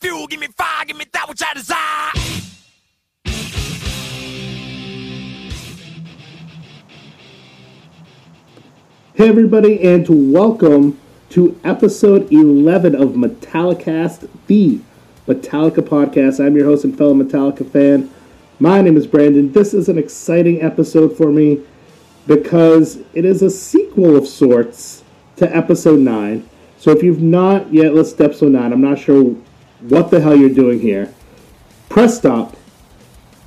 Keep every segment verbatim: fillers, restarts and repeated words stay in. fuel, give me fire, give me that which I desire. Hey everybody, and welcome to episode eleven of Metallicast, the Metallica podcast. I'm your host and fellow Metallica fan. My name is Brandon. This is an exciting episode for me because it is a sequel of sorts to episode nine. So if you've not yet listened to episode nine, I'm not sure what the hell you're doing here. Press stop,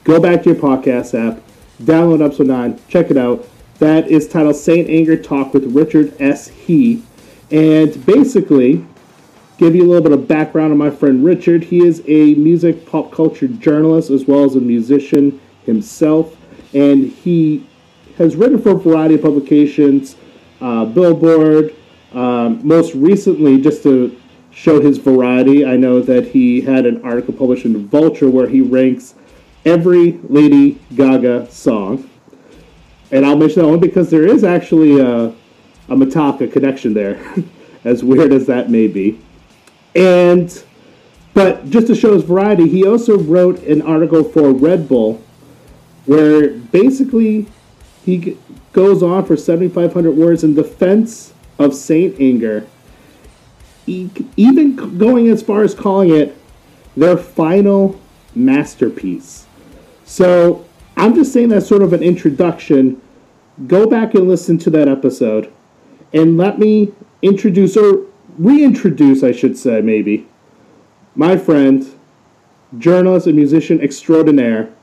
go back to your podcast app, download episode nine, check it out. That is titled Saint Anger Talk with Richard S. He. And basically, give you a little bit of background on my friend Richard. He is a music pop culture journalist as well as a musician himself. And he has written for a variety of publications, uh, Billboard. Um, most recently, just to show his variety, I know that he had an article published in Vulture where he ranks every Lady Gaga song. And I'll mention that one because there is actually a, a Metallica connection there, as weird as that may be. And, but just to show his variety, he also wrote an article for Red Bull, where basically he goes on for seventy-five hundred words in defense of Saint Anger, even going as far as calling it their final masterpiece. So I'm just saying that's sort of an introduction. Go back and listen to that episode, and let me introduce, or reintroduce, I should say, maybe, my friend, journalist and musician extraordinaire,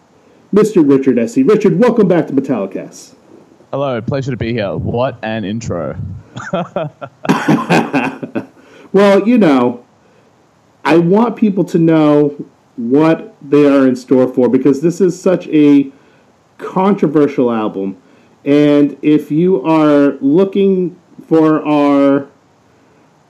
Mister Richard S. He. Richard, welcome back to Metallicast. Hello, pleasure to be here. What an intro. Well, you know, I want people to know what they are in store for, because this is such a controversial album. And if you are looking for our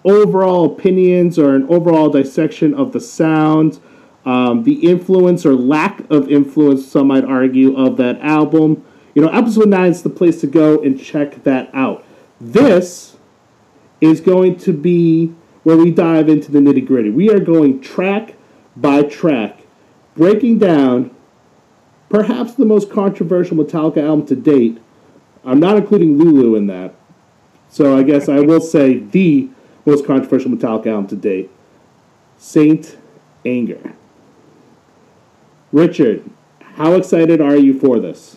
overall opinions or an overall dissection of the sound, um, the influence or lack of influence, some might argue, of that album, you know, episode nine is the place to go and check that out. This is going to be where we dive into the nitty-gritty. We are going track by track, breaking down perhaps the most controversial Metallica album to date. I'm not including Lulu in that. So I guess I will say the most controversial Metallica album to date, Saint Anger. Richard, how excited are you for this?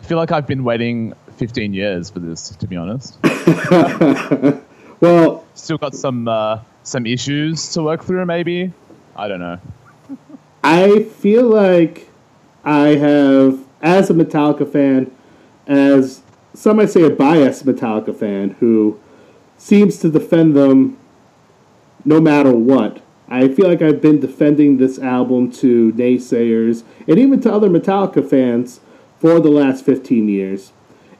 I feel like I've been waiting fifteen years for this, to be honest. Well, still got some uh, some issues to work through, maybe. I don't know. I feel like I have, as a Metallica fan, as some might say a biased Metallica fan who seems to defend them no matter what, I feel like I've been defending this album to naysayers and even to other Metallica fans for the last fifteen years.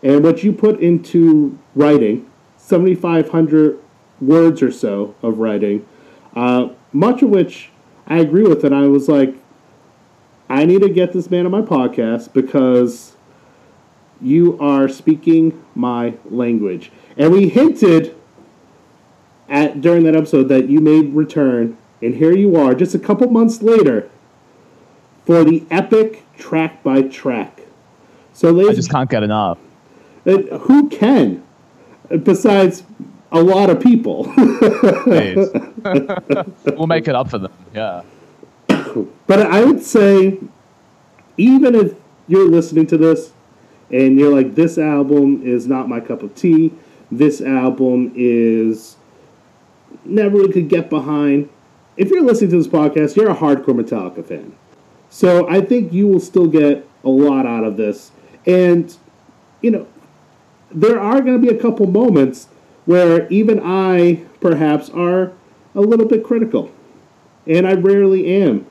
And what you put into writing, seventy-five hundred words or so of writing, uh, much of which I agree with it. I was like, I need to get this man on my podcast because you are speaking my language. And we hinted at during that episode that you may return, and here you are, just a couple months later, for the epic track by track. So, ladies, I just can't get enough. Who can? Besides a lot of people. We'll make it up for them, yeah. But I would say, even if you're listening to this and you're like, this album is not my cup of tea, this album is never really could get behind, if you're listening to this podcast, you're a hardcore Metallica fan. So I think you will still get a lot out of this. And, you know, there are going to be a couple moments where even I, perhaps, are a little bit critical. And I rarely am.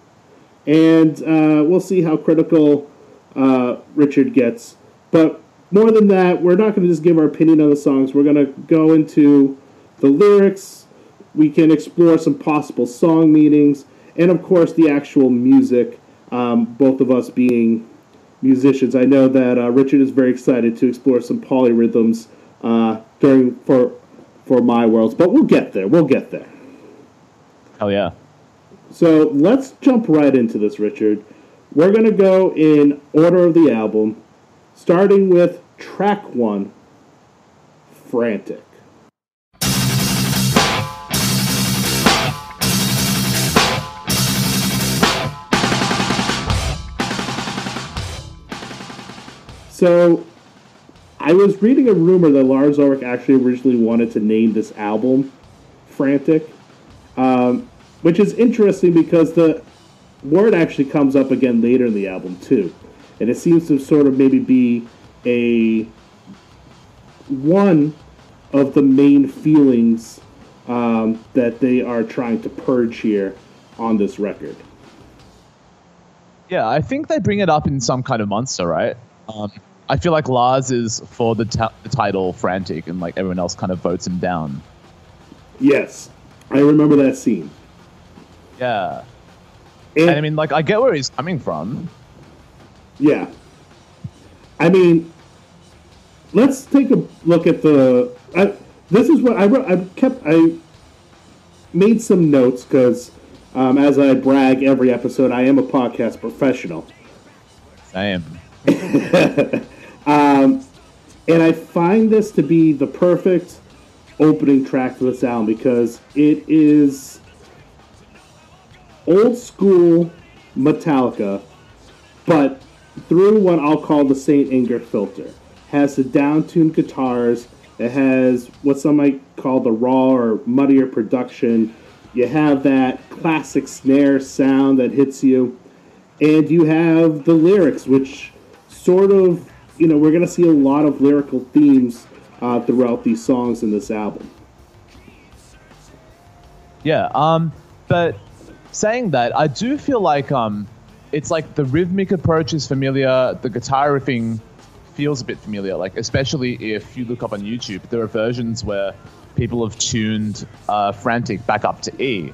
And uh, we'll see how critical uh, Richard gets. But more than that, we're not going to just give our opinion on the songs. We're going to go into the lyrics. We can explore some possible song meanings. And, of course, the actual music, um, both of us being musicians. I know that uh, Richard is very excited to explore some polyrhythms uh, during for... for my worlds, but we'll get there. We'll get there. Oh yeah. So let's jump right into this, Richard. We're going to go in order of the album, starting with track one, Frantic. So, I was reading a rumor that Lars Ulrich actually originally wanted to name this album Frantic, um, which is interesting because the word actually comes up again later in the album, too. And it seems to sort of maybe be a one of the main feelings um, that they are trying to purge here on this record. Yeah, I think they bring it up in Some Kind of Monster, right? Um, I feel like Lars is for the, t- the title Frantic, and like everyone else kind of votes him down. Yes, I remember that scene. Yeah. And, and I mean, like, I get where he's coming from. Yeah. I mean, let's take a look at the... I, this is what I wrote. I kept... I made some notes because, um, as I brag every episode, I am a podcast professional. I am. um, and I find this to be the perfect opening track for this album because it is old school Metallica, but through what I'll call the Saint Anger filter. Has the down-tuned guitars. It has what some might call the raw or muddier production. You have that classic snare sound that hits you, and you have the lyrics, which sort of, you know, we're going to see a lot of lyrical themes uh, throughout these songs in this album. Yeah, um, but saying that, I do feel like um, it's like the rhythmic approach is familiar, the guitar riffing feels a bit familiar, like especially if you look up on YouTube, there are versions where people have tuned uh, Frantic back up to E,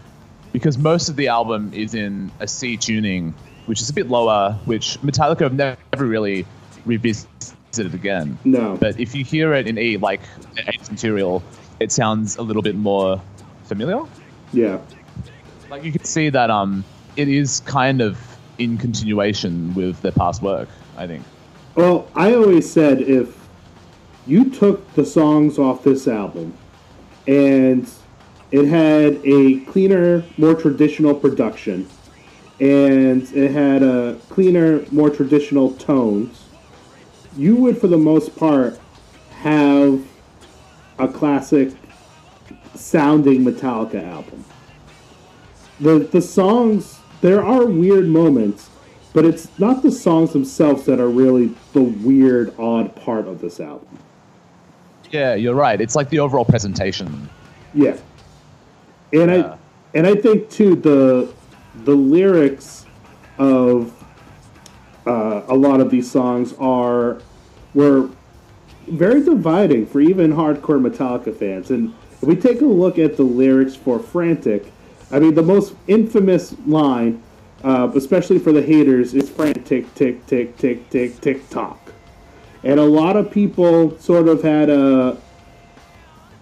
because most of the album is in a C tuning, which is a bit lower, which Metallica have never really revisited again. No. But if you hear it in E, like in Ancient Material, it sounds a little bit more familiar. Yeah. Like you can see that um, it is kind of in continuation with their past work, I think. Well, I always said if you took the songs off this album and it had a cleaner, more traditional production, and it had a cleaner, more traditional tones, you would, for the most part, have a classic-sounding Metallica album. The the songs, there are weird moments, but it's not the songs themselves that are really the weird, odd part of this album. Yeah, you're right. It's like the overall presentation. Yeah. And yeah. I and I think, too, the... the lyrics of uh, a lot of these songs are were very dividing for even hardcore Metallica fans. And if we take a look at the lyrics for Frantic, I mean, the most infamous line, uh, especially for the haters, is frantic, tick, tick, tick, tick, tick, tock. And a lot of people sort of had a...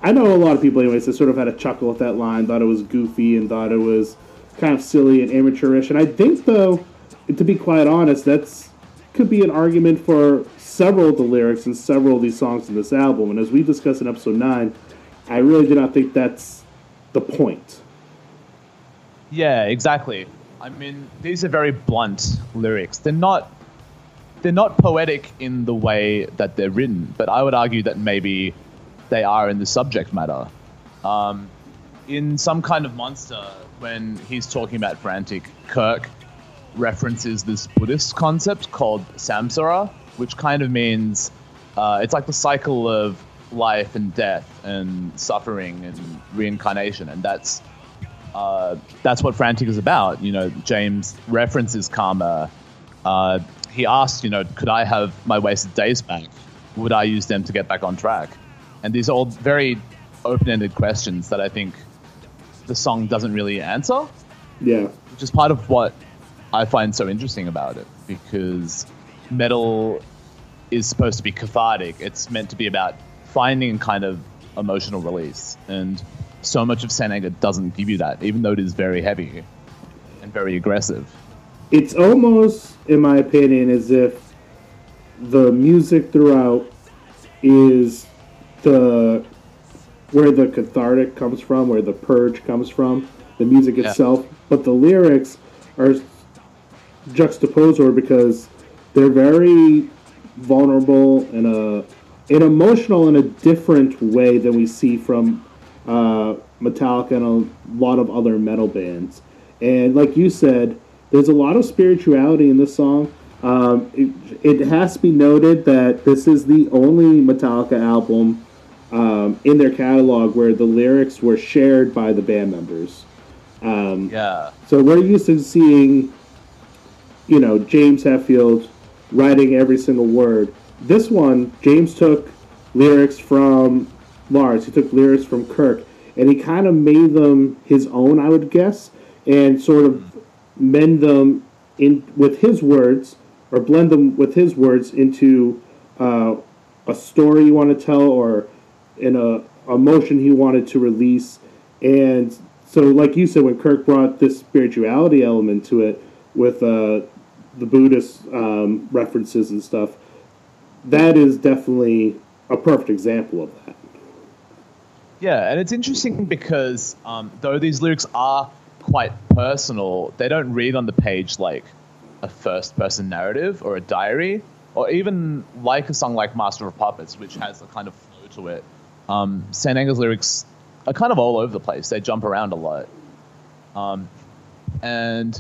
I know a lot of people, anyways, that sort of had a chuckle at that line, thought it was goofy and thought it was kind of silly and amateurish. And I think, though, to be quite honest, that's could be an argument for several of the lyrics and several of these songs in this album. And as we discussed in episode nine, I really do not think that's the point. Yeah, exactly. I mean, these are very blunt lyrics. They're not they're not poetic in the way that they're written, but I would argue that maybe they are in the subject matter. Um, in Some Kind of Monster, when he's talking about Frantic, Kirk references this Buddhist concept called samsara, which kind of means uh, it's like the cycle of life and death and suffering and reincarnation, and that's uh, that's what Frantic is about. You know, James references karma. Uh, he asks, you know, could I have my wasted days back? Would I use them to get back on track? And these are all very open-ended questions that I think the song doesn't really answer. Yeah. Which is part of what I find so interesting about it, because metal is supposed to be cathartic. It's meant to be about finding kind of emotional release, and so much of Saint Anger doesn't give you that, even though it is very heavy. and very aggressive. It's almost, in my opinion, as if the music throughout is the where the cathartic comes from, where the purge comes from, the music yeah. itself. But the lyrics are juxtaposed over because they're very vulnerable in a in emotional in a different way than we see from uh, Metallica and a lot of other metal bands. And like you said, there's a lot of spirituality in this song. Um, it, it has to be noted that this is the only Metallica album um, in their catalog where the lyrics were shared by the band members. Um, yeah. So we're used to seeing, you know, James Hetfield writing every single word. This one, James took lyrics from Lars. He took lyrics from Kirk. And he kind of made them his own, I would guess, and sort of mend them in with his words, or blend them with his words into uh, a story you want to tell, or in a emotion he wanted to release. And so, like you said, when Kirk brought this spirituality element to it with uh, the Buddhist um, references and stuff, that is definitely a perfect example of that. Yeah, and it's interesting because um, though these lyrics are quite personal, they don't read on the page like a first-person narrative or a diary, or even like a song like Master of Puppets, which has a kind of flow to it. Um, Saint Anger's lyrics are kind of all over the place. They jump around a lot. Um, and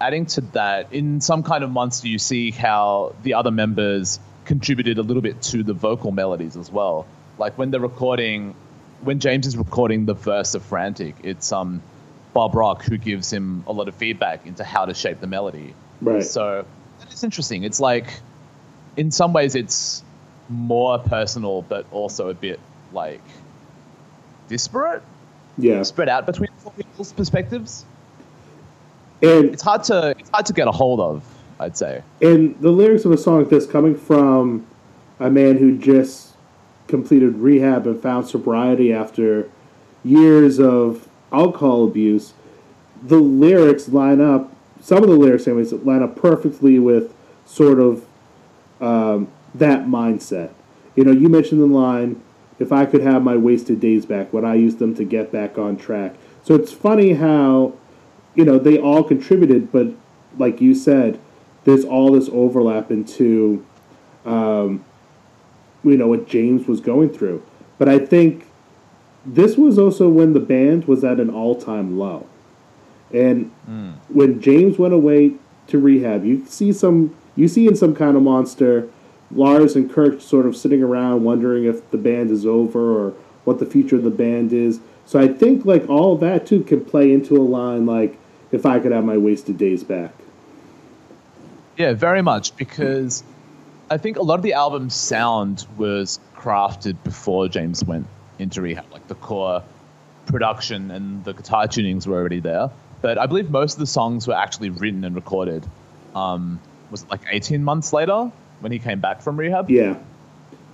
adding to that, in Some Kind of Monster, you see how the other members contributed a little bit to the vocal melodies as well. Like when they're recording, when James is recording the verse of Frantic, it's um, Bob Rock who gives him a lot of feedback into how to shape the melody. Right. So that is interesting. It's like, in some ways, it's more personal, but also a bit like disparate. Yeah. Spread out between people's perspectives. And it's hard to it's hard to get a hold of, I'd say. And the lyrics of a song like this, coming from a man who just completed rehab and found sobriety after years of alcohol abuse, the lyrics line up, some of the lyrics anyways, line up perfectly with sort of um, that mindset. You know, you mentioned the line, if I could have my wasted days back, would I use them to get back on track? So it's funny how, you know, they all contributed, but like you said, there's all this overlap into, um, you know, what James was going through. But I think this was also when the band was at an all-time low. And mm. when James went away to rehab, you see some, you see in Some Kind of Monster, Lars and Kirk sort of sitting around wondering if the band is over or what the future of the band is. So I think, like, all that, too, can play into a line like, if I could have my wasted days back. Yeah, very much, because I think a lot of the album's sound was crafted before James went into rehab. Like, the core production and the guitar tunings were already there, but I believe most of the songs were actually written and recorded um was it like eighteen months later when he came back from rehab. Yeah,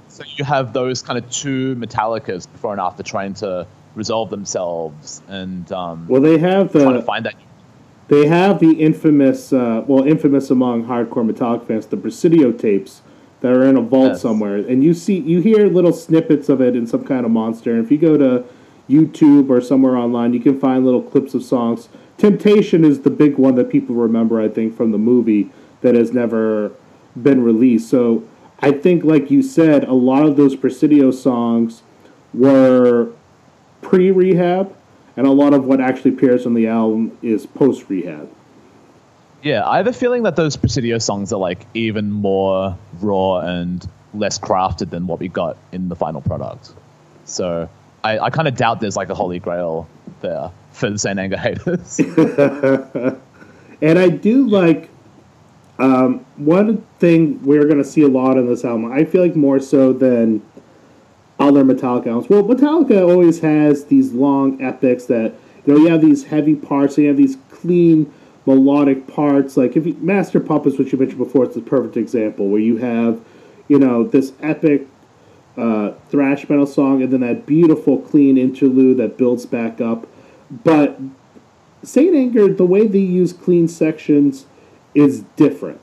so you have those kind of two Metallicas before and after trying to resolve themselves and um well they have the trying to find that they have the infamous uh well infamous among hardcore Metallica fans, the Presidio tapes that are in a vault yes. somewhere, and you see, you hear little snippets of it in Some Kind of Monster. And if you go to YouTube or somewhere online, you can find little clips of songs. Temptation is the big one that people remember, I think, from the movie that has never been released. So I think, like you said, a lot of those Presidio songs were pre-rehab, and a lot of what actually appears on the album is post-rehab. Yeah, I have a feeling that those Presidio songs are like even more raw and less crafted than what we got in the final product. So I, I kind of doubt there's like a holy grail there for the Saint Anger haters. And I do like um, one thing we're going to see a lot in this album. I feel like more so than other Metallica albums. Well, Metallica always has these long epics that, you know, you have these heavy parts, and you have these clean melodic parts. Like if you, Master Puppets, which you mentioned before, it's the perfect example where you have, you know, this epic Uh, thrash metal song, and then that beautiful clean interlude that builds back up. But Saint Anger, the way they use clean sections is different.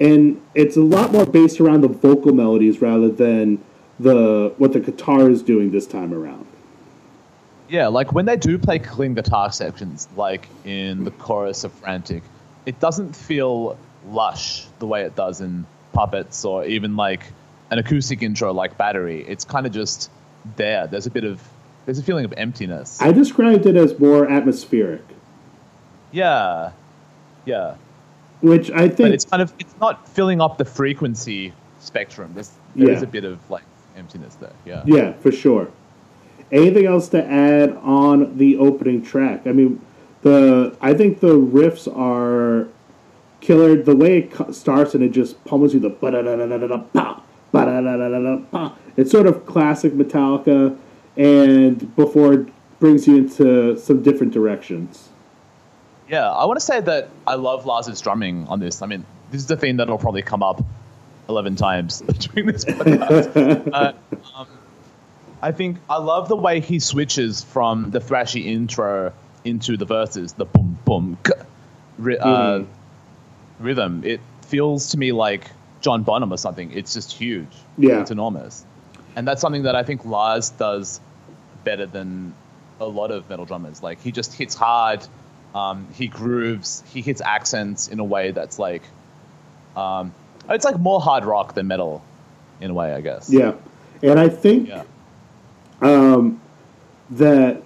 And it's a lot more based around the vocal melodies rather than the what the guitar is doing this time around. Yeah, like when they do play clean guitar sections, like in the chorus of Frantic, it doesn't feel lush the way it does in Puppets or even like an acoustic intro like Battery. It's kind of just there. There's a bit of, there's a feeling of emptiness. I described it as more atmospheric. Yeah, yeah. Which I think... But it's kind of, it's not filling up the frequency spectrum. There's, there yeah. is a bit of like emptiness there, yeah. Yeah, for sure. Anything else to add on the opening track? I mean, the I think the riffs are killer. The way it starts and it just pummels you, the ba-da-da-da-da-da-pa, ba-da-da-da-da-da-pa. It's sort of classic Metallica, and before it brings you into some different directions. Yeah, I want to say that I love Lars's drumming on this. I mean, this is the theme that will probably come up eleven times during this podcast. uh, um, I think I love the way he switches from the thrashy intro into the verses, the boom, boom, k, ri- uh, mm. rhythm. It feels to me like John Bonham or something. It's just huge. Yeah. It's enormous. And that's something that I think Lars does better than a lot of metal drummers. Like, he just hits hard. Um, he grooves. He hits accents in a way that's like, um, it's like more hard rock than metal in a way, I guess. Yeah. And I think yeah. um, that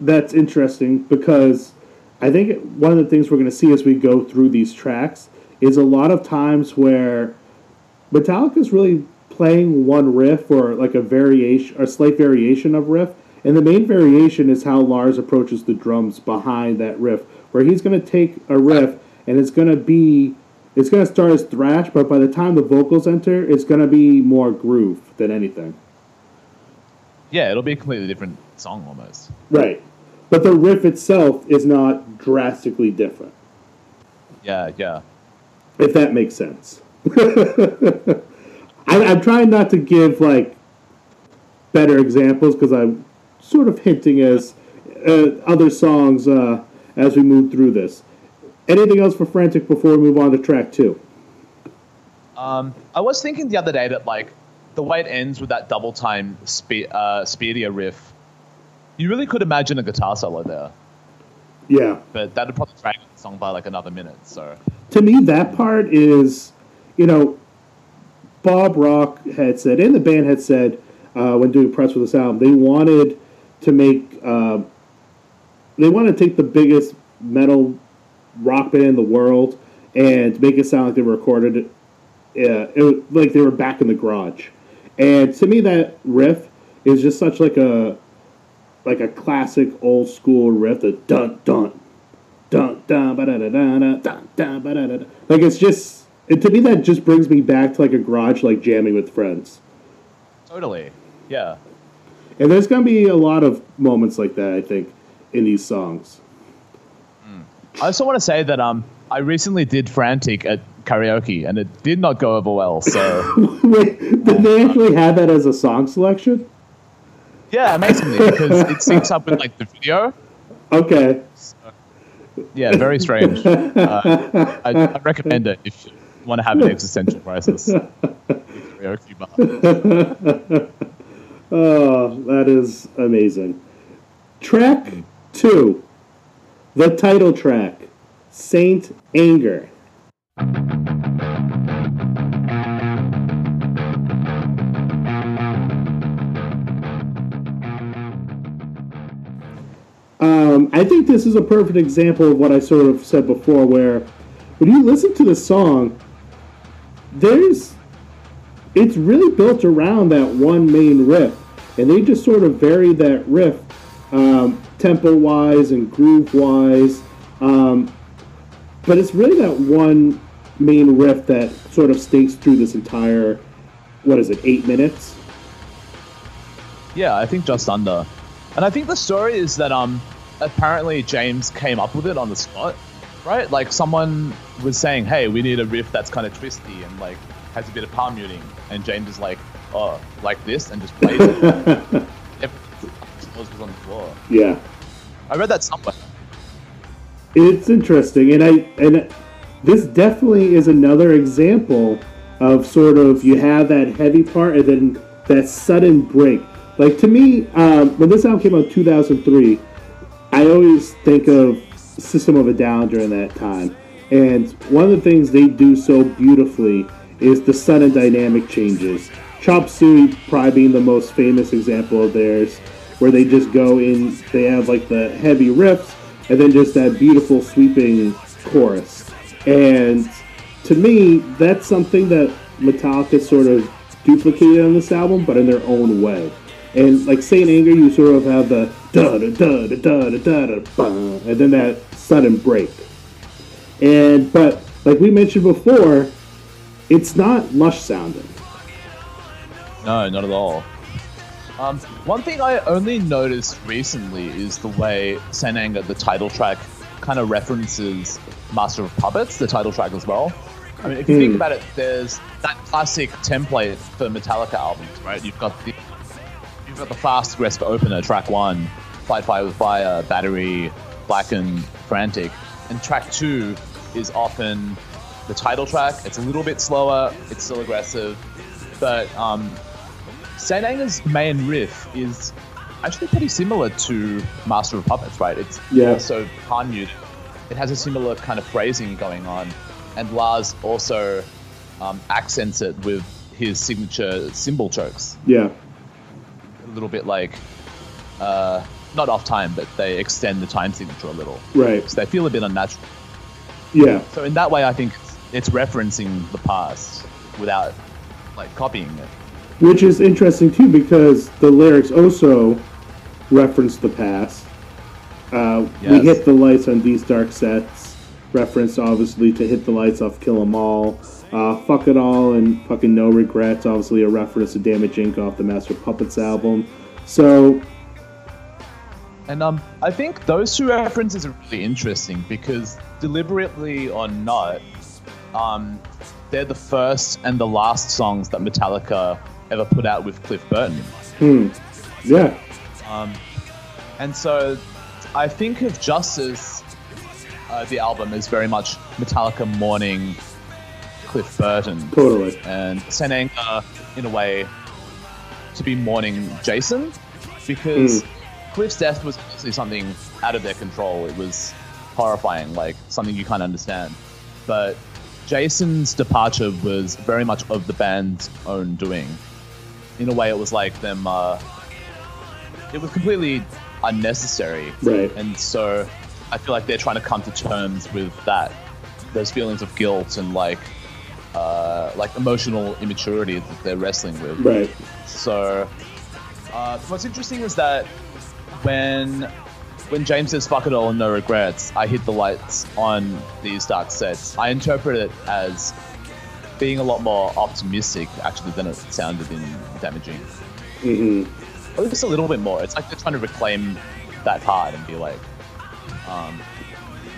that's interesting because I think one of the things we're going to see as we go through these tracks is a lot of times where Metallica's really playing one riff or like a variation or slight variation of riff. And the main variation is how Lars approaches the drums behind that riff, where he's going to take a riff and it's going to be, it's going to start as thrash, but by the time the vocals enter, it's going to be more groove than anything. Yeah, it'll be a completely different song almost. Right. But the riff itself is not drastically different. Yeah, yeah. If that makes sense. I, I'm trying not to give, like, better examples because I'm sort of hinting as uh, other songs uh, as we move through this. Anything else for Frantic before we move on to track two? Um, I was thinking the other day that like the way it ends with that double time spe- uh, speedier riff, you really could imagine a guitar solo there. Yeah. But that would probably drag the song by like another minute. So to me, that part is, you know, Bob Rock had said, and the band had said, uh, when doing press for this album, they wanted to make, uh, they want to take the biggest metal rock band in the world and make it sound like they recorded it, uh, it was like they were back in the garage. And to me, that riff is just such like a like a classic old school riff, the dun dun dun dun ba da da da dun dun ba da da. Like it's just, and to me, that just brings me back to like a garage, like jamming with friends. Totally, yeah. And there's going to be a lot of moments like that, I think, in these songs. Mm. I also want to say that um, I recently did Frantic at karaoke, and it did not go over well, so... Wait, did they actually have that as a song selection? Yeah, amazingly, because it syncs up with, like, the video. Okay. So, yeah, very strange. Uh, I, I recommend it if you want to have an existential crisis. Oh, that is amazing. Track two, the title track, Saint Anger. Um, I think this is a perfect example of what I sort of said before, where when you listen to the song, there's it's really built around that one main riff, and they just sort of vary that riff um, tempo-wise and groove-wise, um, but it's really that one main riff that sort of stinks through this entire, what is it, eight minutes? Yeah, I think just under. And I think the story is that um, apparently James came up with it on the spot, right? Like someone was saying, hey, we need a riff that's kind of twisty and like has a bit of palm muting, and James is like, oh, like this, and just plays it. Everything was on the floor. Yeah. I read that somewhere. It's interesting, and I and this definitely is another example of sort of you have that heavy part and then that sudden break. Like, to me, um, when this album came out in two thousand three, I always think of System of a Down during that time. And one of the things they do so beautifully is the sudden dynamic changes. Chop Suey probably being the most famous example of theirs, where they just go in, they have like the heavy riffs, and then just that beautiful sweeping chorus. And to me, that's something that Metallica sort of duplicated on this album, but in their own way. And like Saint Anger, you sort of have the da da da da da da da da, and then that sudden break. And but like we mentioned before, it's not lush sounding. No, not at all. Um, one thing I only noticed recently is the way Saint Anger, the title track, kind of references Master of Puppets, the title track as well. I mean, if you mm. think about it, there's that classic template for Metallica albums, right? You've got the you've got the fast, aggressive opener, track one, Fight Fire with Fire, Battery, Blackened, Frantic, and track two is often the title track. It's a little bit slower, it's still aggressive, but um, Saint Anger's main riff is actually pretty similar to Master of Puppets, right? It's yeah. also palm muted. It has a similar kind of phrasing going on. And Lars also um, accents it with his signature cymbal chokes. Yeah. A little bit like, uh, not off time, but they extend the time signature a little. Right. So they feel a bit unnatural. Yeah. So in that way, I think it's referencing the past without like copying it. Which is interesting too, because the lyrics also reference the past. Uh, yes. We hit the lights on these dark sets. Reference, obviously, to Hit the Lights off Kill Em All. Uh, Fuck It All and fucking No Regrets, obviously a reference to Damage Incorporated off the Master of Puppets album. So... And um, I think those two references are really interesting because, deliberately or not, um, they're the first and the last songs that Metallica ever put out with Cliff Burton. Hmm. Yeah. Um, and so I think of Justice... Uh, the album is very much Metallica mourning Cliff Burton. Totally. And Saint Anger, in a way, to be mourning Jason, because mm. Cliff's death was obviously something out of their control. It was horrifying, like something you can't understand. But Jason's departure was very much of the band's own doing. In a way, it was like them... Uh, it was completely unnecessary. Right. And so... I feel like they're trying to come to terms with that, those feelings of guilt and like, uh, like emotional immaturity that they're wrestling with. Right. So, uh, what's interesting is that when, when James says "fuck it all and no regrets," I hit the lights on these dark sets. I interpret it as being a lot more optimistic actually than it sounded in Damage Incorporated. Mm-hmm. Or just a little bit more. It's like they're trying to reclaim that part and be like, Um,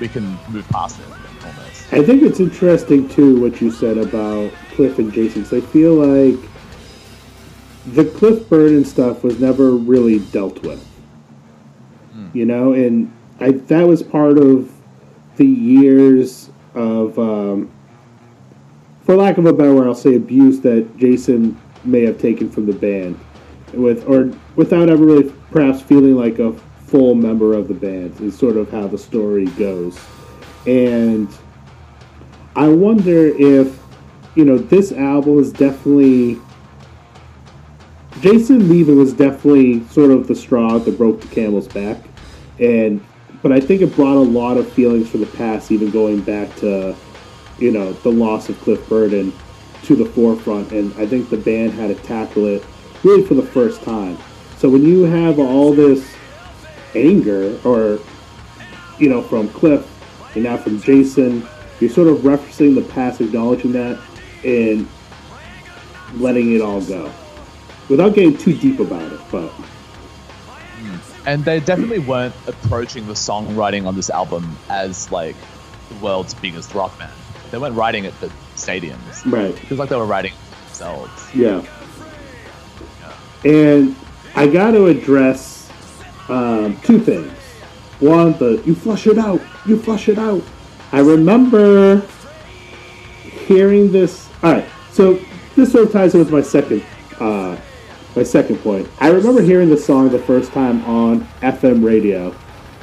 we can move past it almost. I think it's interesting too what you said about Cliff and Jason. So I feel like the Cliff Burton stuff was never really dealt with, mm. you know, and I, that was part of the years of, um, for lack of a better word, I'll say abuse that Jason may have taken from the band, with or without ever really perhaps feeling like a full member of the band is sort of how the story goes. And I wonder if, you know, this album is definitely, Jason leaving was definitely sort of the straw that broke the camel's back. And, but I think it brought a lot of feelings from the past, even going back to, you know, the loss of Cliff Burton to the forefront. And I think the band had to tackle it really for the first time. So when you have all this anger, or, you know, from Cliff and now from Jason, you're sort of referencing the past, acknowledging that and letting it all go without getting too deep about it. But and they definitely weren't approaching the songwriting on this album as like the world's biggest rock band. They weren't writing it at stadiums, right? It was like they were writing it themselves. Yeah. yeah. And I got to address Um, two things. One, the you flush it out, you flush it out. I remember hearing this. All right, so this sort of ties in with my second, uh, my second point. I remember hearing this song the first time on F M radio.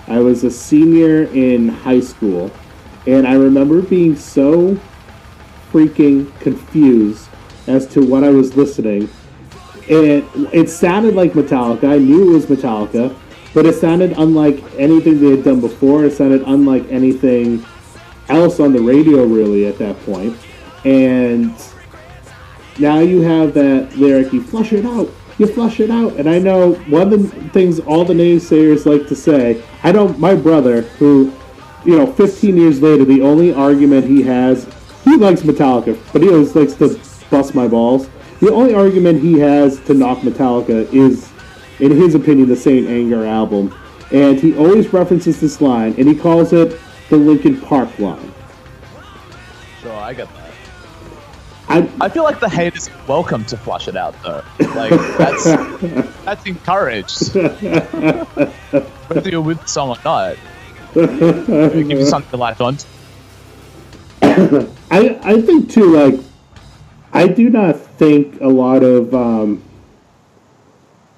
I was a senior in high school, and I remember being so freaking confused as to what I was listening. And it sounded like Metallica. I knew it was Metallica, but it sounded unlike anything they had done before. It sounded unlike anything else on the radio, really, at that point. And now you have that lyric, you flush it out, you flush it out. And I know one of the things all the naysayers like to say, I don't, my brother, who, you know, fifteen years later, the only argument he has, he likes Metallica, but he always likes to bust my balls. The only argument he has to knock Metallica is, in his opinion, the Saint Anger album. And he always references this line, and he calls it the Linkin Park line. So I got that. I, I feel like the hate is welcome to flush it out, though. Like, that's that's encouraged. Whether you're with someone or not, it'll give you something to latch on to. I, I think, too, like, I do not think a lot of um,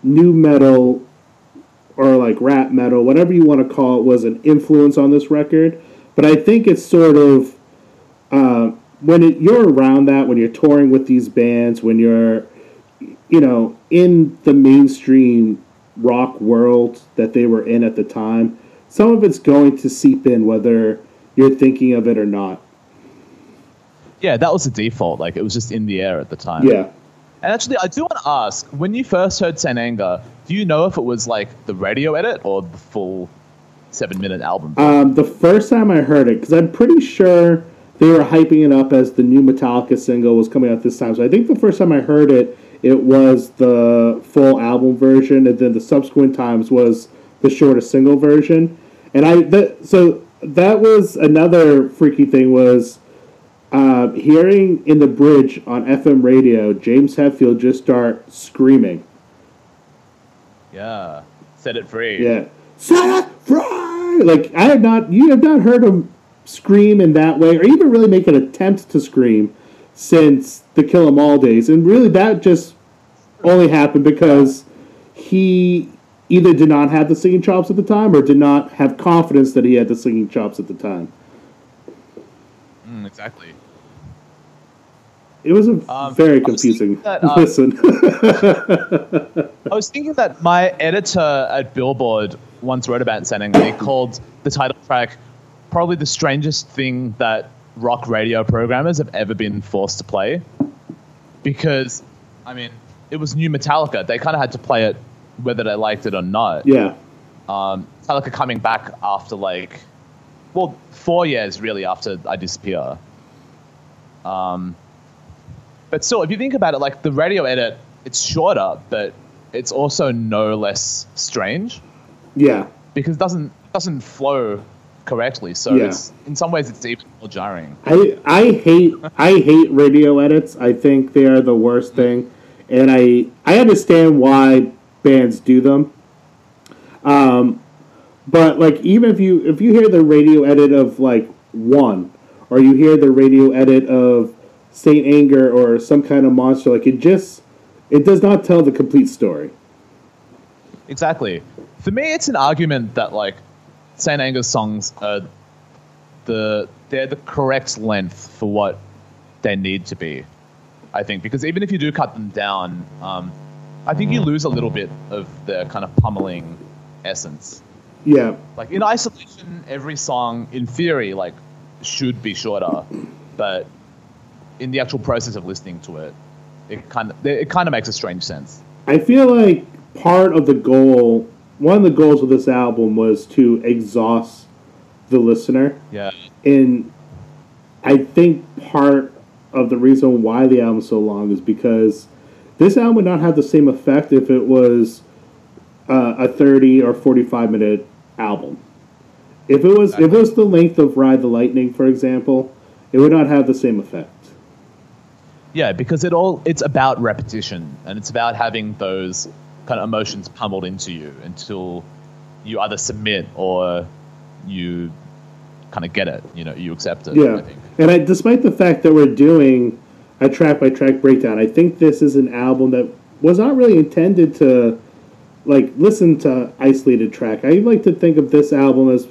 new metal or like rap metal, whatever you want to call it, was an influence on this record. But I think it's sort of uh, when it, you're around that, when you're touring with these bands, when you're, you know, in the mainstream rock world that they were in at the time, some of it's going to seep in whether you're thinking of it or not. Yeah, that was the default. Like, it was just in the air at the time. Yeah. And actually, I do want to ask, when you first heard Saint Anger, do you know if it was, like, the radio edit or the full seven-minute album? Um, the first time I heard it, because I'm pretty sure they were hyping it up as the new Metallica single was coming out this time. So I think the first time I heard it, it was the full album version, and then the subsequent times was the shortest single version. And I... That, so that was another freaky thing was... Uh, hearing in the bridge on F M radio, James Hetfield just start screaming. Yeah, set it free. Yeah, set it free. Like I have not, you have not heard him scream in that way, or even really make an attempt to scream since the Kill Em All days. And really, that just only happened because he either did not have the singing chops at the time, or did not have confidence that he had the singing chops at the time. Mm, exactly. It was a um, very confusing that, um, listen. I was thinking that my editor at Billboard once wrote about Saint Anger. He called the title track probably the strangest thing that rock radio programmers have ever been forced to play. Because, I mean, it was new Metallica. They kind of had to play it whether they liked it or not. Yeah. Um, Metallica coming back after, like, well, four years, really, after I disappear. Um, but still, if you think about it, like, the radio edit, it's shorter, but it's also no less strange. Yeah. Because it doesn't, it doesn't flow correctly, so yeah. It's, in some ways it's even more jarring. I, I hate I hate radio edits. I think they are the worst thing. And I, I understand why bands do them. Um... But, like, even if you if you hear the radio edit of, like, One, or you hear the radio edit of Saint Anger or Some Kind of Monster, like, it just, it does not tell the complete story. Exactly. For me, it's an argument that, like, Saint Anger's songs are the, they're the correct length for what they need to be, I think. Because even if you do cut them down, um, I think you lose a little bit of the kind of pummeling essence. Yeah. Like, in isolation, every song, in theory, like, should be shorter. But in the actual process of listening to it, it kind of it kind of makes a strange sense. I feel like part of the goal, one of the goals of this album was to exhaust the listener. Yeah. And I think part of the reason why the album is so long is because this album would not have the same effect if it was Uh, a thirty or forty-five minute album. If it was, if it was the length of Ride the Lightning, for example, it would not have the same effect. Yeah, because it all it's about repetition, and it's about having those kind of emotions pummeled into you until you either submit or you kind of get it, you know, you accept it. Yeah. I think. And I, despite the fact that we're doing a track by track breakdown, I think this is an album that was not really intended to like listen to isolated track. I like to think of this album as,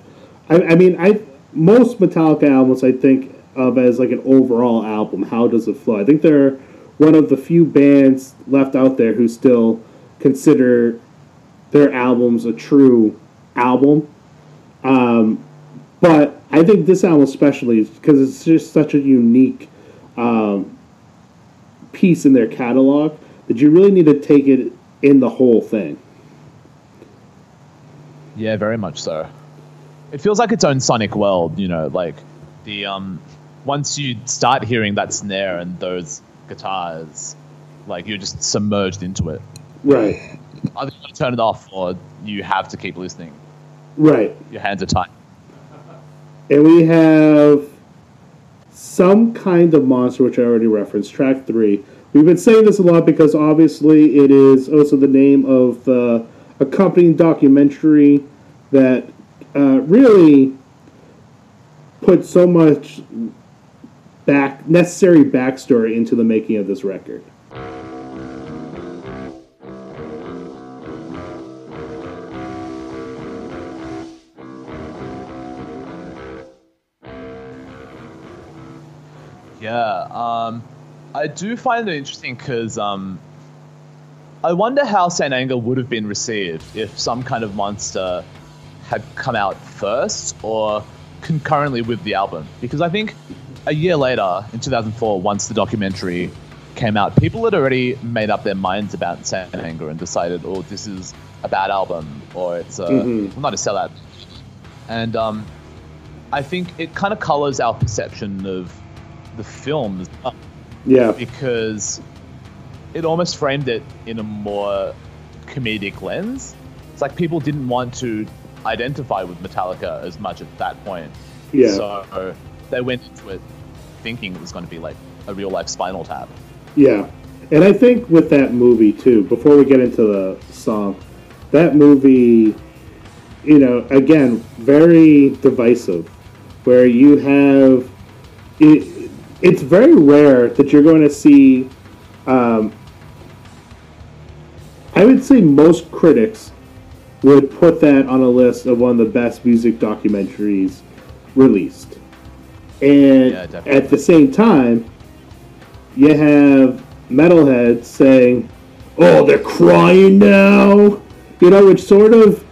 I, I mean, I most Metallica albums I think of as like an overall album. How does it flow? I think they're one of the few bands left out there who still consider their albums a true album. Um, but I think this album especially, because it's just such a unique um, piece in their catalog that you really need to take it in the whole thing. Yeah, very much so. It feels like its own sonic world, you know, like the um, once you start hearing that snare and those guitars, like you're just submerged into it. Right. Either you turn it off or you have to keep listening. Right. Your hands are tied. And we have Some Kind of Monster, which I already referenced, track three. We've been saying this a lot because obviously it is also the name of the accompanying documentary that uh, really put so much back necessary backstory into the making of this record. Yeah, um, I do find it interesting because um, I wonder how Saint Anger would have been received if Some Kind of Monster had come out first or concurrently with the album. Because I think a year later, in two thousand four, once the documentary came out, people had already made up their minds about Saint Anger and decided, oh, this is a bad album or it's a, mm-hmm. well, not a sellout. And um, I think it kind of colors our perception of the film as well. Yeah. Because it almost framed it in a more comedic lens. It's like people didn't want to identify with Metallica as much at that point. Yeah. So they went into it thinking it was going to be like a real life Spinal Tap. Yeah. And I think with that movie too, before we get into the song, that movie, you know, again, very divisive, where you have it. It's very rare that you're going to see, um, I would say most critics would put that on a list of one of the best music documentaries released. And yeah, at the same time, you have metalheads saying, oh, they're crying now, you know, which sort of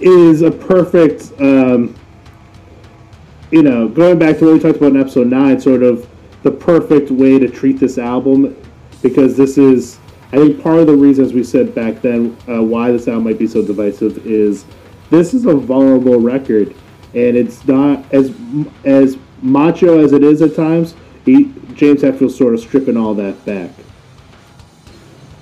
is a perfect... Um, you know, going back to what we talked about in episode nine, sort of the perfect way to treat this album, because this is, I think, part of the reasons we said back then uh, why this album might be so divisive is this is a vulnerable record, and it's not as as macho as it is at times. He, James Hetfield's sort of stripping all that back.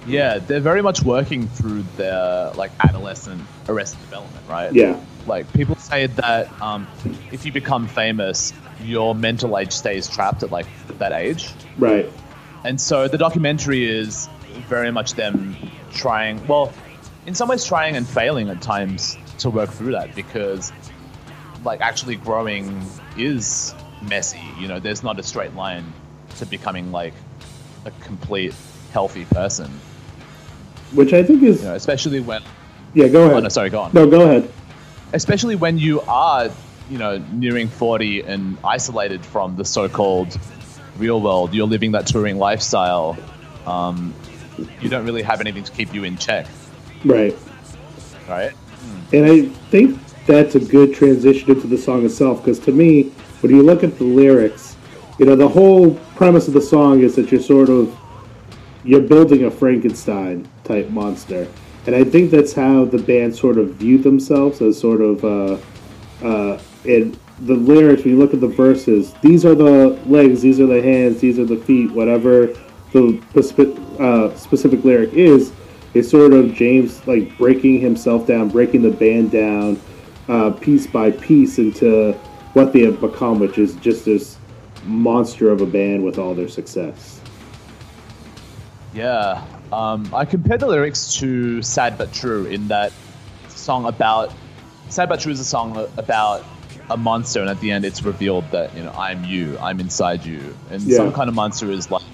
Yeah, they're very much working through their like adolescent Arrested Development, right? Yeah. Like, people say that um, if you become famous, your mental age stays trapped at, like, that age. Right. And so the documentary is very much them trying, well, in some ways trying and failing at times to work through that because, like, actually growing is messy. You know, there's not a straight line to becoming, like, a complete healthy person. Which I think is... You know, especially when... Yeah, go ahead. Oh, no, sorry, go on. No, go ahead. Especially when you are, you know, nearing forty and isolated from the so-called real world. You're living that touring lifestyle. Um, you don't really have anything to keep you in check. Right. Right? Mm. And I think that's a good transition into the song itself, because to me, when you look at the lyrics, you know, the whole premise of the song is that you're sort of, you're building a Frankenstein-type monster. And I think that's how the band sort of viewed themselves as sort of, uh, uh, in the lyrics, when you look at the verses, these are the legs, these are the hands, these are the feet, whatever the specific, uh, specific lyric is, is sort of James, like, breaking himself down, breaking the band down, uh, piece by piece into what they have become, which is just this monster of a band with all their success. Yeah. Um, I compared the lyrics to Sad But True in that it's song about, Sad But True is a song about a monster, and at the end it's revealed that, you know, I'm you, I'm inside you. And yeah. Some Kind of Monster is like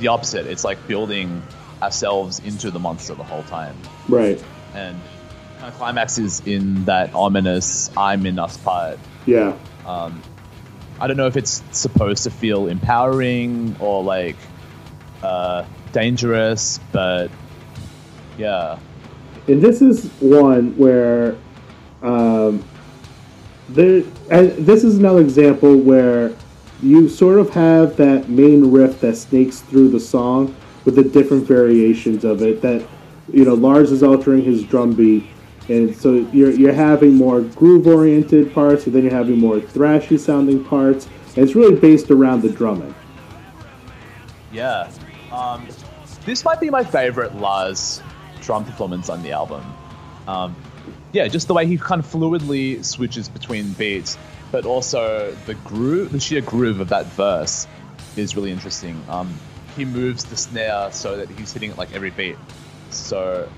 the opposite. It's like building ourselves into the monster the whole time. Right. And kind of climax is in that ominous I'm in us part. Yeah. Um, I don't know if it's supposed to feel empowering or like uh, dangerous, but yeah. And this is one where um, there, uh, this is another example where you sort of have that main riff that snakes through the song with the different variations of it that, you know, Lars is altering his drum beat. And so you're you're having more groove-oriented parts, and then you're having more thrashy-sounding parts. And it's really based around the drumming. Yeah. Um, this might be my favorite Lars drum performance on the album. Um, yeah, just the way he kind of fluidly switches between beats, but also the groove, the sheer groove of that verse is really interesting. Um, he moves the snare so that he's hitting it like every beat. So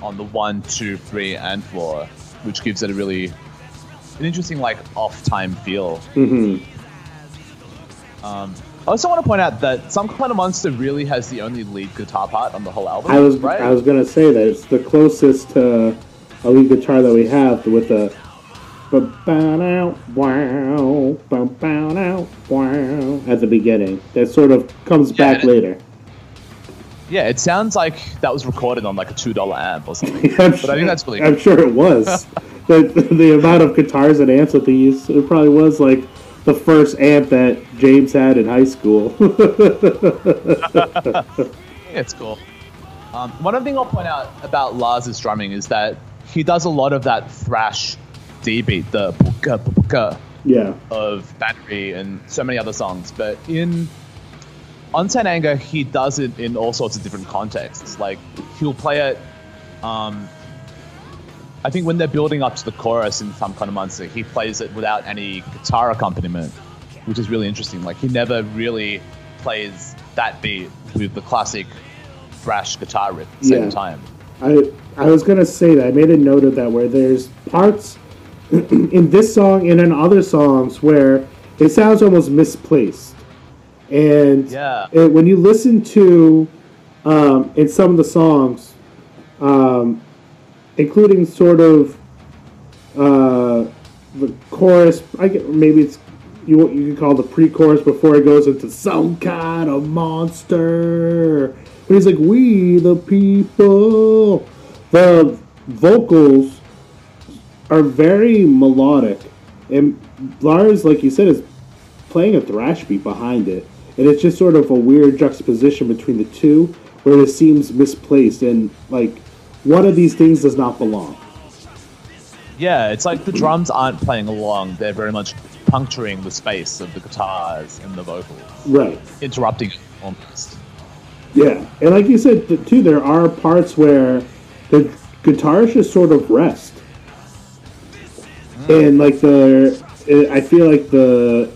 on the one, two, three, and four, which gives it a really an interesting like off-time feel. Mm-hmm. Um, I also want to point out that Some Kind of Monster really has the only lead guitar part on the whole album. I was right? I was gonna say that it's the closest to a lead guitar that we have with a at the beginning. That sort of comes yeah, back later. Yeah, it sounds like that was recorded on like a two dollar amp or something. Yeah, but sure, I think that's really cool. I'm sure it was. the, the amount of guitars and amps that they used, it probably was like the first amp that James had in high school. Yeah, it's cool. Um, one other thing I'll point out about Lars's drumming is that he does a lot of that thrash D beat, the puka puka yeah. of Battery and so many other songs. But in On Saint Anger, he does it in all sorts of different contexts. Like, he'll play it, um, I think when they're building up to the chorus in Some Kind of Monster, he plays it without any guitar accompaniment, which is really interesting. Like, he never really plays that beat with the classic thrash guitar riff at the yeah. same time. I I was going to say that. I made a note of that, where there's parts in this song and in other songs where it sounds almost misplaced. And yeah. it, when you listen to, um, in some of the songs, um, including sort of uh, the chorus, I get, maybe it's you you can call it the pre-chorus before it goes into Some Kind of Monster. But he's like, we the people. The vocals are very melodic, and Lars, like you said, is playing a thrash beat behind it. And it's just sort of a weird juxtaposition between the two, where it seems misplaced and like one of these things does not belong. Yeah, it's like the drums aren't playing along; they're very much puncturing the space of the guitars and the vocals, right? Interrupting almost. Yeah, and like you said too, there are parts where the guitars just sort of rest, mm. and like the I feel like the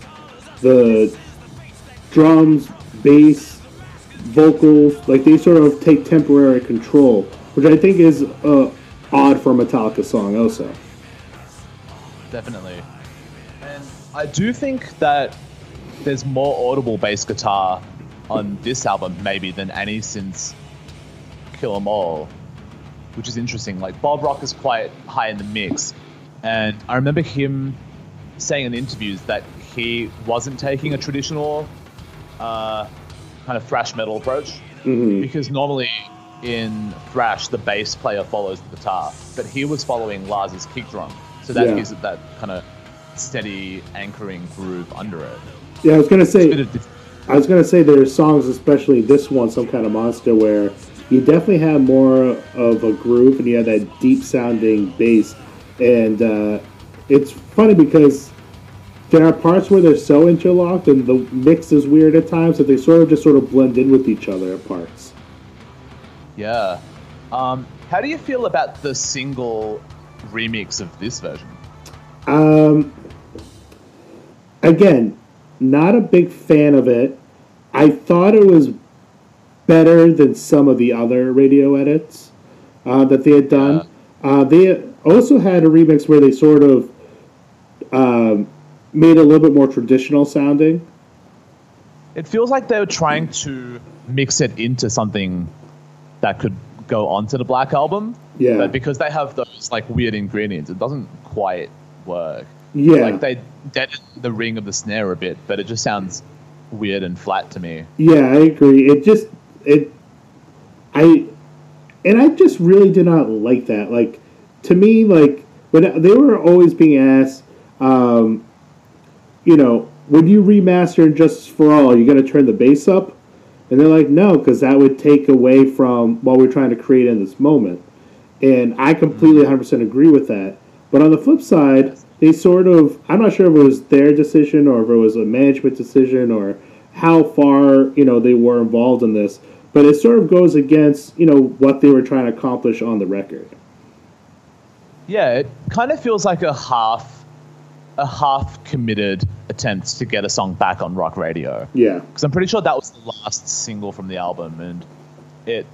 the drums, bass, vocals, like they sort of take temporary control, which I think is uh, odd for a Metallica song also. Definitely. And I do think that there's more audible bass guitar on this album maybe than any since Kill Em All, which is interesting. Like Bob Rock is quite high in the mix, and I remember him saying in interviews that he wasn't taking a traditional Uh, kind of thrash metal approach, mm-hmm. because normally in thrash the bass player follows the guitar, but he was following Lars's kick drum, so that yeah. gives it that kind of steady anchoring groove under it. Yeah, I was gonna say, diff- I was gonna say there's songs, especially this one, Some Kind of Monster, where you definitely have more of a groove and you have that deep sounding bass, and uh, it's funny because there are parts where they're so interlocked and the mix is weird at times that they sort of just sort of blend in with each other at parts. Yeah. Um, how do you feel about the single remix of this version? Um, again, not a big fan of it. I thought it was better than some of the other radio edits uh, that they had done. Yeah. Uh, they also had a remix where they sort of um, made it a little bit more traditional sounding. It feels like they were trying to mix it into something that could go onto the Black Album. Yeah. But because they have those like weird ingredients, it doesn't quite work. Yeah. Like they deadened the ring of the snare a bit, but it just sounds weird and flat to me. Yeah, I agree. It just it I and I just really did not like that. Like to me, like when they were always being asked, um, you know, when you remaster "And Justice for All," are you going to turn the bass up? And they're like, no, because that would take away from what we're trying to create in this moment. And I completely one hundred percent agree with that. But on the flip side, they sort of, I'm not sure if it was their decision or if it was a management decision or how far, you know, they were involved in this. But it sort of goes against, you know, what they were trying to accomplish on the record. Yeah, it kind of feels like a half, a half committed attempts to get a song back on rock radio. Yeah. Because I'm pretty sure that was the last single from the album, and it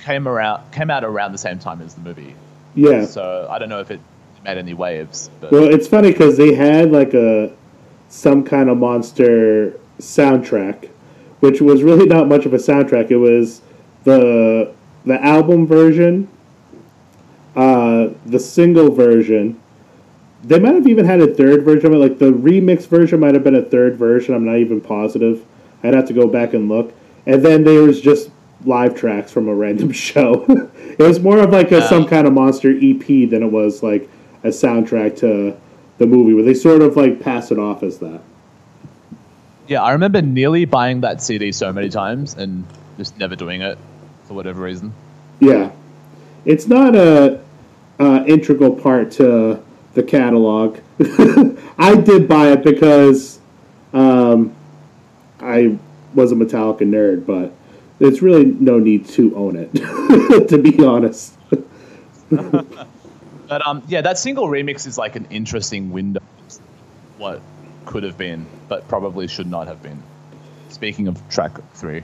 came around came out around the same time as the movie. Yeah. So I don't know if it made any waves. But. Well, it's funny because they had like a Some Kind of Monster soundtrack, which was really not much of a soundtrack. It was the the album version, uh, the single version. They might have even had a third version of it. Like, the remix version might have been a third version. I'm not even positive. I'd have to go back and look. And then there was just live tracks from a random show. It was more of, like, a yeah. Some Kind of Monster E P than it was, like, a soundtrack to the movie, where they sort of, like, pass it off as that. Yeah, I remember nearly buying that C D so many times and just never doing it for whatever reason. Yeah. It's not a, a integral part to the catalog. I did buy it because um, I was a Metallica nerd, but there's really no need to own it, to be honest. But um, yeah, that single remix is like an interesting window of what could have been, but probably should not have been. Speaking of track three.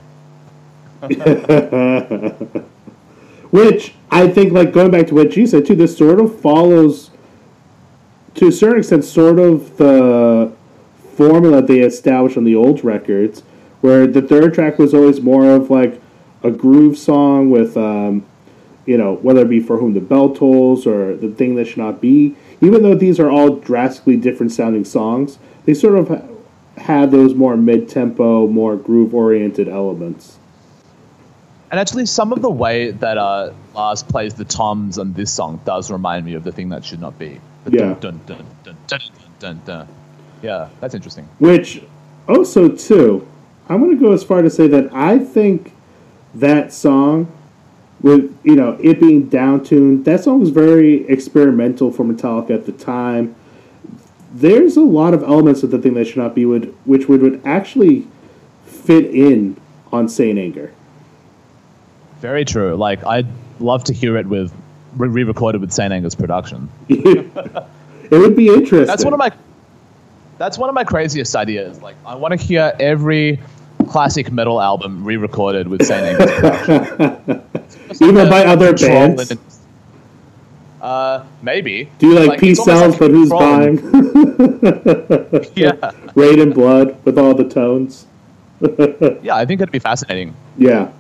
Which, I think, like going back to what you said too, this sort of follows, to a certain extent, sort of the formula they established on the old records, where the third track was always more of like a groove song with, um, you know, whether it be For Whom the Bell Tolls or The Thing That Should Not Be. Even though these are all drastically different sounding songs, they sort of have those more mid-tempo, more groove-oriented elements. And actually, some of the way that uh, Lars plays the toms on this song does remind me of The Thing That Should Not Be. Yeah. Dun, dun, dun, dun, dun, dun, dun, dun. Yeah, that's interesting. Which, also, too, I'm going to go as far to say that I think that song, with, you know, it being down-tuned, that song was very experimental for Metallica at the time. There's a lot of elements of The Thing That Should Not Be, would, which would, would actually fit in on Saint Anger. Very true. Like, I'd love to hear it with re-recorded with Saint Anger's production. It would be interesting. That's one of my that's one of my craziest ideas. Like, I want to hear every classic metal album re-recorded with Saint Anger's production. Even like by other bands? And, uh, maybe. Do you like, like Peace Sounds, but who's buying? Yeah. Raid in Blood with all the tones. Yeah, I think it'd be fascinating. Yeah.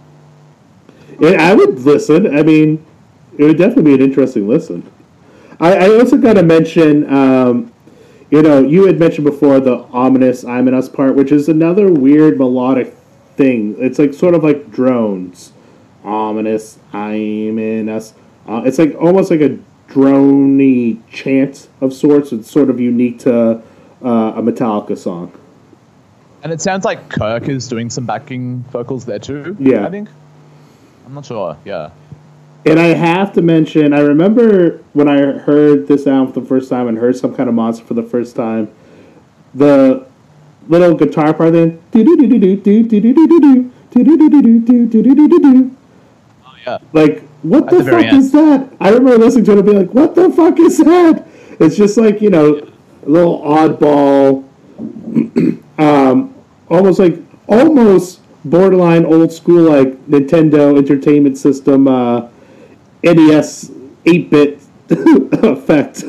It, I would listen. I mean, it would definitely be an interesting listen. I, I also got to mention, um, you know, you had mentioned before the ominous I'm in Us part, which is another weird melodic thing. It's like sort of like drones. Ominous I'm in Us. Uh, it's like almost like a drone-y chant of sorts. It's sort of unique to uh, a Metallica song. And it sounds like Kirk is doing some backing vocals there too, yeah. I think. I'm not sure, yeah. And I have to mention, I remember when I heard this album for the first time and heard Some Kind of Monster for the first time, the little guitar part then, oh, yeah. Like, what the fuck is that? I remember listening to it and being like, what the fuck is that? It's just like, you know, a little oddball, um, almost like, almost borderline old school, like Nintendo Entertainment System, uh, N E S eight-bit effect.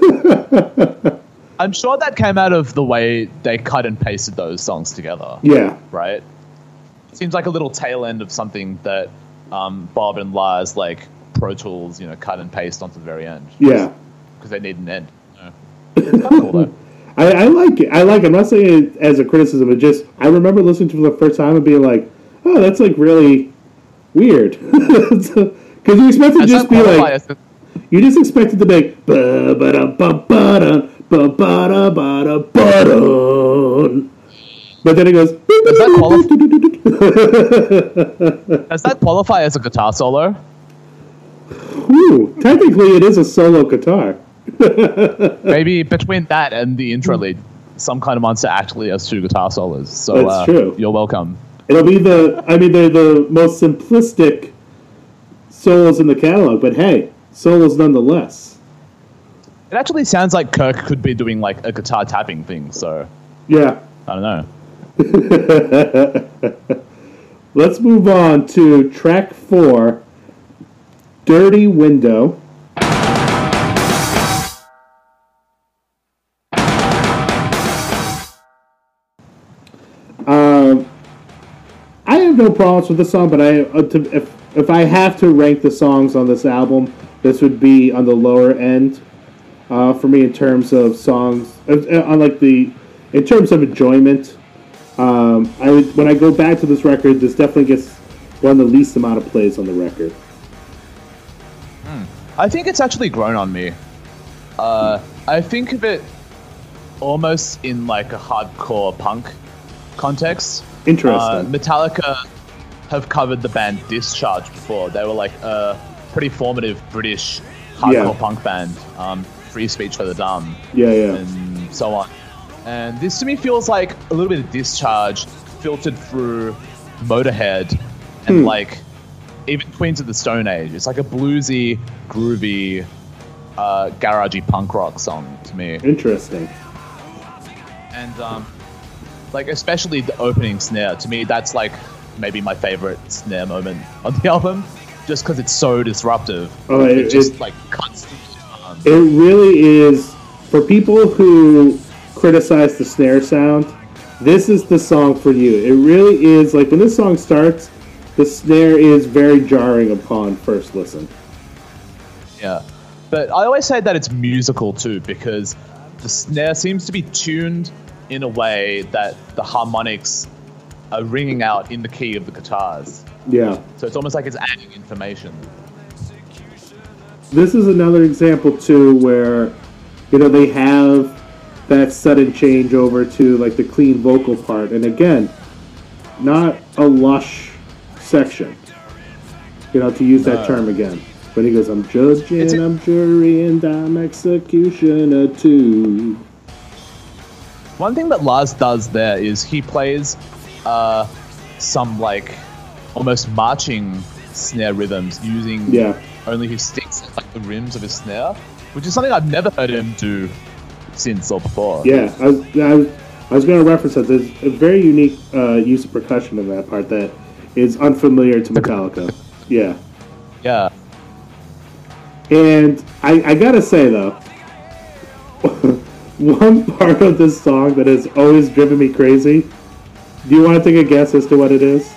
I'm sure that came out of the way they cut and pasted those songs together. Yeah. Right? Seems like a little tail end of something that um, Bob and Lars, like, Pro Tools, you know, cut and paste onto the very end. Yeah. Because they need an end. Yeah. It's cool, though. I, I like it. I like it. I'm not saying it as a criticism, but just, I remember listening to it for the first time and being like, oh, that's, like, really weird. Because you expect it to just be like... You just expected to make ba ba da ba ba da ba ba da ba da ba da, but then it goes. Does that qualify? Does that qualify as a guitar solo? Ooh, technically, it is a solo guitar. Maybe between that and the intro lead, Some Kind of Monster actually has two guitar solos. So that's uh, true. You're welcome. It'll be the. I mean, they're the most simplistic solos in the catalog, but hey. Solos nonetheless. It actually sounds like Kirk could be doing like a guitar tapping thing, so... Yeah. I don't know. Let's move on to track four, Dirty Window. Um, I have no problems with this song, but I uh, to, if, if I have to rank the songs on this album... This would be on the lower end uh, for me in terms of songs. Uh, on like the, in terms of enjoyment, um, I would, when I go back to this record, this definitely gets one of the least amount of plays on the record. Hmm. I think it's actually grown on me. Uh, I think of it almost in like a hardcore punk context. Interesting. Uh, Metallica have covered the band Discharge before. They were like uh. pretty formative British hardcore yeah. punk band, um, free speech for the dumb, yeah, yeah, and so on. And this to me feels like a little bit of Discharge filtered through Motorhead and hmm. like even Queens of the Stone Age. It's like a bluesy, groovy, uh, garagey punk rock song to me. Interesting. And um, like especially the opening snare to me, that's like maybe my favorite snare moment on the album. Just because it's so disruptive. Oh, it, it just it, like cuts down. It really is. For people who criticize the snare sound, this is the song for you. It really is. Like when this song starts, the snare is very jarring upon first listen. Yeah, but I always say that it's musical too because the snare seems to be tuned in a way that the harmonics are ringing out in the key of the guitars. Yeah. So it's almost like it's adding information. This is another example, too, where, you know, they have that sudden change over to, like, the clean vocal part. And, again, not a lush section, you know, to use no. that term again. But he goes, I'm judging, a- I'm jury, and I'm executioner, too. One thing that Lars does there is he plays uh, some, like... almost marching snare rhythms using yeah. only his sticks and like the rims of his snare, which is something I've never heard him do since or before. Yeah, I was, I was, I was going to reference that. There's a very unique uh, use of percussion in that part that is unfamiliar to Metallica. Yeah. Yeah. And I, I got to say, though, one part of this song that has always driven me crazy, do you want to take a guess as to what it is?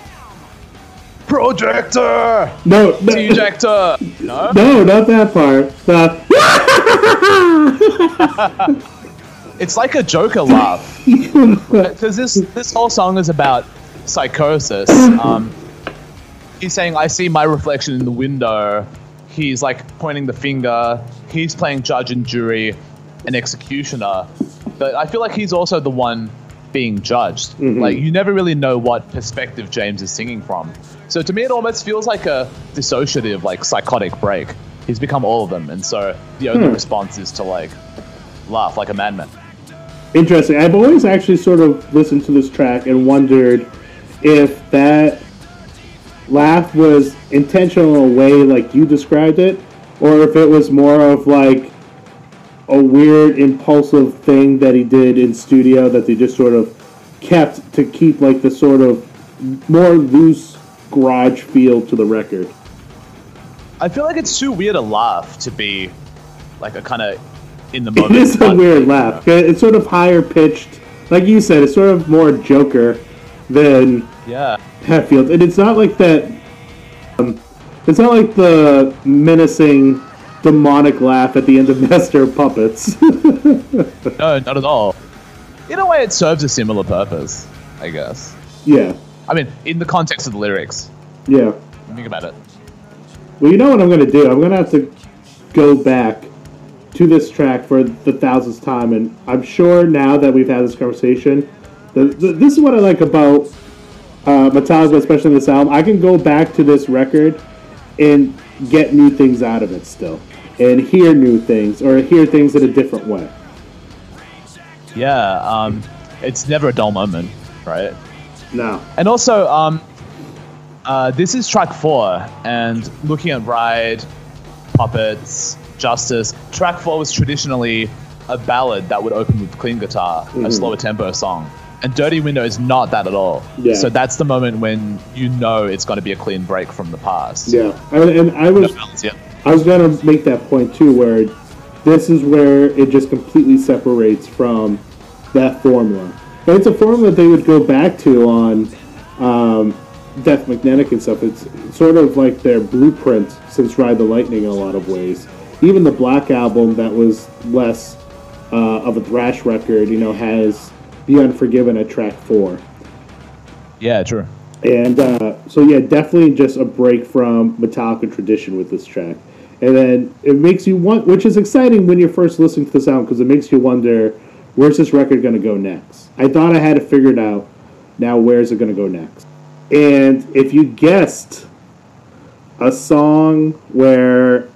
Projector! No, no. Projector! No? No, not that part. The... It's like a Joker laugh. Because this, this whole song is about psychosis. Um, he's saying, I see my reflection in the window. He's like pointing the finger. He's playing judge and jury and executioner. But I feel like he's also the one being judged. Mm-hmm. Like, you never really know what perspective James is singing from. So to me, it almost feels like a dissociative, like, psychotic break. He's become all of them, and so the only hmm. response is to, like, laugh like a madman. Interesting. I've always actually sort of listened to this track and wondered if that laugh was intentional in a way like you described it, or if it was more of, like, a weird, impulsive thing that he did in studio that they just sort of kept to keep, like, the sort of more loose garage feel to the record. I feel like it's too weird a laugh to be like a kind of in the moment. It is a weird laugh. You know? It's sort of higher pitched. Like you said, it's sort of more Joker than yeah. Hatfield. And it's not like that. Um, it's not like the menacing, demonic laugh at the end of Master of Puppets. No, not at all. In a way, it serves a similar purpose, I guess. Yeah. I mean, in the context of the lyrics. Yeah. Think about it. Well, you know what I'm going to do? I'm going to have to go back to this track for the thousandth time, and I'm sure now that we've had this conversation, the, the, this is what I like about uh, Metallica, especially this album. I can go back to this record and get new things out of it still, and hear new things, or hear things in a different way. Yeah, um, it's never a dull moment, right? No. And also, um, uh, this is track four, and looking at Ride, Puppets, Justice, track four was traditionally a ballad that would open with clean guitar, mm-hmm. a slower tempo song. And Dirty Window is not that at all. Yeah. So that's the moment when you know it's going to be a clean break from the past. Yeah, and, and I was no balance, yeah. I was going to make that point too, where this is where it just completely separates from that formula. But it's a formula they would go back to on um, Death Magnetic and stuff. It's sort of like their blueprint since Ride the Lightning in a lot of ways. Even the Black Album, that was less uh, of a thrash record, you know, has The Unforgiven at track four. Yeah, true. And uh, so, yeah, definitely just a break from Metallica tradition with this track. And then it makes you want, which is exciting when you're first listening to this album, because it makes you wonder, where's this record going to go next? I thought I had it figured out. Now where's it going to go next? And if you guessed a song where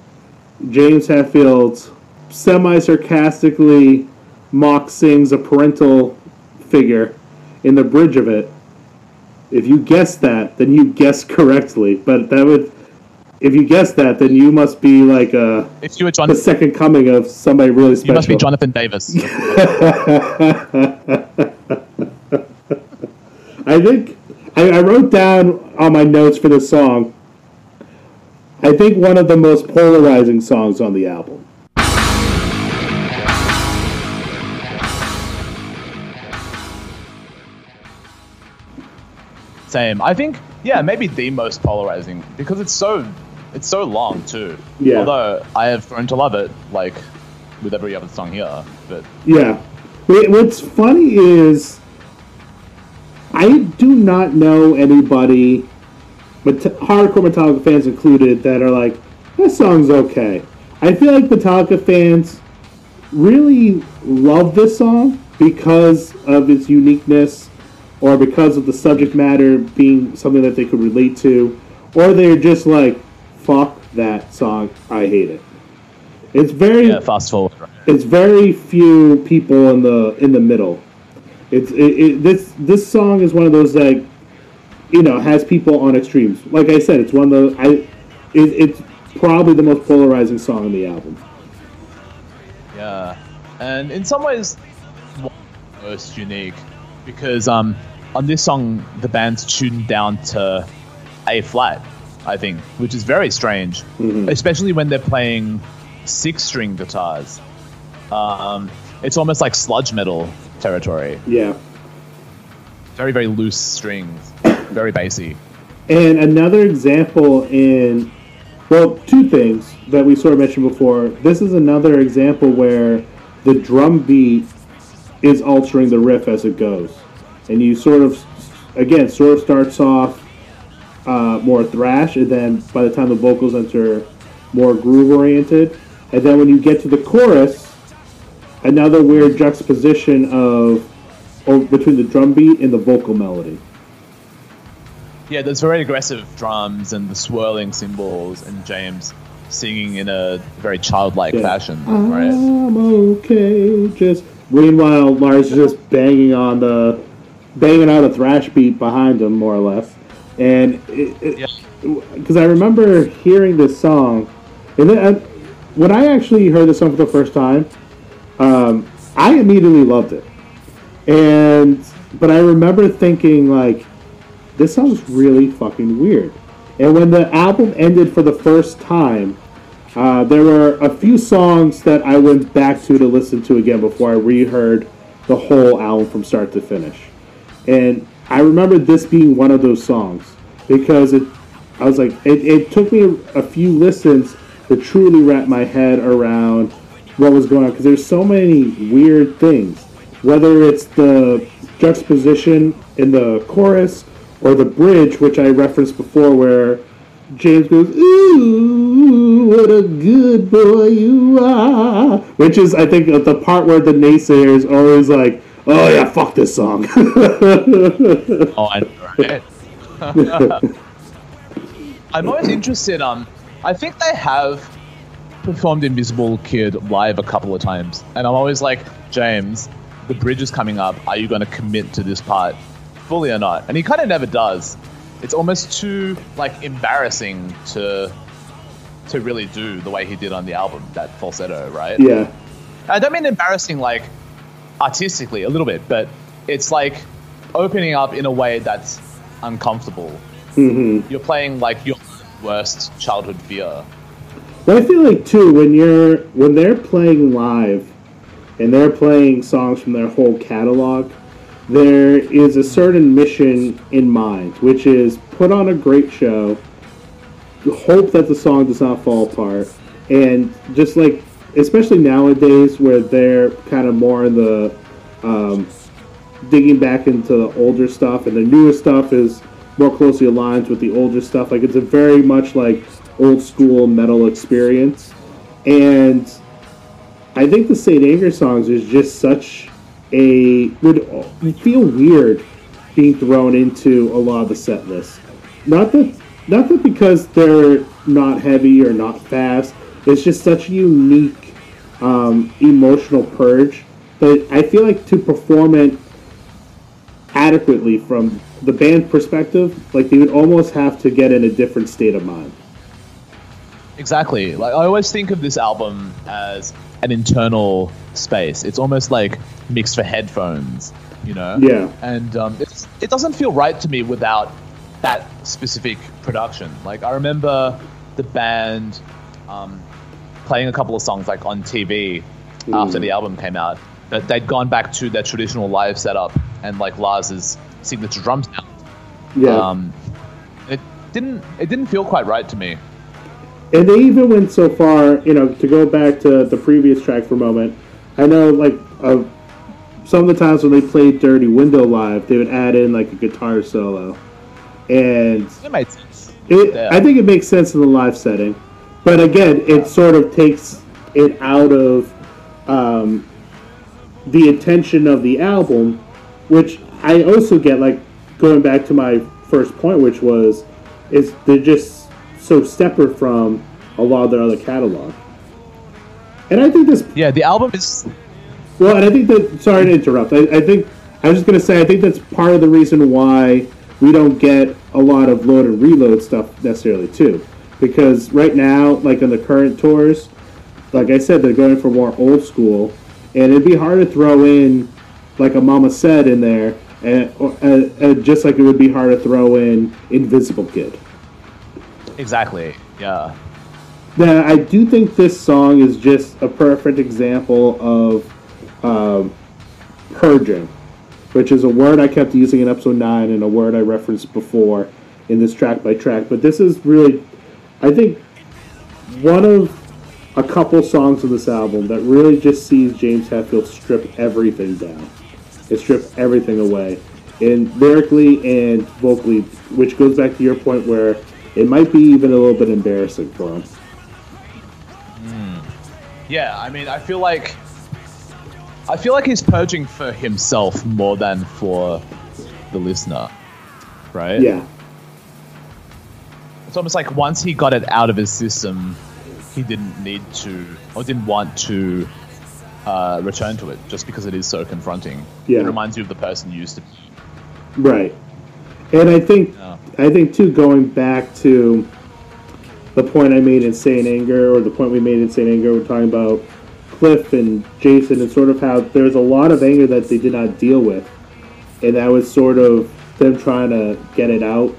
James Hetfield semi-sarcastically mocks, sings a parental figure in the bridge of it, if you guessed that, then you guessed correctly. But that would... If you guessed that, then you must be like a, if you were Jonathan, the second coming of somebody really special. You must be Jonathan Davis. I think I, I wrote down on my notes for this song, I think one of the most polarizing songs on the album. Same. I think, yeah, maybe the most polarizing, because it's so it's so long too. Yeah. Although I have grown to love it, like with every other song here. But yeah, what's funny is I do not know anybody, but hardcore Metallica fans included, that are like, this song's okay. I feel like Metallica fans really love this song because of its uniqueness, or because of the subject matter being something that they could relate to, or they're just like, fuck that song, I hate it. It's very yeah, fast forward. Right? It's very few people in the in the middle. It's it, it, this this song is one of those that, you know, has people on extremes. Like I said, it's one of the I, it, it's probably the most polarizing song on the album. Yeah, and in some ways, most unique. Because um, on this song, the band's tuned down to A flat, I think, which is very strange, mm-hmm. especially when they're playing six-string guitars. Um, it's almost like sludge metal territory. Yeah. Very, very loose strings, very bassy. And another example in, well, two things that we sort of mentioned before. This is another example where the drum beat is altering the riff as it goes, and you sort of, again, sort of starts off uh, more thrash, and then by the time the vocals enter, more groove oriented, and then when you get to the chorus, another weird juxtaposition of or between the drum beat and the vocal melody. Yeah, there's very aggressive drums and the swirling cymbals, and James singing in a very childlike yeah. fashion. Right? I'm okay, just. Meanwhile, Lars is just banging on the banging on the thrash beat behind him, more or less. And because yeah. I remember hearing this song, and then I, when I actually heard this song for the first time, um, I immediately loved it. And but I remember thinking like, this sounds really fucking weird. And when the album ended for the first time, Uh, there were a few songs that I went back to to listen to again before I reheard the whole album from start to finish. And I remember this being one of those songs because it, I was like, it, it took me a, a few listens to truly wrap my head around what was going on, because there's so many weird things, whether it's the juxtaposition in the chorus or the bridge, which I referenced before, where James goes, "Ooh, what a good boy you are," which is, I think, the part where the naysayer is always like, "Oh yeah, fuck this song." Oh, I know, right? I'm always interested. Um, I think they have performed Invisible Kid live a couple of times, and I'm always like, James, the bridge is coming up. Are you going to commit to this part fully or not? And he kind of never does. It's almost too like embarrassing to to really do the way he did on the album, that falsetto, right? Yeah. I don't mean embarrassing like artistically a little bit, but it's like opening up in a way that's uncomfortable. Mm-hmm. You're playing like your worst childhood fear. Well, I feel like too when you're when they're playing live and they're playing songs from their whole catalog, there is a certain mission in mind, which is put on a great show, hope that the song does not fall apart, and just like, especially nowadays where they're kind of more in the, um, digging back into the older stuff, and the newer stuff is more closely aligned with the older stuff. Like, it's a very much like old school metal experience. And I think the Saint Anger songs is just such a, would feel weird being thrown into a lot of the set list. Not that, not that because they're not heavy or not fast. It's just such a unique um, emotional purge that I feel like to perform it adequately from the band perspective, like they would almost have to get in a different state of mind. Exactly. Like, I always think of this album as an internal space. It's almost like mixed for headphones, you know? Yeah. And um, it's, it doesn't feel right to me without that specific production. Like, I remember the band um, playing a couple of songs like on T V mm. after the album came out, but they'd gone back to their traditional live setup and like Lars's signature drum sound. Yeah. Um, it didn't. It didn't feel quite right to me. And they even went so far, you know, to go back to the previous track for a moment. I know, like, uh, some of the times when they played Dirty Window live, they would add in, like, a guitar solo. And it made sense. It, yeah. I think it makes sense in the live setting. But, again, it sort of takes it out of um, the intention of the album, which I also get, like, going back to my first point, which was, is they're just so separate from a lot of their other catalog. And I think this... Yeah, the album is... Well, and I think that... Sorry to interrupt. I, I think... I was just going to say, I think that's part of the reason why we don't get a lot of Load and Reload stuff necessarily, too. Because right now, like on the current tours, like I said, they're going for more old school. And it'd be hard to throw in, like a Mama Said in there, and, and, and just like it would be hard to throw in Invisible Kid. Exactly, yeah. Now, I do think this song is just a perfect example of um, purging, which is a word I kept using in episode nine and a word I referenced before in this track by track. But this is really, I think, one of a couple songs on this album that really just sees James Hetfield strip everything down. It strips everything away, and lyrically and vocally, which goes back to your point where it might be even a little bit embarrassing for him. Mm. Yeah, I mean, I feel like I feel like he's purging for himself more than for the listener, right? Yeah. It's almost like once he got it out of his system, he didn't need to or didn't want to uh, return to it, just because it is so confronting. Yeah. It reminds you of the person you used to be. Right. And I think, yeah. I think too, going back to the point I made in Saint Anger, or the point we made in Saint Anger, we're talking about Cliff and Jason, and sort of how there's a lot of anger that they did not deal with, and that was sort of them trying to get it out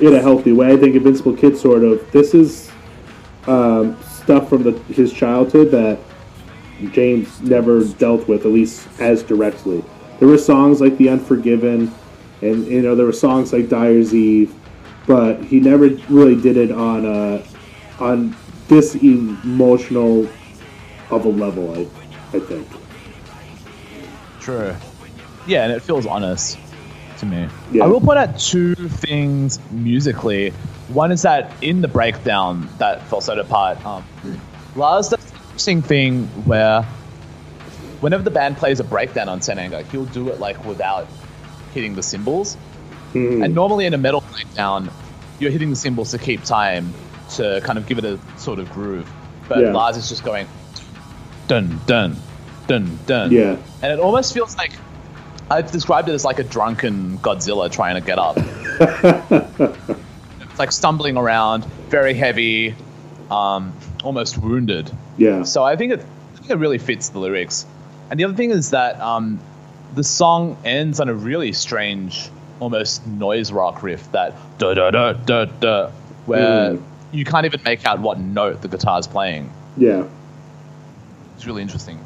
in a healthy way. I think Invincible Kid sort of, this is um, stuff from the, his childhood that James never dealt with, at least as directly. There were songs like The Unforgiven, and you know there were songs like Dyer's Eve, but he never really did it on a, on this emotional of a level, I, I think. True. Yeah, and it feels honest to me. Yeah. I will point out two things musically. One is that in the breakdown, that falsetto part, um, Lars does an interesting thing where whenever the band plays a breakdown on Saint Anger, he'll do it like without hitting the cymbals. Mm. And normally in a metal breakdown, you're hitting the cymbals to keep time, to kind of give it a sort of groove. But yeah. Lars is just going dun, dun, dun, dun. Yeah. And it almost feels like, I've described it as like a drunken Godzilla trying to get up. It's like stumbling around, very heavy, um, almost wounded. Yeah. So I think it, I think it really fits the lyrics. And the other thing is that um, the song ends on a really strange, almost noise rock riff, that da da da da da, where mm. you can't even make out what note the guitar's playing. Yeah. It's really interesting.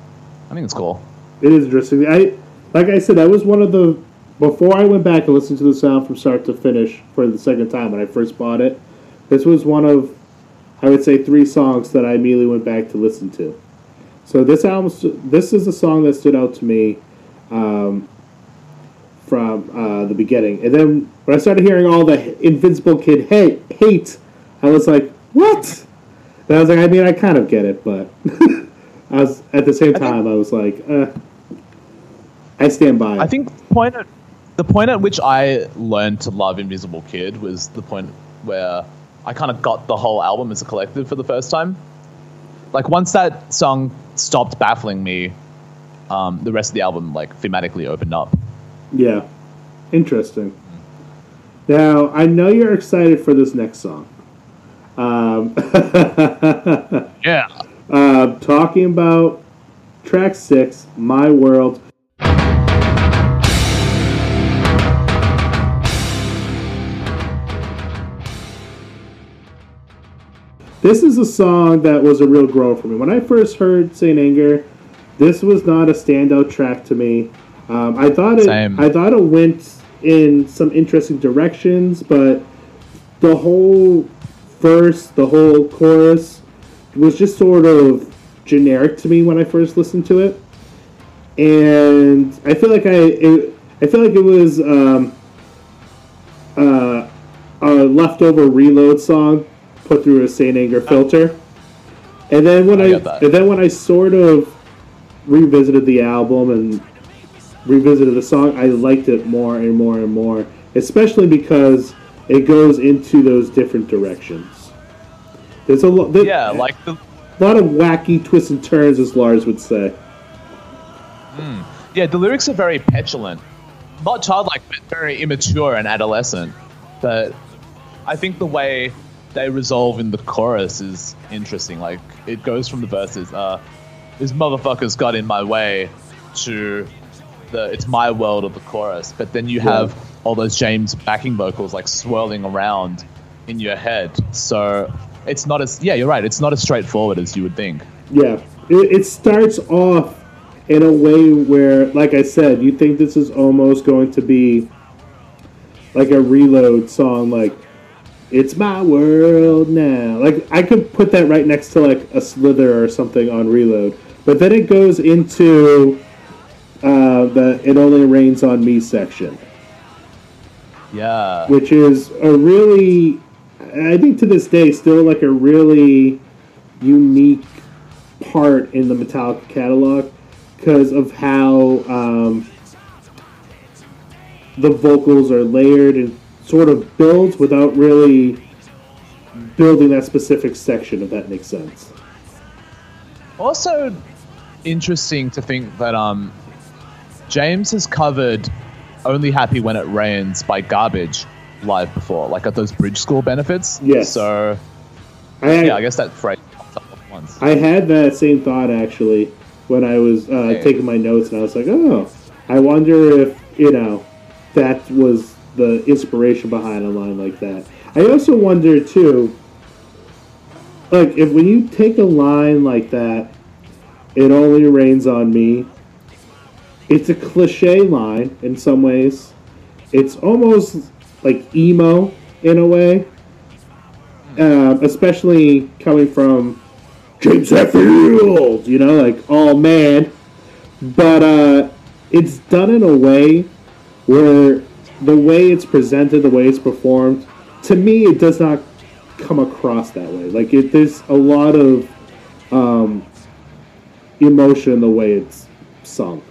I think it's cool. It is interesting. I. Like I said, that was one of the... Before I went back and listened to the sound from start to finish for the second time when I first bought it, this was one of, I would say, three songs that I immediately went back to listen to. So this album, this is a song that stood out to me um, from uh, the beginning. And then when I started hearing all the Invincible Kid hate, hate I was like, what? And I was like, I mean, I kind of get it, but I was at the same time, I was like, eh. I stand by it. I think the point, at, the point at which I learned to love Invisible Kid was the point where I kind of got the whole album as a collective for the first time. Like, once that song stopped baffling me, um, the rest of the album, like, thematically opened up. Yeah. Interesting. Now, I know you're excited for this next song. Um, yeah. Uh, talking about track six, My World. This is a song that was a real grower for me. When I first heard Saint Anger, this was not a standout track to me. Um, I thought it, Same. I thought it went in some interesting directions, but the whole verse, the whole chorus, was just sort of generic to me when I first listened to it. And I feel like I, it, I feel like it was um, uh, a leftover Reload song put through a Saint Anger filter. And then when I, I and then when I sort of revisited the album and revisited the song, I liked it more and more and more, especially because it goes into those different directions. There's a lot, yeah, like the lot of wacky twists and turns, as Lars would say. Mm. Yeah, the lyrics are very petulant, not childlike, but very immature and adolescent. But I think the way they resolve in the chorus is interesting. Like, it goes from the verses, uh, this motherfucker's got in my way, to the it's my world of the chorus. But then you have yeah. all those James backing vocals like swirling around in your head. So it's not as, yeah, you're right, it's not as straightforward as you would think. Yeah. It, it starts off in a way where, like I said, you think this is almost going to be like a Reload song, like, it's my world now. Like, I could put that right next to, like, a Slither or something on Reload. But then it goes into uh, the It Only Rains on Me section. Yeah. Which is a really, I think to this day, still, like, a really unique part in the Metallica catalog because of how um, the vocals are layered and sort of builds without really building that specific section, if that makes sense. Also interesting to think that um, James has covered Only Happy When It Rains by Garbage live before, like at those bridge school benefits. Yes. So, I had, yeah, I guess that phrase popped up once. I had that same thought, actually, when I was uh, hey. taking my notes, and I was like, oh, I wonder if, you know, that was the inspiration behind a line like that. I also wonder too, Look, if when you take a line like that, it only rains on me. It's a cliche line in some ways. It's almost like emo in a way. Uh, especially coming from James Hetfield, you know, like, oh man. But uh, it's done in a way where the way it's presented, the way it's performed, to me, it does not come across that way. Like, it, there's a lot of um, emotion in the way it's sung.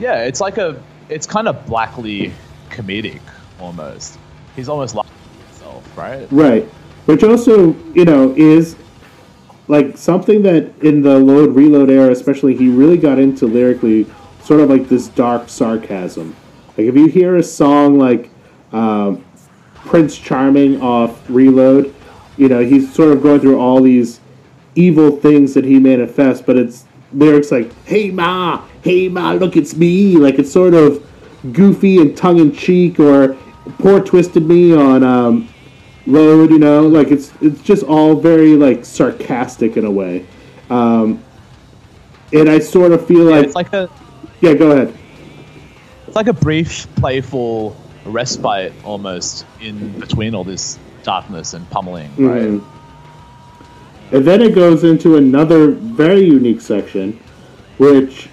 Yeah, it's like a, it's kind of blackly comedic almost. He's almost laughing at himself, right? Right. Which also, you know, is like something that in the Load Reload era, especially, he really got into lyrically, sort of like this dark sarcasm. Like, if you hear a song like um, Prince Charming off Reload, you know, he's sort of going through all these evil things that he manifests, but it's lyrics like, hey ma, hey ma, look, it's me. Like, it's sort of goofy and tongue-in-cheek, or Poor Twisted Me on um, Load, you know? Like, it's it's just all very, like, sarcastic in a way. Um, and I sort of feel yeah, like... It's like a... Yeah, go ahead. It's like a brief, playful respite, almost, in between all this darkness and pummeling, right? Mm-hmm. And then it goes into another very unique section, which...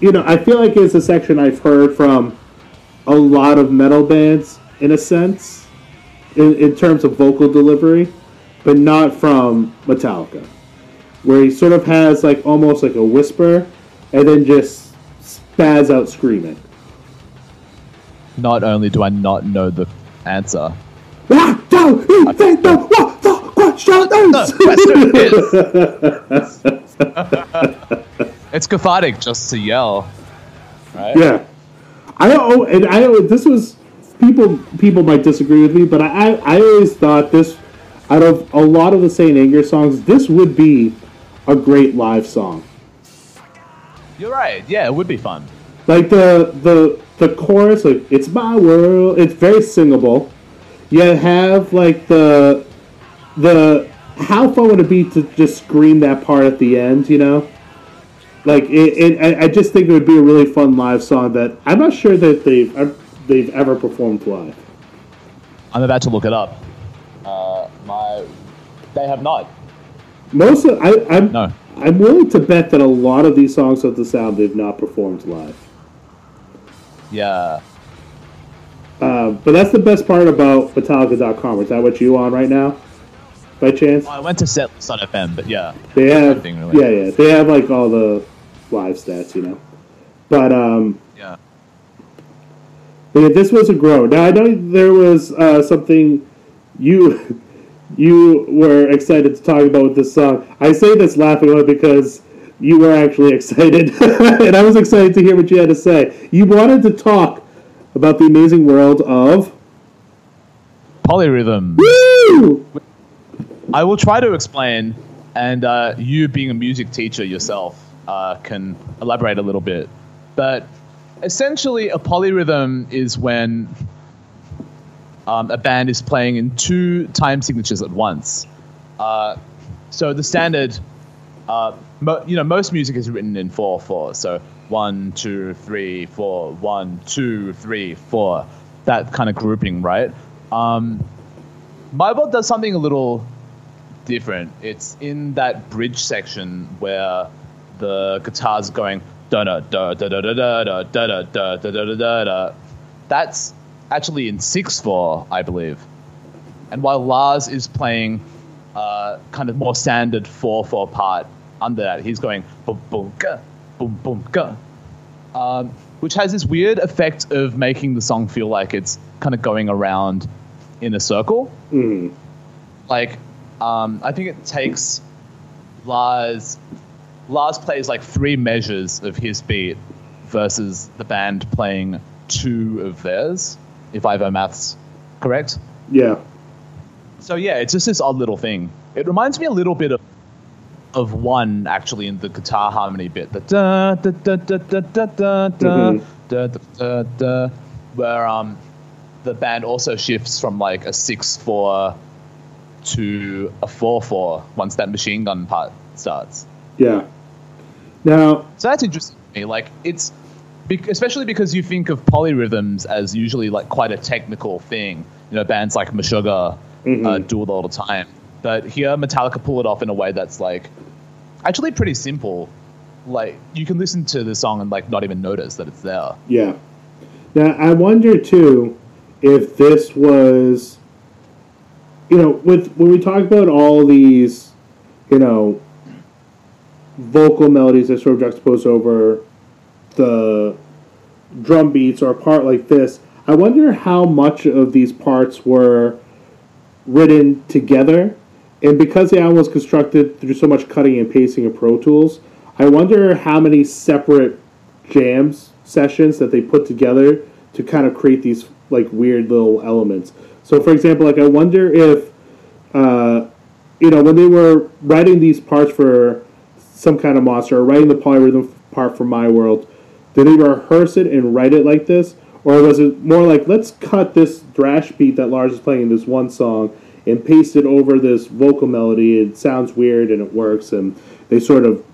You know, I feel like it's a section I've heard from a lot of metal bands, in a sense, in, in terms of vocal delivery, but not from Metallica, where he sort of has like almost like a whisper, and then just spaz out screaming. Not only do I not know the answer, I don't know what the question is. It's cathartic just to yell, right? Yeah, I oh, and I this was people people might disagree with me, but I, I I always thought this, out of a lot of the Saint Anger songs, this would be a great live song. You're right. Yeah, it would be fun. Like the the the chorus, like it's my world. It's very singable. You have like the the how fun would it be to just scream that part at the end, you know? Like it, it, I just think it would be a really fun live song that I'm not sure that they've they've ever performed live. I'm about to look it up. Uh, my, they have not. Most of, I, I'm no. I'm willing to bet that a lot of these songs of the sound they've not performed live. Yeah. Uh, but that's the best part about Metallica dot com. Is that what you on right now? By chance? Well, I went to Setlist on F M, but yeah, they have really. yeah yeah they have like all the live stats, you know. But um, yeah. But yeah, this was a grow. Now I know there was uh, something you you were excited to talk about with this song. I say this laughing because you were actually excited, and I was excited to hear what you had to say. You wanted to talk about the amazing world of polyrhythm. Woo! I will try to explain, and uh, you, being a music teacher yourself, uh, can elaborate a little bit. But essentially, a polyrhythm is when um, a band is playing in two time signatures at once. Uh, so the standard, uh, mo- you know, most music is written in four four. So one, two, three, four, one, two, three, four. That kind of grouping, right? Um, my world does something a little different. It's in that bridge section where the guitar's going da da da da da da da da da da da da da. That's actually in six four, I believe. And while Lars is playing uh, kind of more standard four four part under that, he's going boom boom ga boom boom ga, um, which has this weird effect of making the song feel like it's kind of going around in a circle. Mm. Like. Um, I think it takes Lars. Lars plays like three measures of his beat versus the band playing two of theirs, if I have my maths correct. Yeah. So yeah, it's just this odd little thing. It reminds me a little bit of of one actually in the guitar harmony bit, the da da da da da da da da da da da, where um the band also shifts from like a six four to a four four once that machine gun part starts. Yeah. Now, so that's interesting to me. Like, it's especially because you think of polyrhythms as usually like quite a technical thing. You know, bands like Meshuggah uh, do it all the time. But here, Metallica pull it off in a way that's like actually pretty simple. Like, you can listen to the song and like not even notice that it's there. Yeah. Now, I wonder too if this was, you know, with when we talk about all these, you know, vocal melodies that sort of juxtapose over the drum beats or a part like this, I wonder how much of these parts were written together. And because the album was constructed through so much cutting and pasting of Pro Tools, I wonder how many separate jams sessions that they put together to kind of create these like weird little elements. So, for example, like I wonder if, uh, you know, when they were writing these parts for Some Kind of Monster or writing the polyrhythm part for My World, did they rehearse it and write it like this? Or was it more like, let's cut this thrash beat that Lars is playing in this one song and paste it over this vocal melody. It sounds weird and it works. And they sort of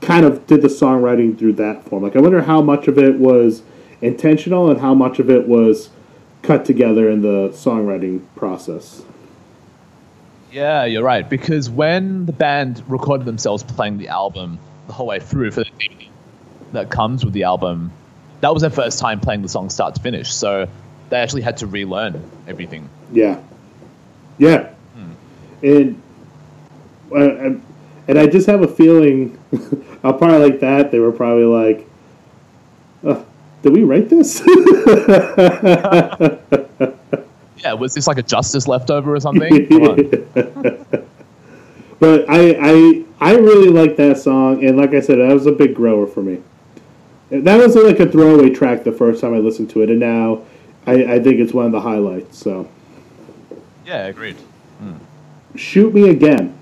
kind of did the songwriting through that form. Like, I wonder how much of it was intentional and how much of it was cut together in the songwriting process. Yeah, you're right. Because when the band recorded themselves playing the album the whole way through for the thing that comes with the album, that was their first time playing the song start to finish. So they actually had to relearn everything. Yeah. Yeah. Hmm. And uh, and I just have a feeling a part like that, they were probably like, oh, did we write this? Yeah, was this like a Justice leftover or something? Come on. But I, I I really like that song, and like I said, that was a big grower for me. That was like a throwaway track the first time I listened to it, and now I, I think it's one of the highlights. So, yeah, agreed. Mm. Shoot Me Again.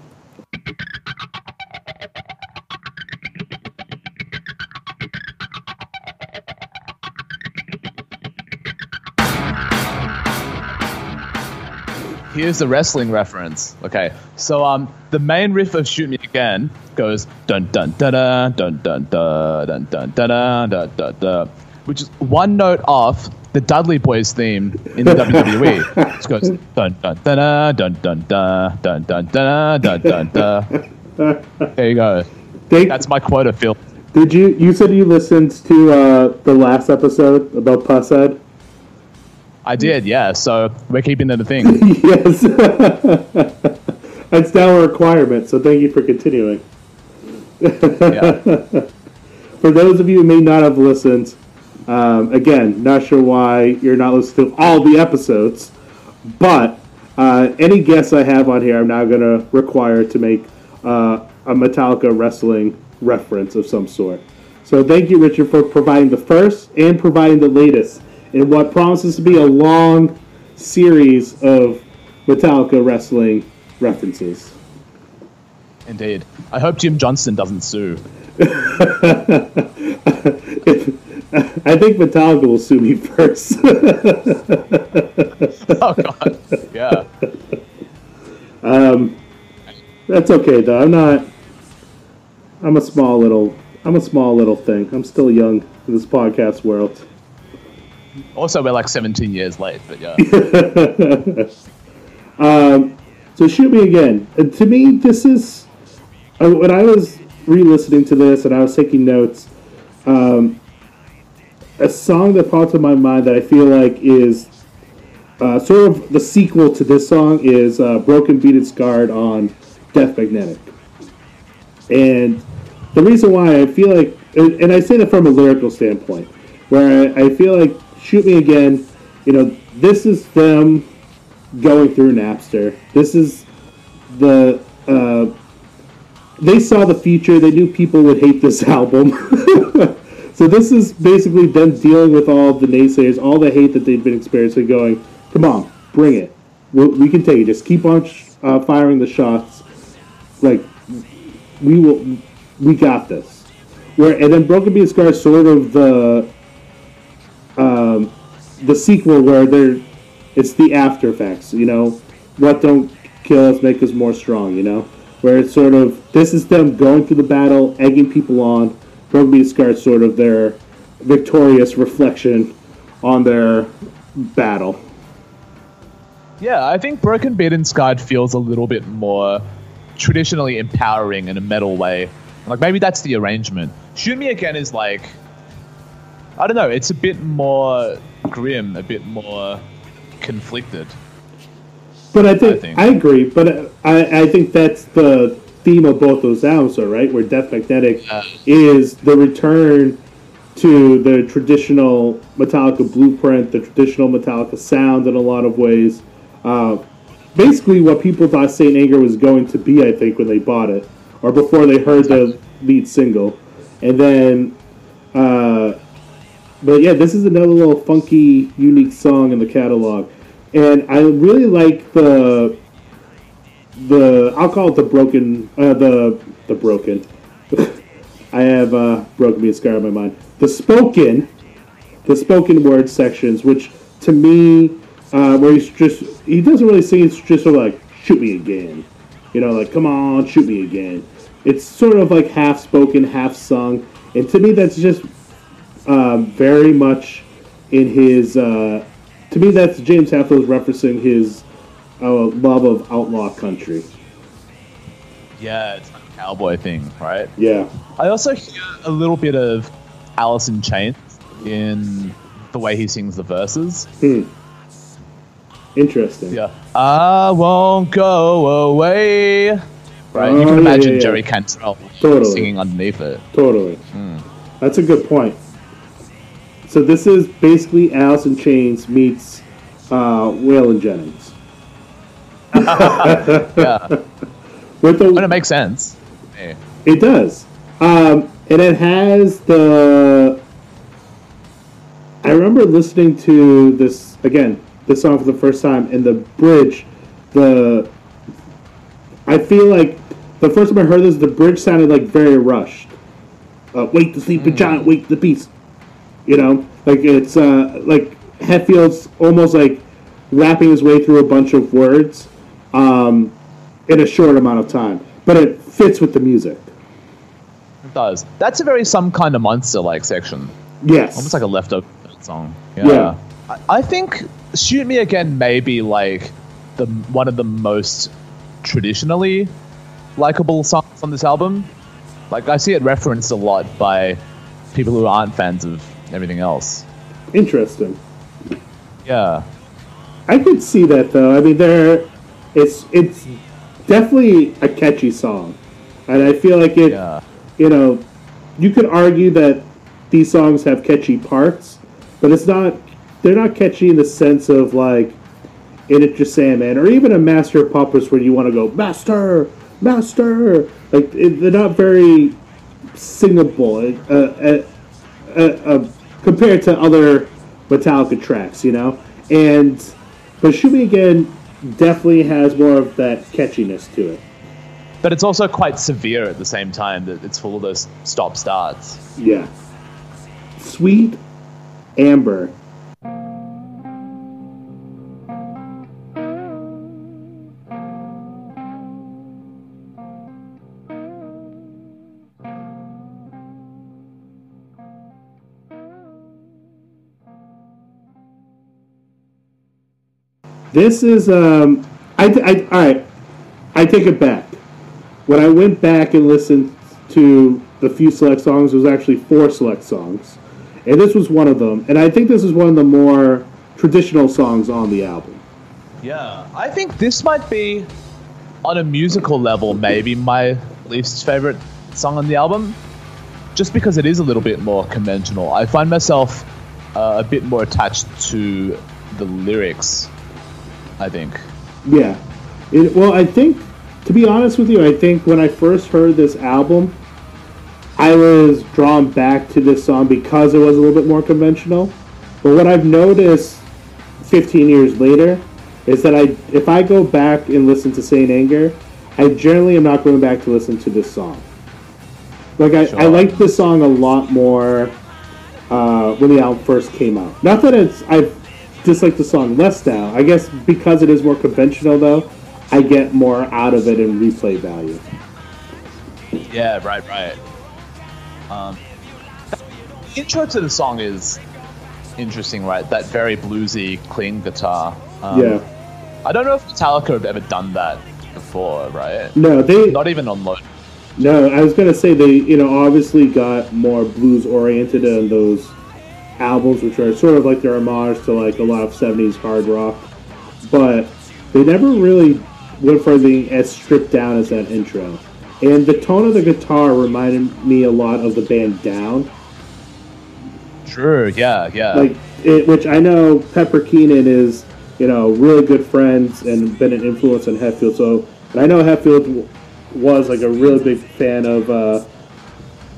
Here's the wrestling reference. Okay, so um, the main riff of "Shoot Me Again" goes dun dun dun dun dun dun dun dun dun dun dun dun, which is one note off the Dudley Boys theme in the W W E. It goes dun dun dun dun dun dun dun dun dun dun dun. There you go. That's my quota, Phil. Did you? You said you listened to uh, the last episode about Pusshead. I did, yeah. So we're keeping it a thing. Yes. That's now a requirement, so thank you for continuing. Yeah. For those of you who may not have listened, um, again, not sure why you're not listening to all the episodes, but uh, any guests I have on here, I'm now going to require to make uh, a Metallica wrestling reference of some sort. So thank you, Richard, for providing the first and providing the latest in what promises to be a long series of Metallica wrestling references. Indeed. I hope Jim Johnston doesn't sue. if, I think Metallica will sue me first. Oh, God. Yeah. Um, that's okay, though. I'm not... I'm a small little... I'm a small little thing. I'm still young in this podcast world. Also, we're like seventeen years late, but yeah. um, so Shoot Me Again. And to me, this is... Uh, when I was re-listening to this and I was taking notes, um, a song that popped in my mind that I feel like is uh, sort of the sequel to this song is uh, Broken Beaten Scarred on Death Magnetic. And the reason why I feel like... And, and I say that from a lyrical standpoint, where I, I feel like Shoot Me Again, you know, this is them going through Napster. This is the, uh, they saw the future. They knew people would hate this album. So this is basically them dealing with all the naysayers, all the hate that they've been experiencing, going, come on, bring it. We, we can take it. Just keep on sh- uh, firing the shots. Like, we will, we got this. Where, and then Broken Beaten Scarred is sort of the, Um, the sequel where they're, it's the after effects, you know, what don't kill us, make us more strong, you know? Where it's sort of, this is them going through the battle, egging people on. Broken Beaten Scarred sort of their victorious reflection on their battle. Yeah, I think Broken Beaten Scarred feels a little bit more traditionally empowering in a metal way. Like, maybe that's the arrangement. Shoot Me Again is like, I don't know, it's a bit more grim, a bit more conflicted. But I think, I, think. I agree, but I, I think that's the theme of both those albums, though, right? Where Death Magnetic yeah. is the return to the traditional Metallica blueprint, the traditional Metallica sound in a lot of ways. Uh, basically what people thought Saint Anger was going to be, I think, when they bought it, or before they heard the lead single. And then, uh, but yeah, this is another little funky, unique song in the catalog. And I really like the, the I'll call it the broken, uh, the the broken. I have uh, Broken Beaten Scarred in my mind. The spoken, the spoken word sections, which to me, uh, where he's just, he doesn't really sing, it's just sort of like, shoot me again. You know, like, come on, shoot me again. It's sort of like half spoken, half sung. And to me, that's just uh, very much in his, uh, to me, that's James Hetfield's referencing his uh, love of outlaw country. Yeah, it's like a cowboy thing, right? Yeah. I also hear a little bit of Alice in Chains in the way he sings the verses. Hmm. Interesting. Yeah. I won't go away. Right. Oh, you can imagine yeah, yeah. Jerry Cantrell totally. singing underneath it. Totally. Mm. That's a good point. So this is basically Alice in Chains meets uh, Waylon Jennings. yeah. With the, but it makes sense. Yeah. It does. Um, and it has the... I remember listening to this, again, this song for the first time, and the bridge, the... I feel like the first time I heard this, the bridge sounded like very rushed. Uh, wake the sleeping mm. giant, wake the beast. You know? Like, it's, uh, like, Hetfield's almost like rapping his way through a bunch of words um, in a short amount of time. But it fits with the music. It does. That's a very Some Kind of Monster-like section. Yes. Almost like a leftover song. Yeah. yeah. I, I think Shoot Me Again may be, like, the one of the most traditionally likable songs on this album. Like, I see it referenced a lot by people who aren't fans of everything else. Interesting. Yeah. I could see that, though. I mean, there, it's it's definitely a catchy song. And I feel like it... Yeah. You know, you could argue that these songs have catchy parts, but it's not, they're not catchy in the sense of like in Enter Sandman or even a Master of Puppets where you want to go, Master, Master. Like, it, they're not very singable uh, uh, uh, uh, compared to other Metallica tracks, you know? And, but Shoot Me Again definitely has more of that catchiness to it. But it's also quite severe at the same time, that it's full of those stop-starts. Yeah. Sweet Amber. This is, um... I, I, all right. I take it back. When I went back and listened to the few select songs, it was actually four select songs. And this was one of them. And I think this is one of the more traditional songs on the album. Yeah. I think this might be, on a musical level, maybe my least favorite song on the album. Just because it is a little bit more conventional. I find myself uh, a bit more attached to the lyrics, I think. Yeah. It, well, I think... To be honest with you, I think when I first heard this album, I was drawn back to this song because it was a little bit more conventional. But what I've noticed fifteen years later is that I, if I go back and listen to Saint Anger, I generally am not going back to listen to this song. Like, I, sure. I liked this song a lot more uh, when the album first came out. Not that it's I dislike the song less now. I guess because it is more conventional, though, I get more out of it in replay value. Yeah, right, right. Um, the intro to the song is interesting, right? That very bluesy, clean guitar. Um, yeah. I don't know if Metallica have ever done that before, right? No, they... Not even on Load. No, I was going to say they, you know, obviously got more blues-oriented in those albums, which are sort of like their homage to, like, a lot of seventies hard rock. But they never really went for anything as stripped down as that intro. And the tone of the guitar reminded me a lot of the band Down. Sure, yeah, yeah. Like, it, which I know Pepper Keenan is, you know, really good friends and been an influence on Hetfield. So, and I know Hetfield was like a really big fan of uh,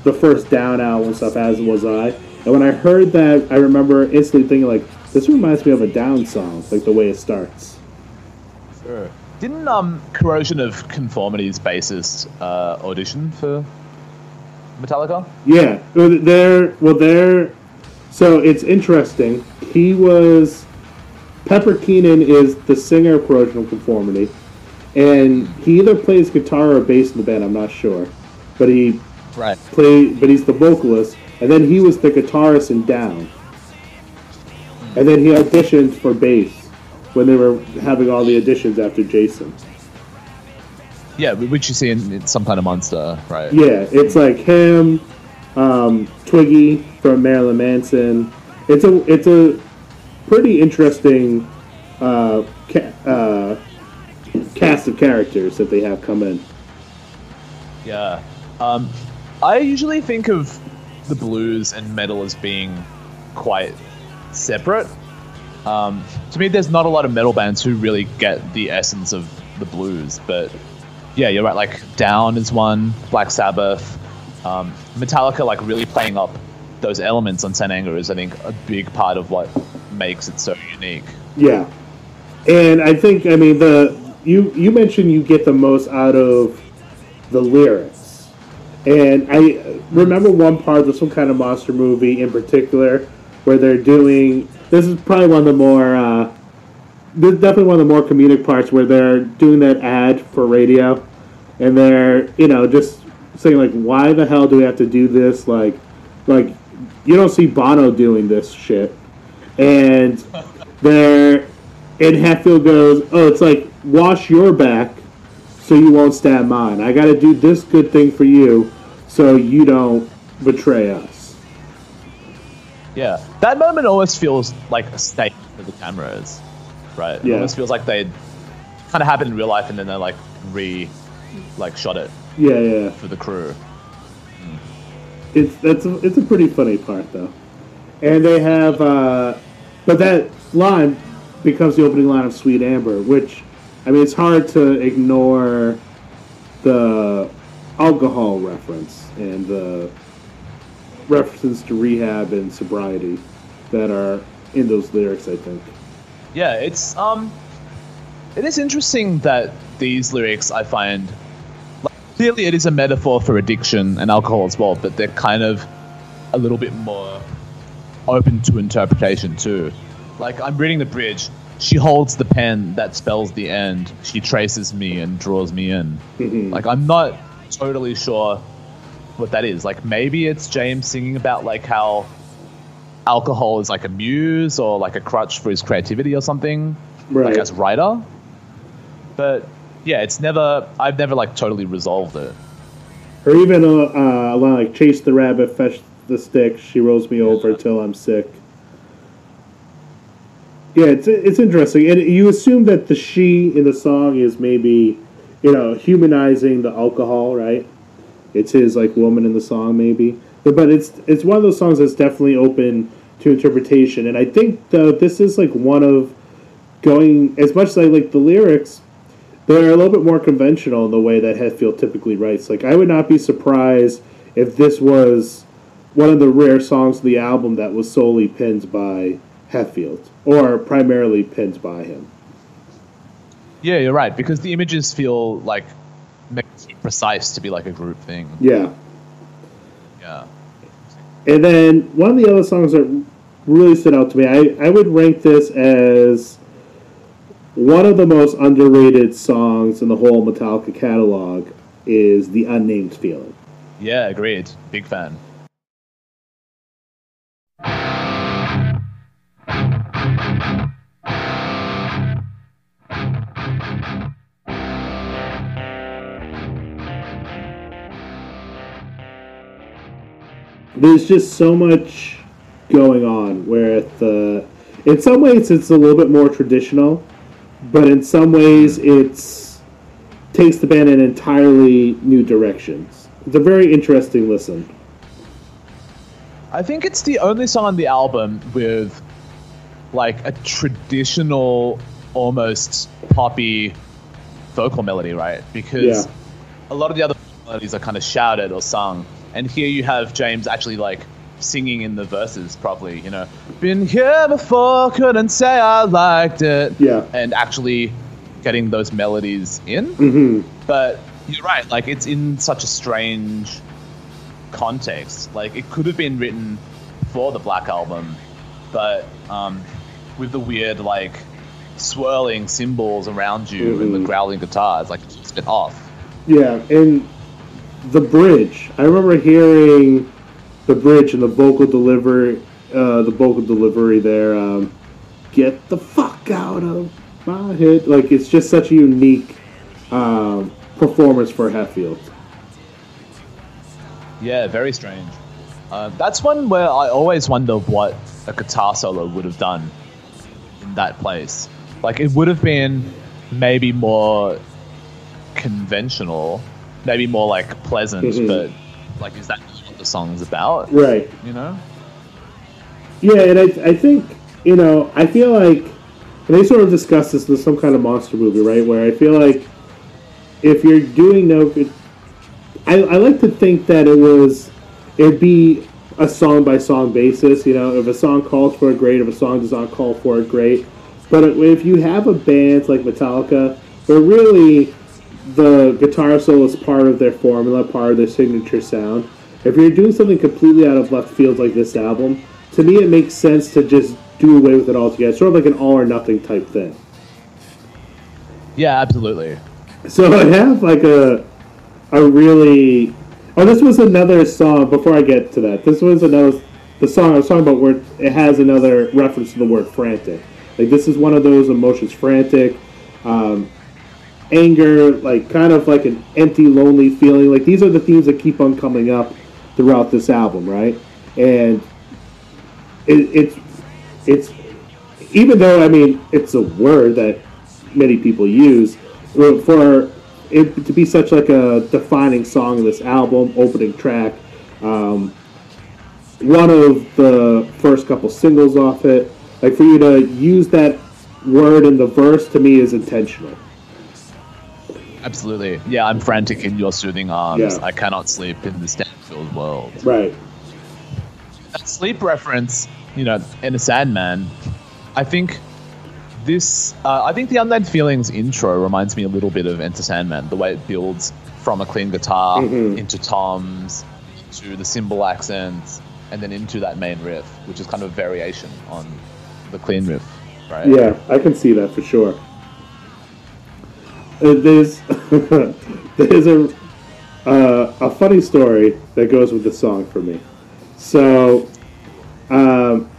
the first Down album and stuff, as was I. And when I heard that, I remember instantly thinking, like, this reminds me of a Down song, like the way it starts. Sure. Didn't um, Corrosion of Conformity's bassist uh, audition for Metallica? Yeah. They're, well, they're... So it's interesting. He was... Pepper Keenan is the singer of Corrosion of Conformity. And he either plays guitar or bass in the band, I'm not sure. But he right. play, but he's the vocalist. And then he was the guitarist in Down. And then he auditioned for bass when they were having all the auditions after Jason. Yeah, which you see in, in Some Kind of Monster, right? Yeah, it's like him, um, Twiggy from Marilyn Manson. It's a it's a pretty interesting uh, ca- uh, cast of characters that they have come in. Yeah, um, I usually think of the blues and metal as being quite separate. Um, to me, there's not a lot of metal bands who really get the essence of the blues, but yeah, you're right. Like Down is one, Black Sabbath, um, Metallica, like really playing up those elements on Saint Anger is, I think, a big part of what makes it so unique. Yeah, and I think I mean the you you mentioned you get the most out of the lyrics, and I remember one part of Some Kind of Monster movie in particular where they're doing. This is probably one of the more, uh, this is definitely one of the more comedic parts where they're doing that ad for radio, and they're, you know, just saying, like, why the hell do we have to do this? Like, like you don't see Bono doing this shit. And they're, and Hetfield goes, oh, it's like, wash your back so you won't stab mine. I got to do this good thing for you so you don't betray us. Yeah, that moment always feels like a statement for the cameras, right? It yeah. almost feels like they kind of happened in real life and then they like re, like shot it. Yeah, yeah. For the crew. Mm. It's that's a, it's a pretty funny part though, and they have, uh, but that line becomes the opening line of "Sweet Amber," which, I mean, it's hard to ignore the alcohol reference and the. References to rehab and sobriety that are in those lyrics, I think. Yeah, it's um, it is interesting that these lyrics I find like, clearly it is a metaphor for addiction and alcohol as well, but they're kind of a little bit more open to interpretation too. Like I'm reading the bridge. She holds the pen that spells the end. She traces me and draws me in. Mm-hmm. Like I'm not totally sure what that is. Like maybe it's James singing about like how alcohol is like a muse or like a crutch for his creativity or something, right? Like as a writer. But yeah, it's never I've never like totally resolved it. Or even a uh, line like chase the rabbit, fetch the stick, she rolls me yeah. over till I'm sick. Yeah, it's it's interesting, and you assume that the she in the song is maybe, you know, humanizing the alcohol, right? It's his, like, woman in the song, maybe. But it's it's one of those songs that's definitely open to interpretation. And I think, though, this is, like, one of going... As much as I like the lyrics, they're a little bit more conventional in the way that Hetfield typically writes. Like, I would not be surprised if this was one of the rare songs of the album that was solely penned by Hetfield. Or primarily penned by him. Yeah, you're right. Because the images feel, like... precise to be like a group thing. Yeah. Yeah. And then one of the other songs that really stood out to me, I, I would rank this as One of the most underrated songs in the whole Metallica catalog is The Unnamed Feeling. Yeah, agreed. Big fan. There's just so much going on where the, in some ways it's a little bit more traditional, but in some ways it's takes the band in entirely new directions. It's a very interesting listen. I think it's the only song on the album with like a traditional, almost poppy vocal melody, right? Because yeah. a lot of the other melodies are kind of shouted or sung. And here you have James actually like singing in the verses properly, you know. Been here before, couldn't say I liked it. Yeah. And actually getting those melodies in. Mm-hmm. But you're right, like it's in such a strange context. Like it could have been written for the Black Album, but um, with the weird like swirling cymbals around you mm-hmm. and the growling guitars, like it's a bit off. Yeah, and the bridge. I remember hearing the bridge and the vocal delivery, uh, the vocal delivery there. Um, Get the fuck out of my head! Like it's just such a unique um, performance for Hetfield. Yeah, very strange. Uh, that's one where I always wonder what a guitar solo would have done in that place. Like it would have been maybe more conventional. Maybe more like pleasant, mm-hmm. but like, is that what the song's about? Right. You know? Yeah, and I, I think, you know, I feel like, and they sort of discussed this in Some Kind of Monster movie, right? Where I feel like if you're doing no, it, I, I like to think that it was, it'd be a song by song basis, you know, if a song calls for it, great, if a song does not call for it, great. But if you have a band like Metallica, they're really, the guitar solo is part of their formula, part of their signature sound. If you're doing something completely out of left field like this album, to me it makes sense to just do away with it altogether. It's sort of like an all or nothing type thing. Yeah, absolutely. So I have like a a really... Oh, this was another song, before I get to that, this was another the song I was talking about where it has another reference to the word frantic. Like this is one of those emotions, frantic, um... anger, like kind of like an empty, lonely feeling. Like these are the themes that keep on coming up throughout this album, right? And it, it's it's even though I mean it's a word that many people use for it to be such like a defining song in this album, opening track, um, one of the first couple singles off it. Like for you to use that word in the verse to me is intentional. Absolutely. Yeah, I'm frantic in your soothing arms. Yeah. I cannot sleep in this damn world. Right. That sleep reference, you know, Enter Sandman, I think this, uh, I think the Unnamed Feelings intro reminds me a little bit of Enter Sandman, the way it builds from a clean guitar mm-hmm. into toms, to the cymbal accents, and then into that main riff, which is kind of a variation on the clean riff, right? Yeah, I can see that for sure. Uh, there's there's a uh, a funny story that goes with the song for me. So, um,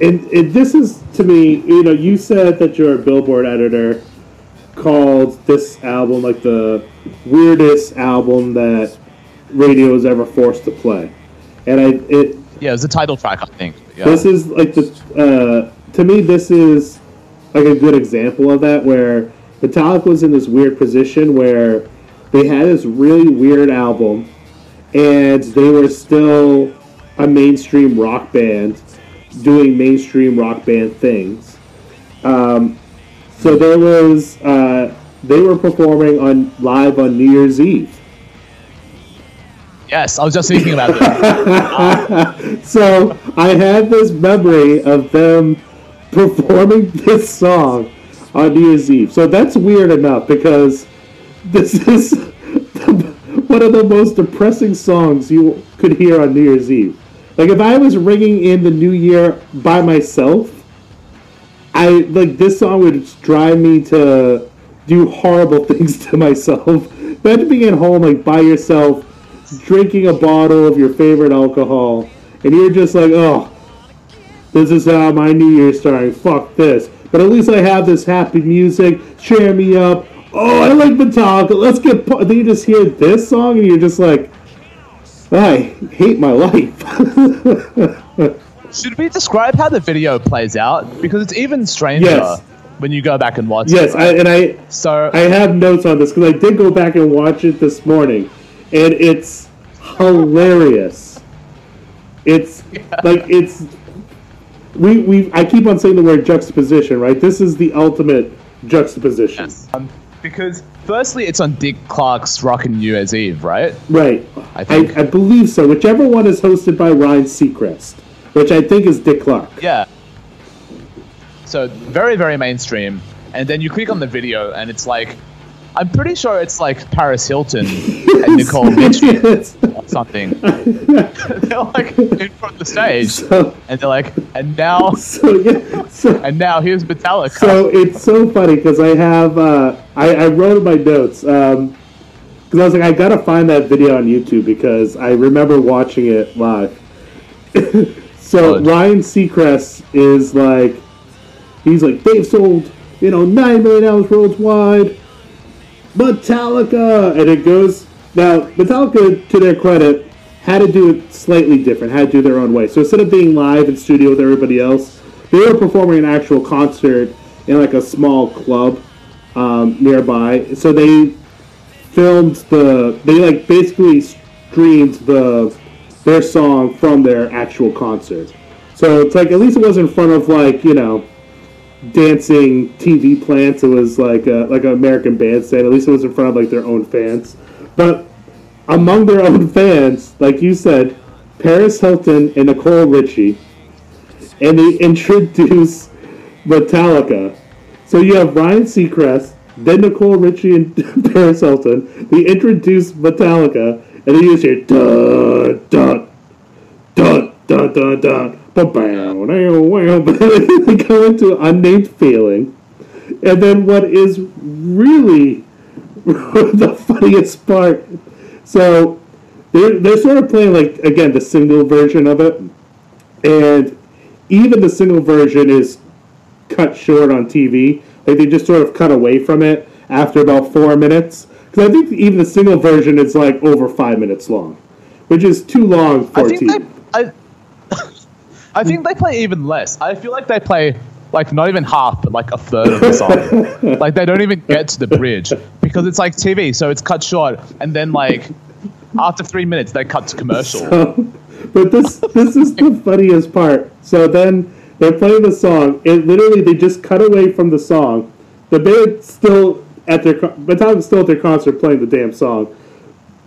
and, and this is to me, you know, you said that your Billboard editor called this album like the weirdest album that radio was ever forced to play, and I it yeah, it was a title track, I think. Yeah. This is like the uh, to me, this is like a good example of that where Metallica was in this weird position where they had this really weird album and they were still a mainstream rock band doing mainstream rock band things. Um, so there was, uh, they were performing on live on New Year's Eve. Yes, I was just thinking about that. So I had this memory of them performing this song on New Year's Eve. So that's weird enough because this is the, one of the most depressing songs you could hear on New Year's Eve. Like if I was ringing in the New Year by myself, I like this song would drive me to do horrible things to myself. Imagine being at home, like by yourself, drinking a bottle of your favorite alcohol, and you're just like, oh, this is how my New Year's starting. Fuck this. But at least I have this happy music. Cheer me up. Oh, I like Metallica. Let's get... Then you just hear this song, and you're just like, I hate my life. Should we describe how the video plays out? Because it's even stranger yes. when you go back and watch yes, it. Yes, right? and I so I have notes on this, because I did go back and watch it this morning, and it's hilarious. It's, yeah. like, it's... We we I keep on saying the word juxtaposition, right? This is the ultimate juxtaposition. Yes. Um, because firstly, it's on Dick Clark's Rockin' New Year's Eve, right? Right. I think I, I believe so. Whichever one is hosted by Ryan Seacrest, which I think is Dick Clark. Yeah. So very very mainstream, and then you click on the video, and it's like, I'm pretty sure it's like Paris Hilton and Nicole Richie or something. They're like in front of the stage, so, and they're like, and now, so, yeah, so, and now here's Metallica. So it's so funny because I have, uh, I, I wrote my notes because um, I was like, I gotta find that video on YouTube because I remember watching it live. So Good. Ryan Seacrest is like, he's like, they've sold, you know, nine million hours worldwide. Metallica, and it goes now. Metallica, to their credit, had to do it slightly different, had to do their own way. So instead of being live in studio with everybody else, they were performing an actual concert in like a small club um, nearby. So they filmed the, they like basically streamed the their song from their actual concert. So it's like, at least it was in front of like, you know, dancing T V plants. It was like a, like an American Bandstand. At least it was in front of like their own fans. But among their own fans, like you said, Paris Hilton and Nicole Richie, and they introduce Metallica. So you have Ryan Seacrest, then Nicole Richie and Paris Hilton. They introduce Metallica, and then you just hear dun dun dun dun dun dun. But they go into unnamed feeling. And then what is really the funniest part, so they're, they're sort of playing, like, again, the single version of it. And even the single version is cut short on T V. Like, they just sort of cut away from it after about four minutes. Because I think even the single version is, like, over five minutes long, which is too long for T V. I think I think they play even less. I feel like they play, like, not even half, but, like, a third of the song. Like, they don't even get to the bridge because it's, like, T V, so it's cut short. And then, like, after three minutes, they cut to commercial. So, but this this is the funniest part. So then they're playing the song. It literally, they just cut away from the song. The band's still at their, Metallica's still at their concert playing the damn song.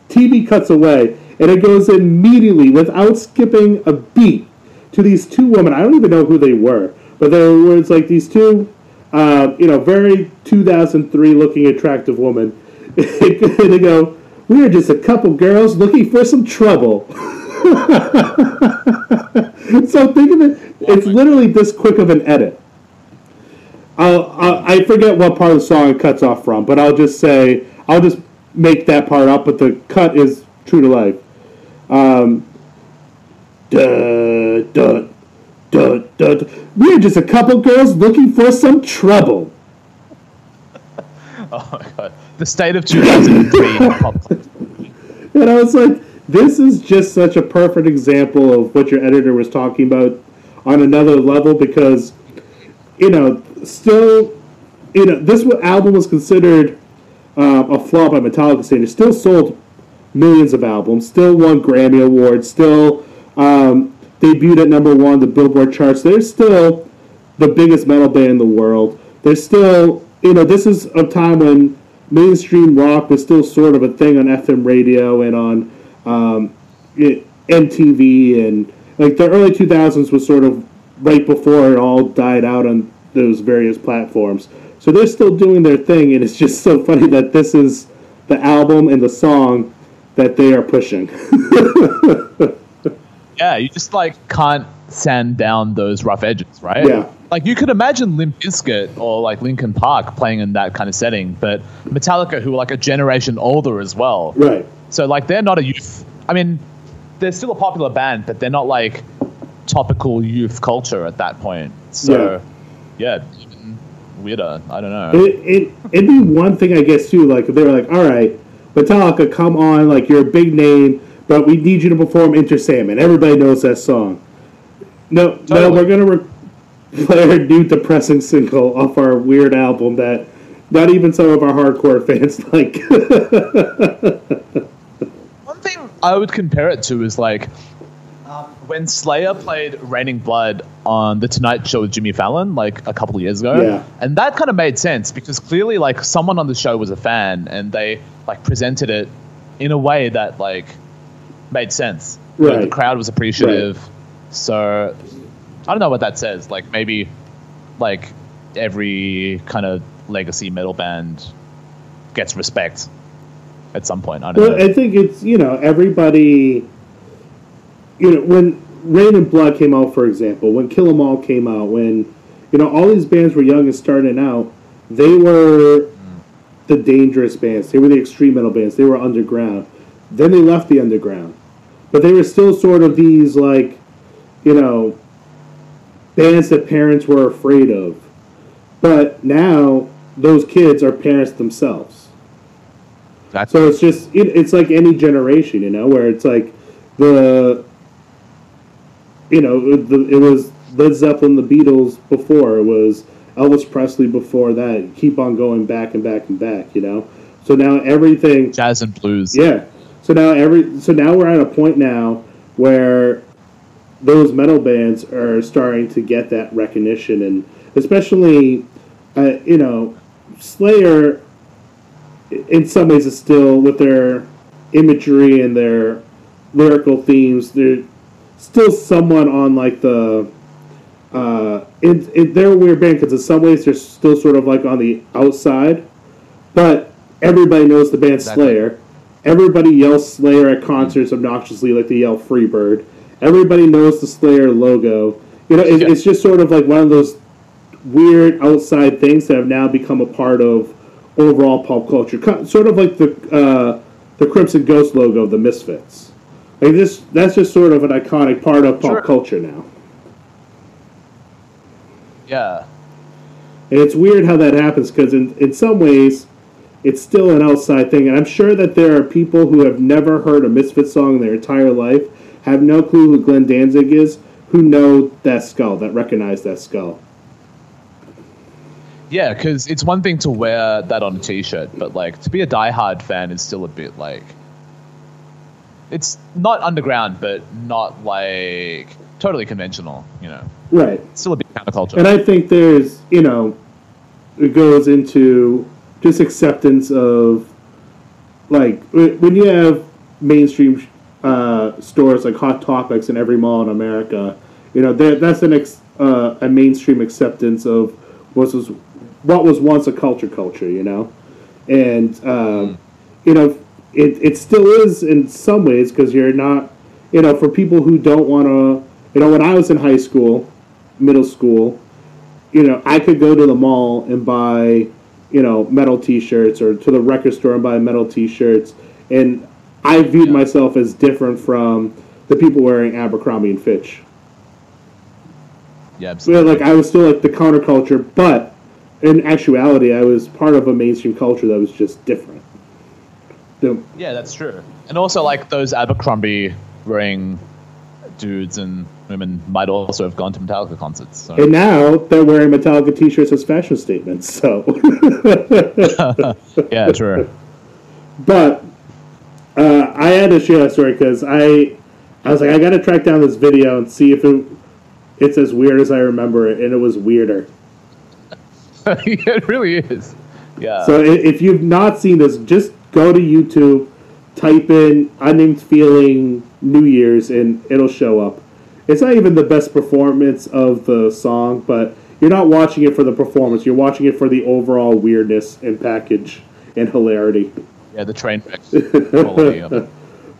T V cuts away, and it goes immediately, without skipping a beat, to these two women. I don't even know who they were, but there were like these two, uh, you know, very two thousand three looking attractive women. And they go, "We are just a couple girls looking for some trouble." So think of it, it's literally this quick of an edit. I'll, I'll, I forget what part of the song it cuts off from, but I'll just say, I'll just make that part up, but the cut is true to life. Um, Duh, duh, duh, duh, duh. We're just a couple girls looking for some trouble. Oh my god. The state of two thousand three. And I was like, this is just such a perfect example of what your editor was talking about on another level, because, you know, still, you know, this album was considered uh, a flop by Metallica standards. Still sold millions of albums, still won Grammy Awards, still Um, debuted at number one on the Billboard charts. They're still the biggest metal band in the world. They're still, you know, this is a time when mainstream rock was still sort of a thing on F M radio and on um, it, M T V, and like the early two thousands was sort of right before it all died out on those various platforms. So they're still doing their thing, and it's just so funny that this is the album and the song that they are pushing. Yeah, you just, like, can't sand down those rough edges, right? Yeah. Like, you could imagine Limp Bizkit or like Linkin Park playing in that kind of setting, but Metallica, who are like a generation older as well. Right. So like, they're not a youth. I mean, they're still a popular band, but they're not like topical youth culture at that point. So yeah, yeah even weirder. I don't know. It, it, it'd be one thing, I guess, too. Like, if they were like, all right, Metallica, come on, like, you're a big name, but we need you to perform Enter Sandman. Everybody knows that song. No, totally. no, we're going to re- play our new depressing single off our weird album that not even some of our hardcore fans like. One thing I would compare it to is, like, um, when Slayer played Raining Blood on The Tonight Show with Jimmy Fallon, like, a couple of years ago. Yeah. And that kind of made sense because clearly, like, someone on the show was a fan and they, like, presented it in a way that, like, made sense. Right. You know, the crowd was appreciative. Right. So, I don't know what that says. Like, maybe, like, every kind of legacy metal band gets respect at some point. I don't well, know. I think it's, you know, everybody, you know, when Rain and Blood came out, for example, when Kill Em All came out, when, you know, all these bands were young and starting out, they were mm. the dangerous bands. They were the extreme metal bands. They were underground. Then they left the underground. But they were still sort of these, like, you know, bands that parents were afraid of. But now those kids are parents themselves. That's so it's just, it, it's like any generation, you know, where it's like the, you know, the, it was Led Zeppelin, the Beatles before, it was Elvis Presley before that. Keep on going back and back and back, you know. So now everything. Jazz and blues. Yeah. So now every, so now we're at a point now where those metal bands are starting to get that recognition, and especially, uh, you know, Slayer, in some ways, is still, with their imagery and their lyrical themes, they're still somewhat on, like, the, uh, it, it, they're a weird band, because in some ways, they're still sort of, like, on the outside, but everybody knows the band exactly. Slayer, everybody yells Slayer at concerts mm-hmm. obnoxiously, like they yell Freebird. Everybody knows the Slayer logo. You know, it, yeah. it's just sort of like one of those weird outside things that have now become a part of overall pop culture. Sort of like the uh, the Crimson Ghost logo of the Misfits. Like this, that's just sort of an iconic part of pop sure. culture now. Yeah. And it's weird how that happens because in, in some ways it's still an outside thing. And I'm sure that there are people who have never heard a Misfits song in their entire life, have no clue who Glenn Danzig is, who know that skull, that recognize that skull. Yeah, because it's one thing to wear that on a T-shirt, but, like, to be a diehard fan is still a bit, like... It's not underground, but not, like, totally conventional, you know? Right. It's still a bit counterculture. And I think there's, you know, it goes into just acceptance of, like, when you have mainstream... Uh, stores like Hot Topics in every mall in America, you know, that's an ex, uh, a mainstream acceptance of what was what was once a culture culture, you know, and um, mm. you know it it still is in some ways because you're not, you know, for people who don't want to, you know, when I was in high school, middle school, you know, I could go to the mall and buy, you know, metal T-shirts or to the record store and buy metal T-shirts, and I viewed yeah. myself as different from the people wearing Abercrombie and Fitch. Yeah, absolutely. Like, I was still, like, the counterculture, but in actuality, I was part of a mainstream culture that was just different. So, yeah, that's true. And also, like, those Abercrombie-wearing dudes and women might also have gone to Metallica concerts. So. And now they're wearing Metallica T-shirts as fashion statements, so... yeah, true. But... Uh, I had to share that story because I, I was like, I got to track down this video and see if it, it's as weird as I remember it, and it was weirder. It really is. Yeah. So if you've not seen this, just go to YouTube, type in "Unnamed Feeling New Year's" and it'll show up. It's not even the best performance of the song, but you're not watching it for the performance. You're watching it for the overall weirdness and package and hilarity. Yeah, the train wrecks.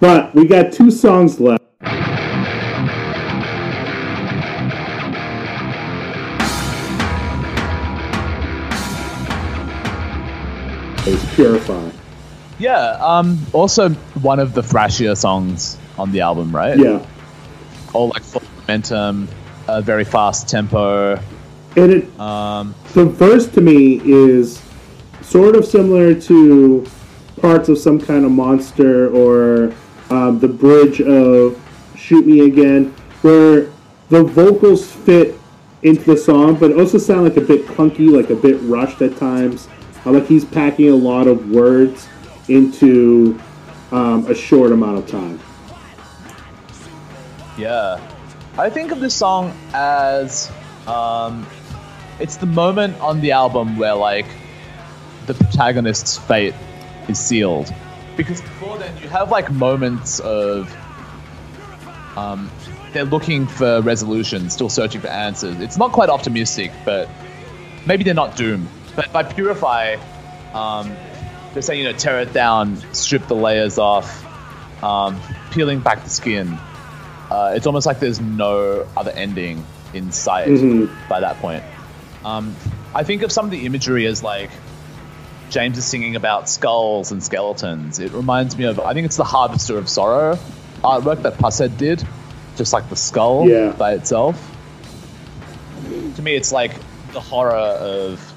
But we got two songs left. is Purify. Yeah, um, also one of the thrashier songs on the album, right? Yeah. All like full momentum, a very fast tempo. And it, um, the verse to me is sort of similar to parts of Some Kind of Monster or um, the bridge of Shoot Me Again, where the vocals fit into the song, but also sound like a bit clunky, like a bit rushed at times. Uh, like he's packing a lot of words into um, a short amount of time. Yeah. I think of this song as... Um, it's the moment on the album where, like, the protagonist's fate is sealed. Because before then, you have, like, moments of... Um, they're looking for resolution, still searching for answers. It's not quite optimistic, but maybe they're not doomed. But by Purify, um, they're saying, you know, tear it down, strip the layers off, um, peeling back the skin. Uh, it's almost like there's no other ending in sight mm-hmm. by that point. Um, I think of some of the imagery as like James is singing about skulls and skeletons. It reminds me of, I think it's the Harvester of Sorrow artwork that Pusshead did, just like the skull yeah. by itself. To me, it's like the horror of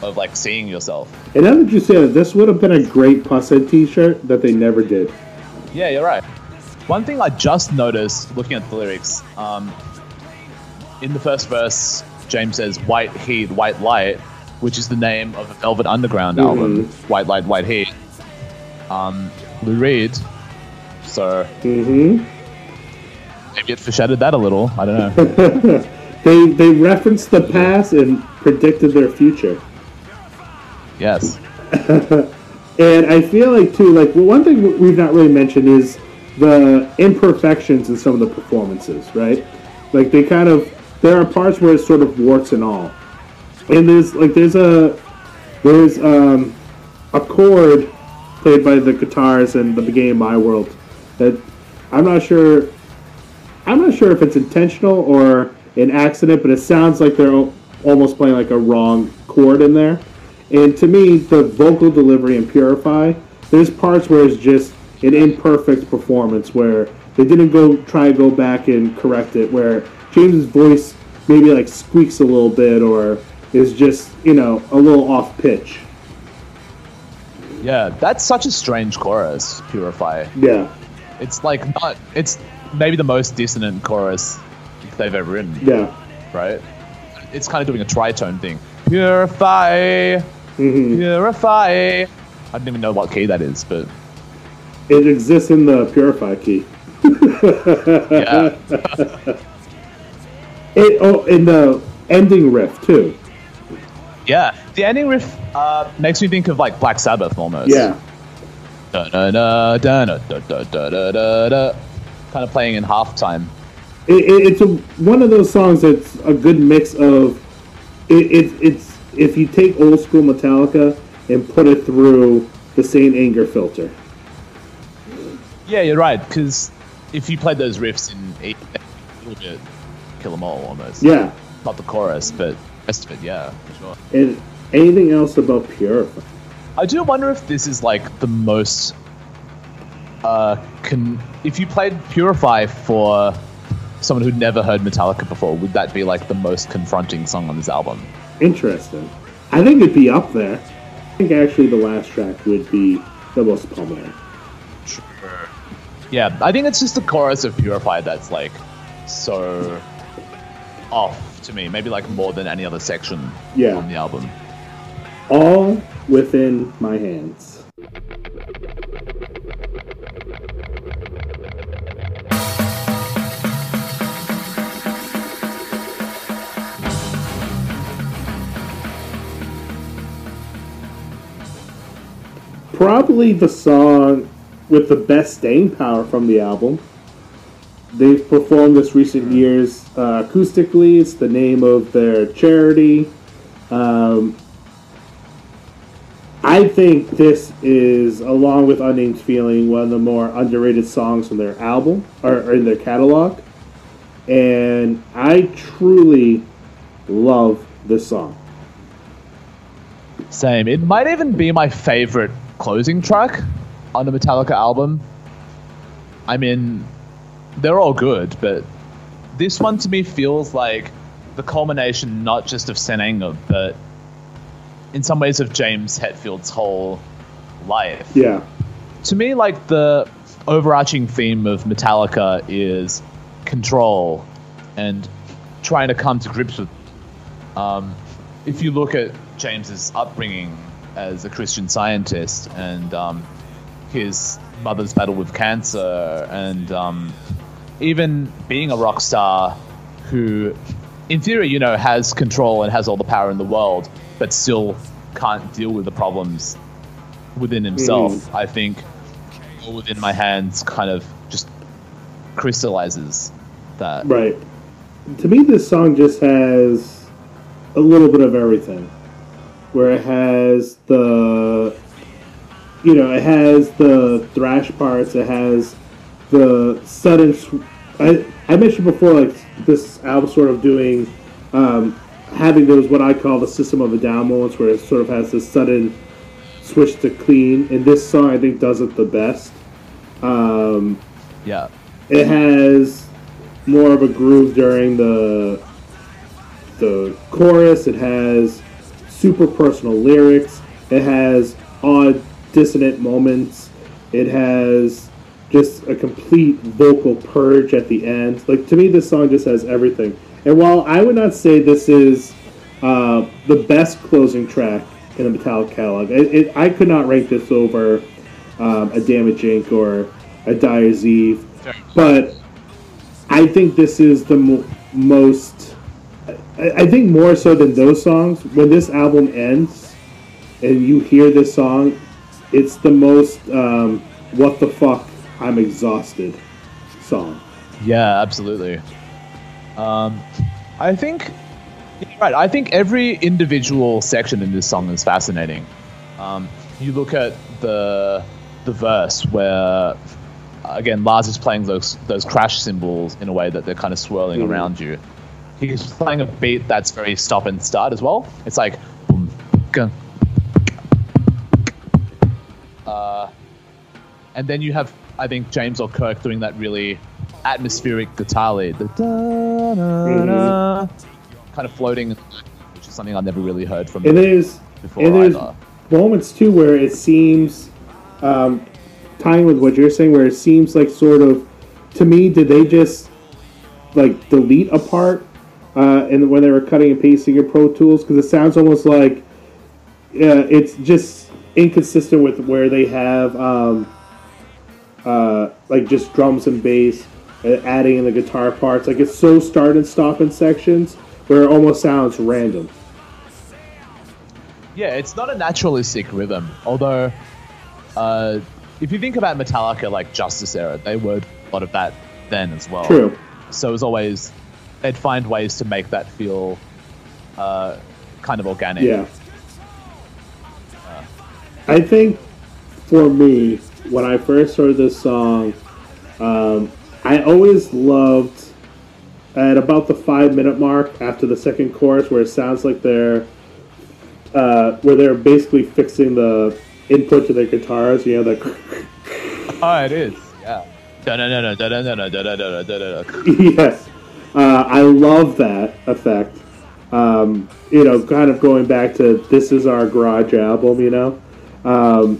of like seeing yourself. And now that you say that, this would have been a great Pusshead t-shirt that they never did. Yeah, you're right. One thing I just noticed looking at the lyrics, um, in the first verse, James says, "White Heat, White Light," which is the name of a Velvet Underground mm-hmm. album, White Light, White Heat. Um, Lou Reed, so mm-hmm. maybe it foreshadowed that a little, I don't know. they, they referenced the past and predicted their future. Yes. And I feel like, too, like, well, one thing we've not really mentioned is the imperfections in some of the performances, right? Like, they kind of, there are parts where it's sort of warts and all. And there's, like, there's a, there's um, a chord played by the guitars in the beginning of My World that I'm not sure, I'm not sure if it's intentional or an accident, but it sounds like they're almost playing, like, a wrong chord in there. And to me, the vocal delivery in Purify, there's parts where it's just an imperfect performance where they didn't go try and go back and correct it, where James's voice maybe like squeaks a little bit or is just, you know, a little off pitch. Yeah, that's such a strange chorus, Purify. Yeah. It's like not, it's maybe the most dissonant chorus they've ever written. Yeah. Right? It's kind of doing a tritone thing. Purify. Mm-hmm. Purify. I don't even know what key that is, but... It exists in the Purify key. Yeah. it, oh, in the ending riff, too. Yeah. The ending riff uh, makes me think of, like, Black Sabbath, almost. Yeah. Da-da-da-da-da-da-da-da-da-da. Kind of playing in halftime. It, it, it's a, one of those songs that's a good mix of... It, it, it's if you take old school Metallica and put it through the Saint Anger filter. Yeah, you're right. Because if you played those riffs in E, a little bit, Kill Em All almost. Yeah. Not the chorus, but the rest of it, yeah, for sure. And anything else about Purify? I do wonder if this is like the most. Uh, con- if you played Purify for someone who'd never heard Metallica before, would that be like the most confronting song on this album? Interesting. I think it'd be up there. I think actually the last track would be the most pummeling. True. Yeah, I think it's just the chorus of Purify that's like so off to me. Maybe like more than any other section yeah. on the album. All within my hands. Probably the song with the best staying power from the album. They've performed this recent years uh, acoustically. It's the name of their charity. Um, I think this is, along with Unnamed Feeling, one of the more underrated songs from their album, or, or in their catalog. And I truly love this song. Same. It might even be my favorite closing track on a Metallica album. I mean, they're all good, but this one to me feels like the culmination not just of Saint Anger, but in some ways of James Hetfield's whole life. Yeah. To me, like, the overarching theme of Metallica is control and trying to come to grips with. Um, if you look at James's upbringing as a Christian scientist and um, his mother's battle with cancer and um, even being a rock star who, in theory, you know, has control and has all the power in the world, but still can't deal with the problems within himself. Mm. I think All Within My Hands kind of just crystallizes that. Right. To me, this song just has a little bit of everything, where it has the, you know, it has the thrash parts, it has the sudden, sw- I, I mentioned before, like, this album sort of doing, um, having those what I call the System of a Down moments, where it sort of has this sudden switch to clean, and this song, I think, does it the best. Um, yeah. It has more of a groove during the the chorus, it has super personal lyrics, it has odd dissonant moments, it has just a complete vocal purge at the end. Like, to me, this song just has everything. And while I would not say this is uh, the best closing track in the Metallica catalog, it, it, I could not rank this over um, a Damage Incorporated or a Dyer's Eve, but I think this is the mo- most... I, I think more so than those songs, when this album ends and you hear this song, it's the most um, what the fuck, I'm exhausted song. Yeah, absolutely. Um, I think... Right, I think every individual section in this song is fascinating. Um, you look at the the verse where, again, Lars is playing those those crash cymbals in a way that they're kind of swirling mm. around you. He's playing a beat that's very stop and start as well. It's like, uh, and then you have, I think, James or Kirk doing that really atmospheric guitar lead. The da, da, da. Mm. Kind of floating, which is something I never really heard from. And there's, before and there's moments too where it seems, um, tying with what you're saying, where it seems like sort of, to me, did they just like delete a part, uh, and when they were cutting and pasting in Pro Tools, because it sounds almost like uh, it's just inconsistent with where they have um, uh, like just drums and bass, uh, adding in the guitar parts. Like it's so start and stop in sections, where it almost sounds random. Yeah, it's not a naturalistic rhythm. Although, uh, if you think about Metallica, like Justice era, they were a lot of that then as well. True. So as always, they'd find ways to make that feel uh, kind of organic. Yeah. Uh, I think for me, when I first heard this song, um, I always loved... at about the five-minute mark after the second chorus, where it sounds like they're, uh, where they're basically fixing the input to their guitars, you know, like... oh, it is, yeah. Da-da-da-da, da-da-da-da, da-da-da-da, da-da-da. Yes. Uh, I love that effect. Um, you know, kind of going back to This Is Our Garage Album, you know? Um,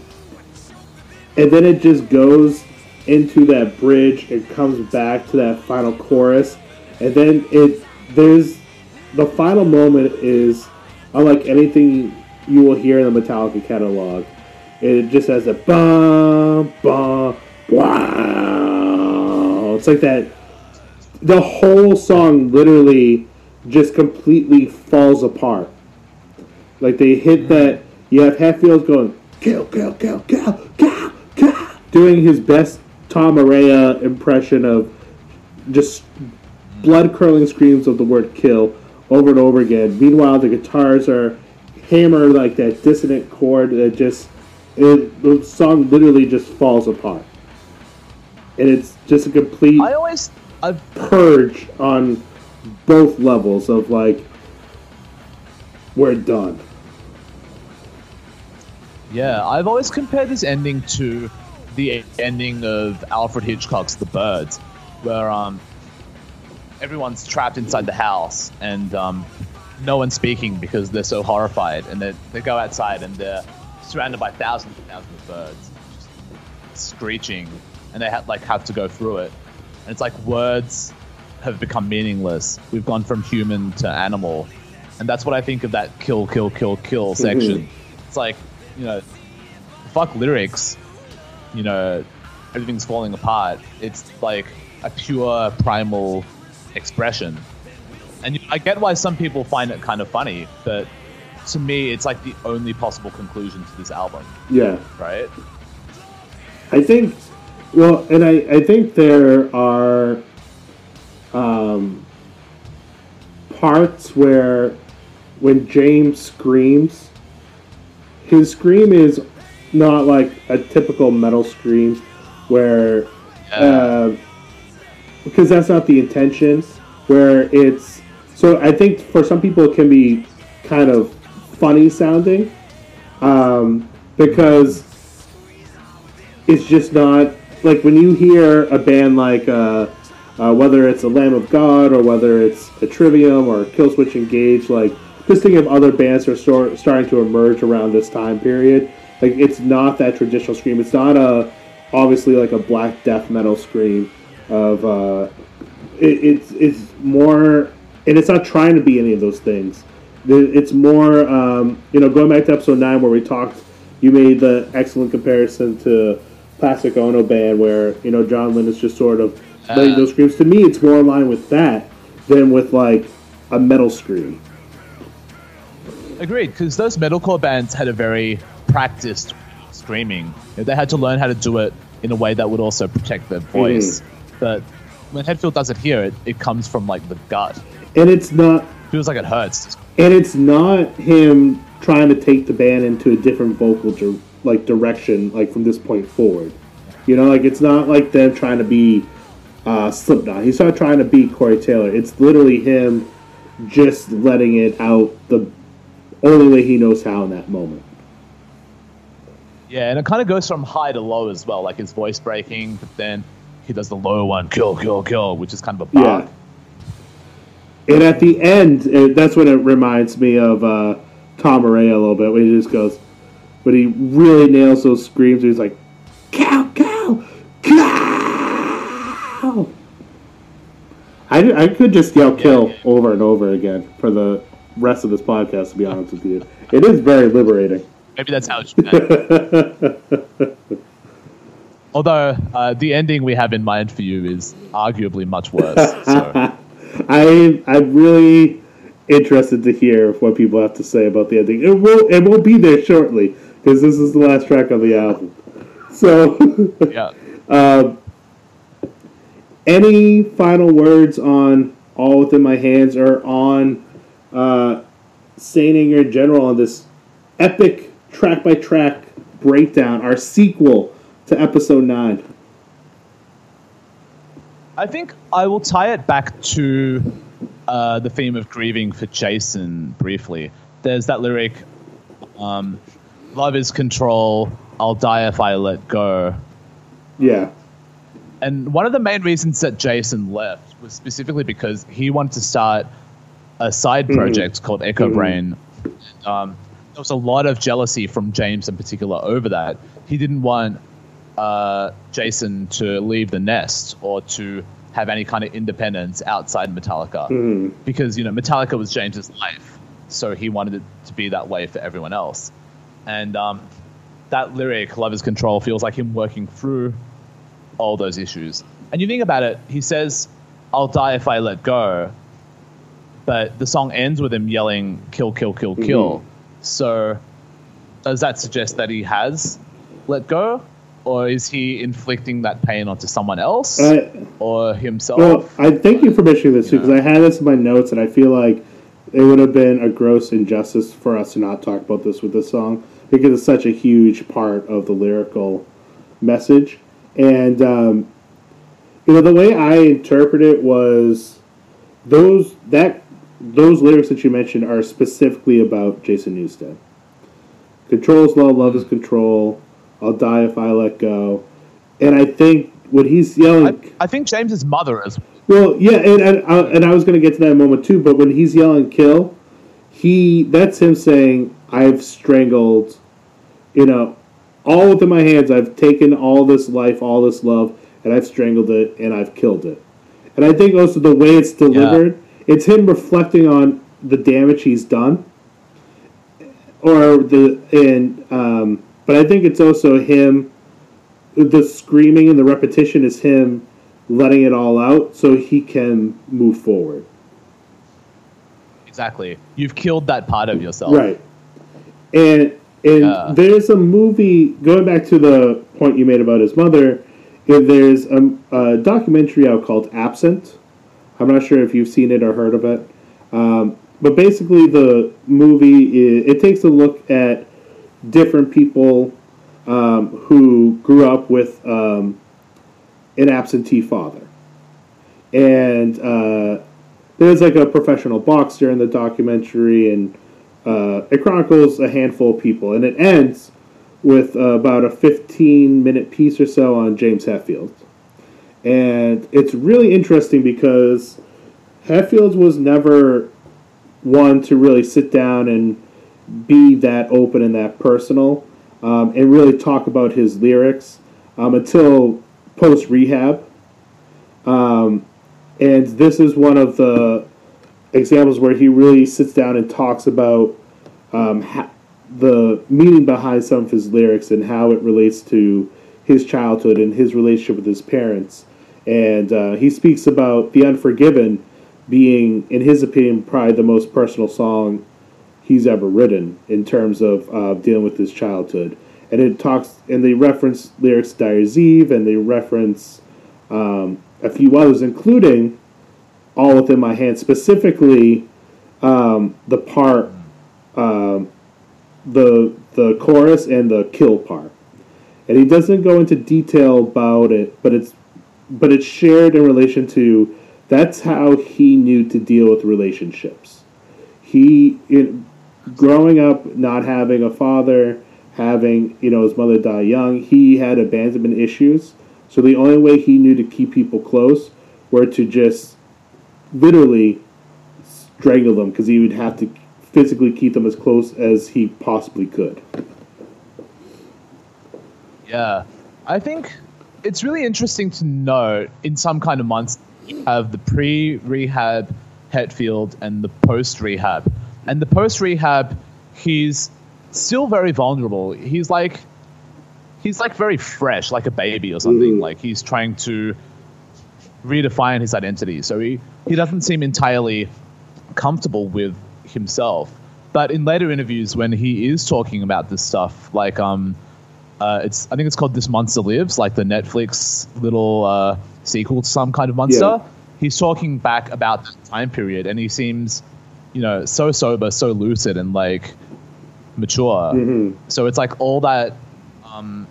and then it just goes into that bridge, it comes back to that final chorus, and then it there's the final moment is unlike anything you will hear in the Metallica catalog. It just has a bum bum wow. It's like that. The whole song literally just completely falls apart. Like they hit that. You have Hetfield going kill kill kill kill kill kill, doing his best Tom Araya impression of just blood-curling screams of the word kill over and over again. Meanwhile, the guitars are hammered like that dissonant chord that just... It, the song literally just falls apart. And it's just a complete I always, I've... purge on both levels of, like, we're done. Yeah, I've always compared this ending to the ending of Alfred Hitchcock's The Birds, where um, everyone's trapped inside the house and um, no one's speaking because they're so horrified, and they they go outside and they're surrounded by thousands and thousands of birds, just screeching, and they have, like have to go through it. And it's like words have become meaningless. We've gone from human to animal, and that's what I think of that kill, kill, kill, kill section. Mm-hmm. It's like, you know, fuck lyrics. You know, everything's falling apart. It's like a pure primal expression, and I get why some people find it kind of funny, but to me, it's like the only possible conclusion to this album. Yeah. Right. I think. Well, and I, I think there are um, parts where when James screams, his scream is not like a typical metal scream where, yeah. uh, because that's not the intention, where it's, so I think for some people it can be kind of funny sounding um, because it's just not, like when you hear a band like uh, uh, whether it's a Lamb of God or whether it's a Trivium or Killswitch Engage, like just think of other bands that are start, starting to emerge around this time period. Like it's not that traditional scream. It's not a obviously like a black death metal scream of uh, it, it's it's more, and it's not trying to be any of those things. It's more um, you know, going back to episode nine where we talked. You made the excellent comparison to Plastic Ono Band, where, you know, John Lynn is just sort of playing uh, those screams. To me, it's more in line with that than with, like, a metal scream. Agreed, because those metalcore bands had a very practiced screaming. They had to learn how to do it in a way that would also protect their voice. Mm-hmm. But when Hetfield does it here, it, it comes from, like, the gut. And it's not... It feels like it hurts. And it's not him trying to take the band into a different vocal direction. Like direction, like from this point forward, you know, like it's not like them trying to be uh, Slipknot. He's not trying to be Corey Taylor. It's literally him just letting it out the only way he knows how in that moment. Yeah, and it kind of goes from high to low as well. Like his voice breaking, but then he does the low one, kill, kill, kill, which is kind of a bark. Yeah. And at the end, it, that's when it reminds me of uh, Tom Araya a little bit. When he just goes. But he really nails those screams. He's like, cow, cow, cow. I, I could just yell kill over and over again for the rest of this podcast, to be honest with you. It is very liberating. Maybe that's how it should be. Although, uh, the ending we have in mind for you is arguably much worse. So. I, I'm really interested to hear what people have to say about the ending. It will, it will be there shortly. Because this is the last track on the album. So, yeah. uh, any final words on All Within My Hands or on uh, Saint Anger in general on this epic track by track breakdown, our sequel to episode nine? I think I will tie it back to uh, the theme of grieving for Jason briefly. There's that lyric. Um, Love is control. I'll die if I let go. Yeah. And one of the main reasons that Jason left was specifically because he wanted to start a side mm-hmm. project called Echo mm-hmm. Brain. Um, there was a lot of jealousy from James in particular over that. He didn't want uh, Jason to leave the nest or to have any kind of independence outside Metallica mm-hmm. because, you know, Metallica was James's life. So he wanted it to be that way for everyone else. And um, that lyric, Love is Control, feels like him working through all those issues. And you think about it, he says, I'll die if I let go. But the song ends with him yelling, kill, kill, kill, kill. Mm-hmm. So does that suggest that he has let go? Or is he inflicting that pain onto someone else uh, or himself? Well, I thank you for mentioning this, too, because I had this in my notes, and I feel like it would have been a gross injustice for us to not talk about this with this song because it's such a huge part of the lyrical message. And, um, you know, the way I interpret it was those that those lyrics that you mentioned are specifically about Jason Newsted. Control is love, love is control. I'll die if I let go. And I think when he's yelling... I, I think James's mother is... Well, yeah, and and, uh, and I was going to get to that moment too, but when he's yelling kill, he that's him saying, I've strangled, you know, all within my hands, I've taken all this life, all this love, and I've strangled it, and I've killed it. And I think also the way it's delivered, yeah. it's him reflecting on the damage he's done, or the and um, but I think it's also him, the screaming and the repetition is him letting it all out so he can move forward. Exactly. You've killed that part of yourself. Right. And and yeah. there's a movie, going back to the point you made about his mother, there's a, a documentary out called Absent. I'm not sure if you've seen it or heard of it. Um, but basically the movie, is, it takes a look at different people um, who grew up with... Um, an absentee father. And uh, there's like a professional boxer in the documentary, and uh, it chronicles a handful of people, and it ends with uh, about a fifteen minute piece or so on James Hetfield. And it's really interesting because Hetfield was never one to really sit down and be that open and that personal um, and really talk about his lyrics um, until post rehab, um, and this is one of the examples where he really sits down and talks about um, ha- the meaning behind some of his lyrics and how it relates to his childhood and his relationship with his parents. And uh, he speaks about The Unforgiven being, in his opinion, probably the most personal song he's ever written in terms of uh, dealing with his childhood. And it talks, and they reference lyrics to Dyer's Eve, and they reference um, a few others, including All Within My Hands, specifically um, the part, um, the the chorus and the kill part. And he doesn't go into detail about it, but it's but it's shared in relation to that's how he knew to deal with relationships. He, in, growing up, not having a father. Having, you know, his mother die young, he had abandonment issues. So the only way he knew to keep people close were to just literally strangle them, because he would have to physically keep them as close as he possibly could. Yeah. I think it's really interesting to note in Some Kind of Monster of the pre-rehab Hetfield and the post-rehab. And the post-rehab, he's... still very vulnerable. He's like, he's like very fresh, like a baby or something. Mm-hmm. Like he's trying to redefine his identity. So he, he doesn't seem entirely comfortable with himself. But in later interviews, when he is talking about this stuff, like um, uh, it's I think it's called This Monster Lives, like the Netflix little uh, sequel to Some Kind of Monster. Yeah. He's talking back about that time period, and he seems, you know, so sober, so lucid, and like. Mature. Mm-hmm. So it's like all that um,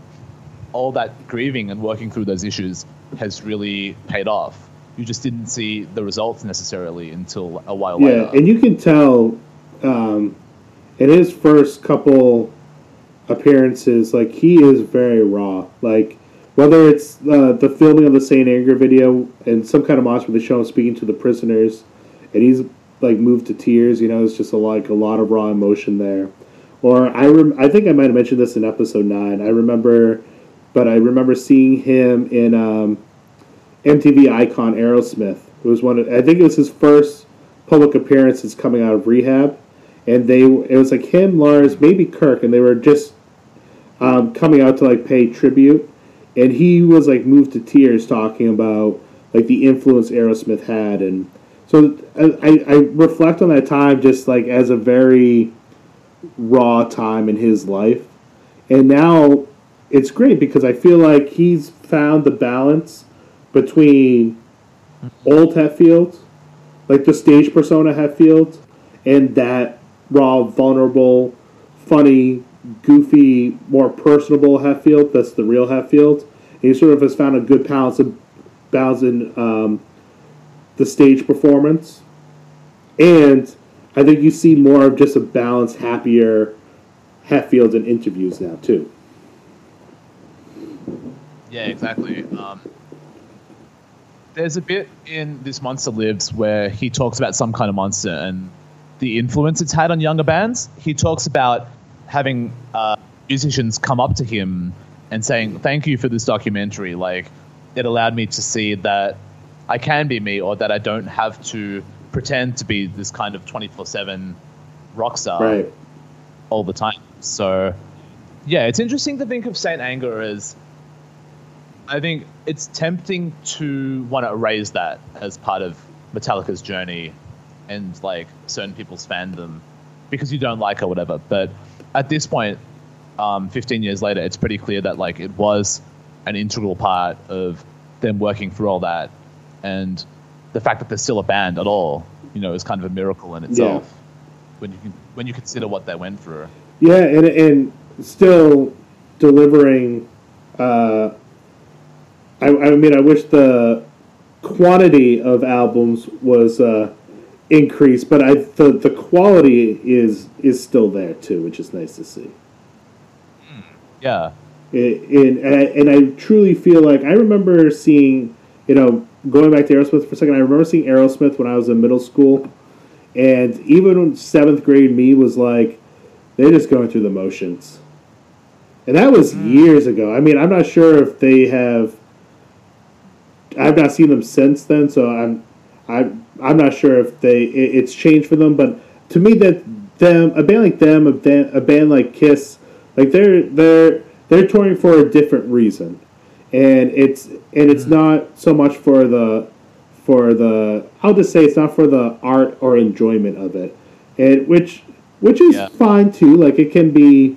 all that grieving and working through those issues has really paid off. You just didn't see the results necessarily until a while yeah, later. Yeah, and you can tell um, in his first couple appearances, like he is very raw. Like whether it's uh, the filming of the Saint Anger video and Some Kind of Monster, they show him speaking to the prisoners, and he's like moved to tears. You know, it's just a, like a lot of raw emotion there. Or I rem- I think I might have mentioned this in episode nine. I remember, but I remember seeing him in um, M T V Icon Aerosmith. It was one. Of, I think it was his first public appearance since coming out of rehab, and they it was like him, Lars, maybe Kirk, and they were just um, coming out to like pay tribute, and he was like moved to tears talking about like the influence Aerosmith had, and so I, I reflect on that time just like as a very raw time in his life. And now it's great because I feel like he's found the balance between old Hetfield, like the stage persona Hetfield, and that raw, vulnerable, funny, goofy, more personable Hetfield. That's the real Hetfield. And he sort of has found a good balance of balance in um, the stage performance. And I think you see more of just a balanced, happier Hatfield in interviews now, too. Yeah, exactly. Um, there's a bit in This Monster Lives where he talks about Some Kind of Monster and the influence it's had on younger bands. He talks about having uh, musicians come up to him and saying, thank you for this documentary. Like, it allowed me to see that I can be me, or that I don't have to pretend to be this kind of twenty-four seven rock star right. all the time. So, yeah, it's interesting to think of Saint Anger as, I think it's tempting to want to erase that as part of Metallica's journey and, like, certain people's fandom because you don't like or whatever. But at this point, um, fifteen years later, it's pretty clear that, like, it was an integral part of them working through all that. And the fact that they're still a band at all, you know, is kind of a miracle in itself yeah. when you when you consider what they went through. Yeah, and and still delivering. Uh, I, I mean, I wish the quantity of albums was uh, increased, but I the the quality is is still there too, which is nice to see. Mm, yeah, and and I, and I truly feel like I remember seeing, you know. Going back to Aerosmith for a second, I remember seeing Aerosmith when I was in middle school, and even seventh grade me was like, they're just going through the motions. And that was mm. years ago. I mean, I'm not sure if they have... I've not seen them since then, so I'm I'm, I'm not sure if they it, it's changed for them, but to me, that them a band like them, a band, a band like Kiss, like they're, they're, they're touring for a different reason. And it's and it's not so much for the for the I'll just say it's not for the art or enjoyment of it, and which which is yeah. fine too. Like it can be,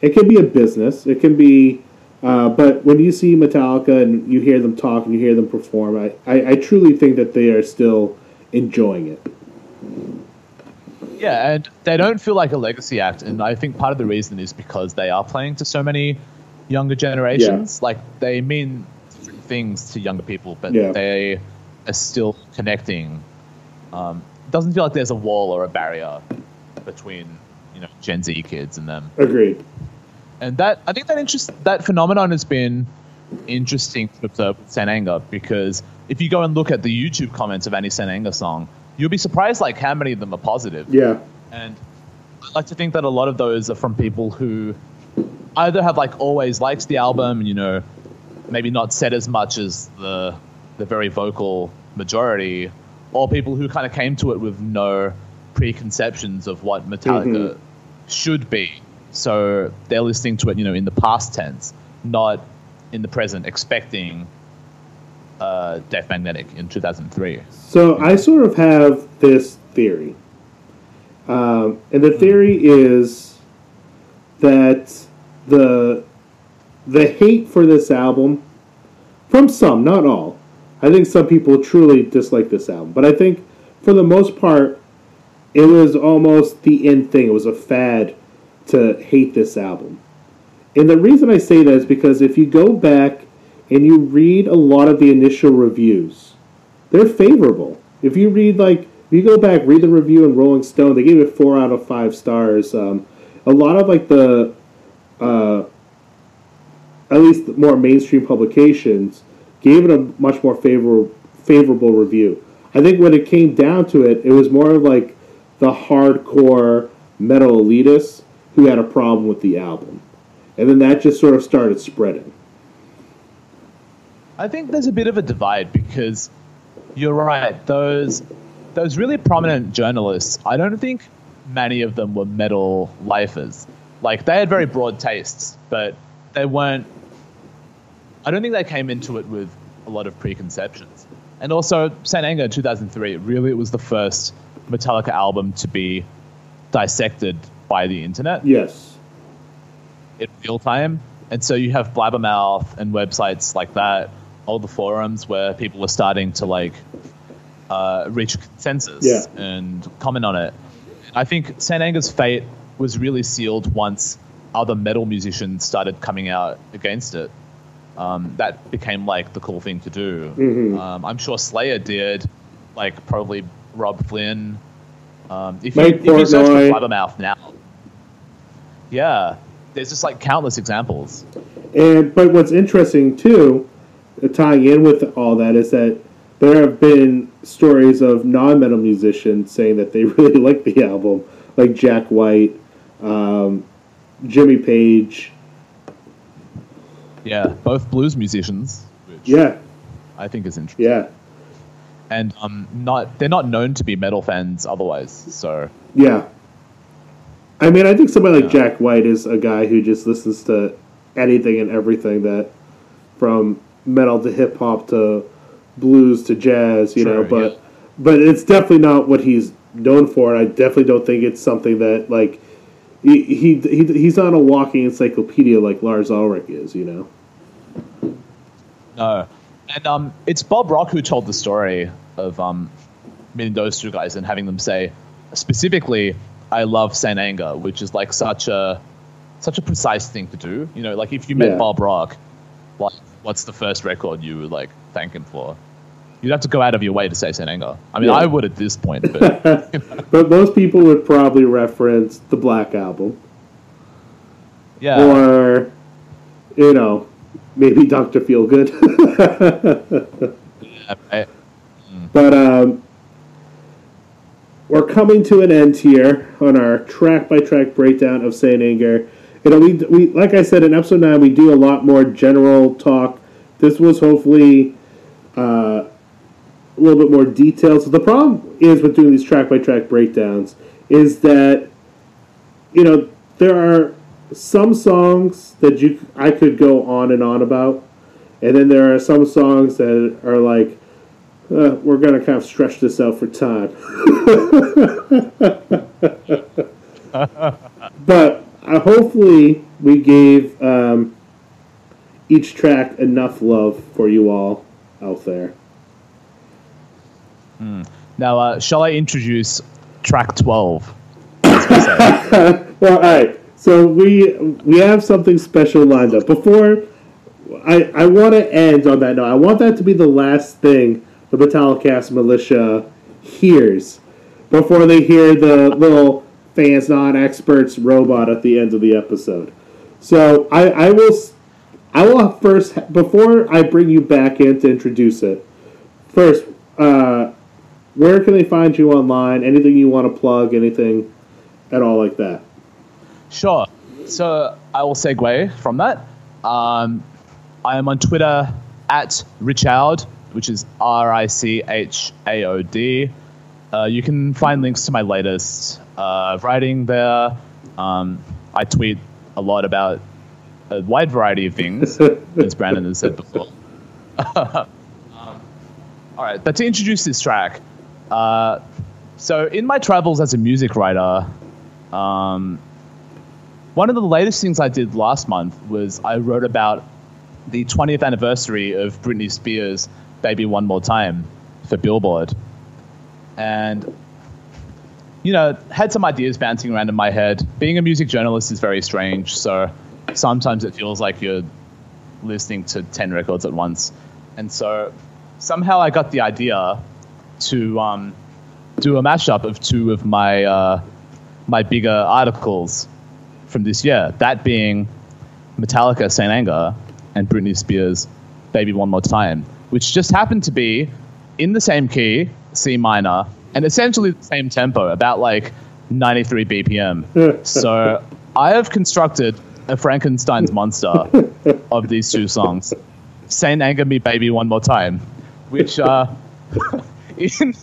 it can be a business. It can be, uh, but when you see Metallica and you hear them talk and you hear them perform, I, I, I truly think that they are still enjoying it. Yeah, and they don't feel like a legacy act, and I think part of the reason is because they are playing to so many younger generations. Yeah. Like they mean things to younger people, but yeah. they are still connecting. Um, it doesn't feel like there's a wall or a barrier between, you know, Gen Z kids and them. Agreed. And that, I think that interest, that phenomenon has been interesting to observe with Saint Anger, because if you go and look at the YouTube comments of any Saint Anger song, you'll be surprised like how many of them are positive. Yeah. And I like to think that a lot of those are from people who either have like always liked the album, you know, maybe not said as much as the the very vocal majority, or people who kind of came to it with no preconceptions of what Metallica mm-hmm. should be. So they're listening to it, you know, in the past tense, not in the present, expecting uh, Death Magnetic in two thousand three. So I sort of have this theory. Um, and the theory mm-hmm. is that The the hate for this album, from some, not all. I think some people truly dislike this album. But I think, for the most part, it was almost the end thing. It was a fad to hate this album. And the reason I say that is because if you go back and you read a lot of the initial reviews, they're favorable. If you read, like, if you go back, read the review in Rolling Stone, they gave it four out of five stars. Um, a lot of, like, the... Uh, at least more mainstream publications gave it a much more favorable favorable review. I think when it came down to it, it was more of like the hardcore metal elitists who had a problem with the album, and then that just sort of started spreading. I think there's a bit of a divide because you're right. Those those really prominent journalists, I don't think many of them were metal lifers. Like, they had very broad tastes, but they weren't... I don't think they came into it with a lot of preconceptions. And also, Saint Anger in two thousand three, really it was the first Metallica album to be dissected by the internet. Yes. In real time. And so you have Blabbermouth and websites like that, all the forums where people were starting to, like, uh, reach a consensus yeah. and comment on it. I think Saint Anger's fate was really sealed once other metal musicians started coming out against it. Um, that became like the cool thing to do. Mm-hmm. Um, I'm sure Slayer did, like probably Rob Flynn. Um, if, you, if you search for Blabbermouth now, Yeah. There's just like countless examples. And but what's interesting too, tying in with all that, is that there have been stories of non-metal musicians saying that they really like the album, like Jack White, um, Jimmy Page. Yeah, both blues musicians. Which yeah, I think is interesting. Yeah, and um, not they're not known to be metal fans otherwise. So yeah, I mean, I think somebody like yeah. Jack White is a guy who just listens to anything and everything, that from metal to hip hop to blues to jazz, you True, know, but yeah. but it's definitely not what he's known for, and I definitely don't think it's something that, like, he he, he he's not a walking encyclopedia like Lars Ulrich is, you know. No, and um, it's Bob Rock who told the story of um, meeting those two guys and having them say specifically, "I love Saint Anger," which is like such a such a precise thing to do, you know. Like if you met yeah. Bob Rock, like what's the first record you would like thank him for? You'd have to go out of your way to say Saint Anger. I mean, yeah. I would at this point. But, you know. But most people would probably reference The Black Album. Yeah. Or, you know, maybe Doctor Feelgood. yeah, right. mm. But um, we're coming to an end here on our track-by-track breakdown of Saint Anger. You know, we, we, like I said, in episode nine, we do a lot more general talk. This was hopefully... Uh, a little bit more detail. So the problem is with doing these track-by-track breakdowns is that, you know, there are some songs that you I could go on and on about, and then there are some songs that are like, uh, we're going to kind of stretch this out for time. But uh, hopefully we gave um, each track enough love for you all out there. Mm. Now, uh, shall I introduce track twelve? Well, all right. So we we have something special lined up. Before I I want to end on that note. I want that to be the last thing the Metallicast militia hears before they hear the little fans non-experts robot at the end of the episode. So I I will I will first before I bring you back in to introduce it. First. Uh, where can they find you online? Anything you want to plug? Anything at all like that? Sure. So I will segue from that. Um, I am on Twitter at Richard, which is R I C H A O D. Uh, you can find links to my latest uh, writing there. Um, I tweet a lot about a wide variety of things, as Brandon has said before. All right, but to introduce this track, uh, so in my travels as a music writer, um, one of the latest things I did last month was I wrote about the twentieth anniversary of Britney Spears' Baby One More Time for Billboard. And, you know, had some ideas bouncing around in my head. Being a music journalist is very strange, so sometimes it feels like you're listening to ten records at once. And so... somehow I got the idea to um, do a mashup of two of my uh, my bigger articles from this year, that being Metallica, Saint Anger, and Britney Spears' Baby One More Time, which just happened to be in the same key, C minor, and essentially the same tempo, about like ninety-three B P M. So I have constructed a Frankenstein's monster of these two songs. Saint Anger Me Baby One More Time. Which, uh, in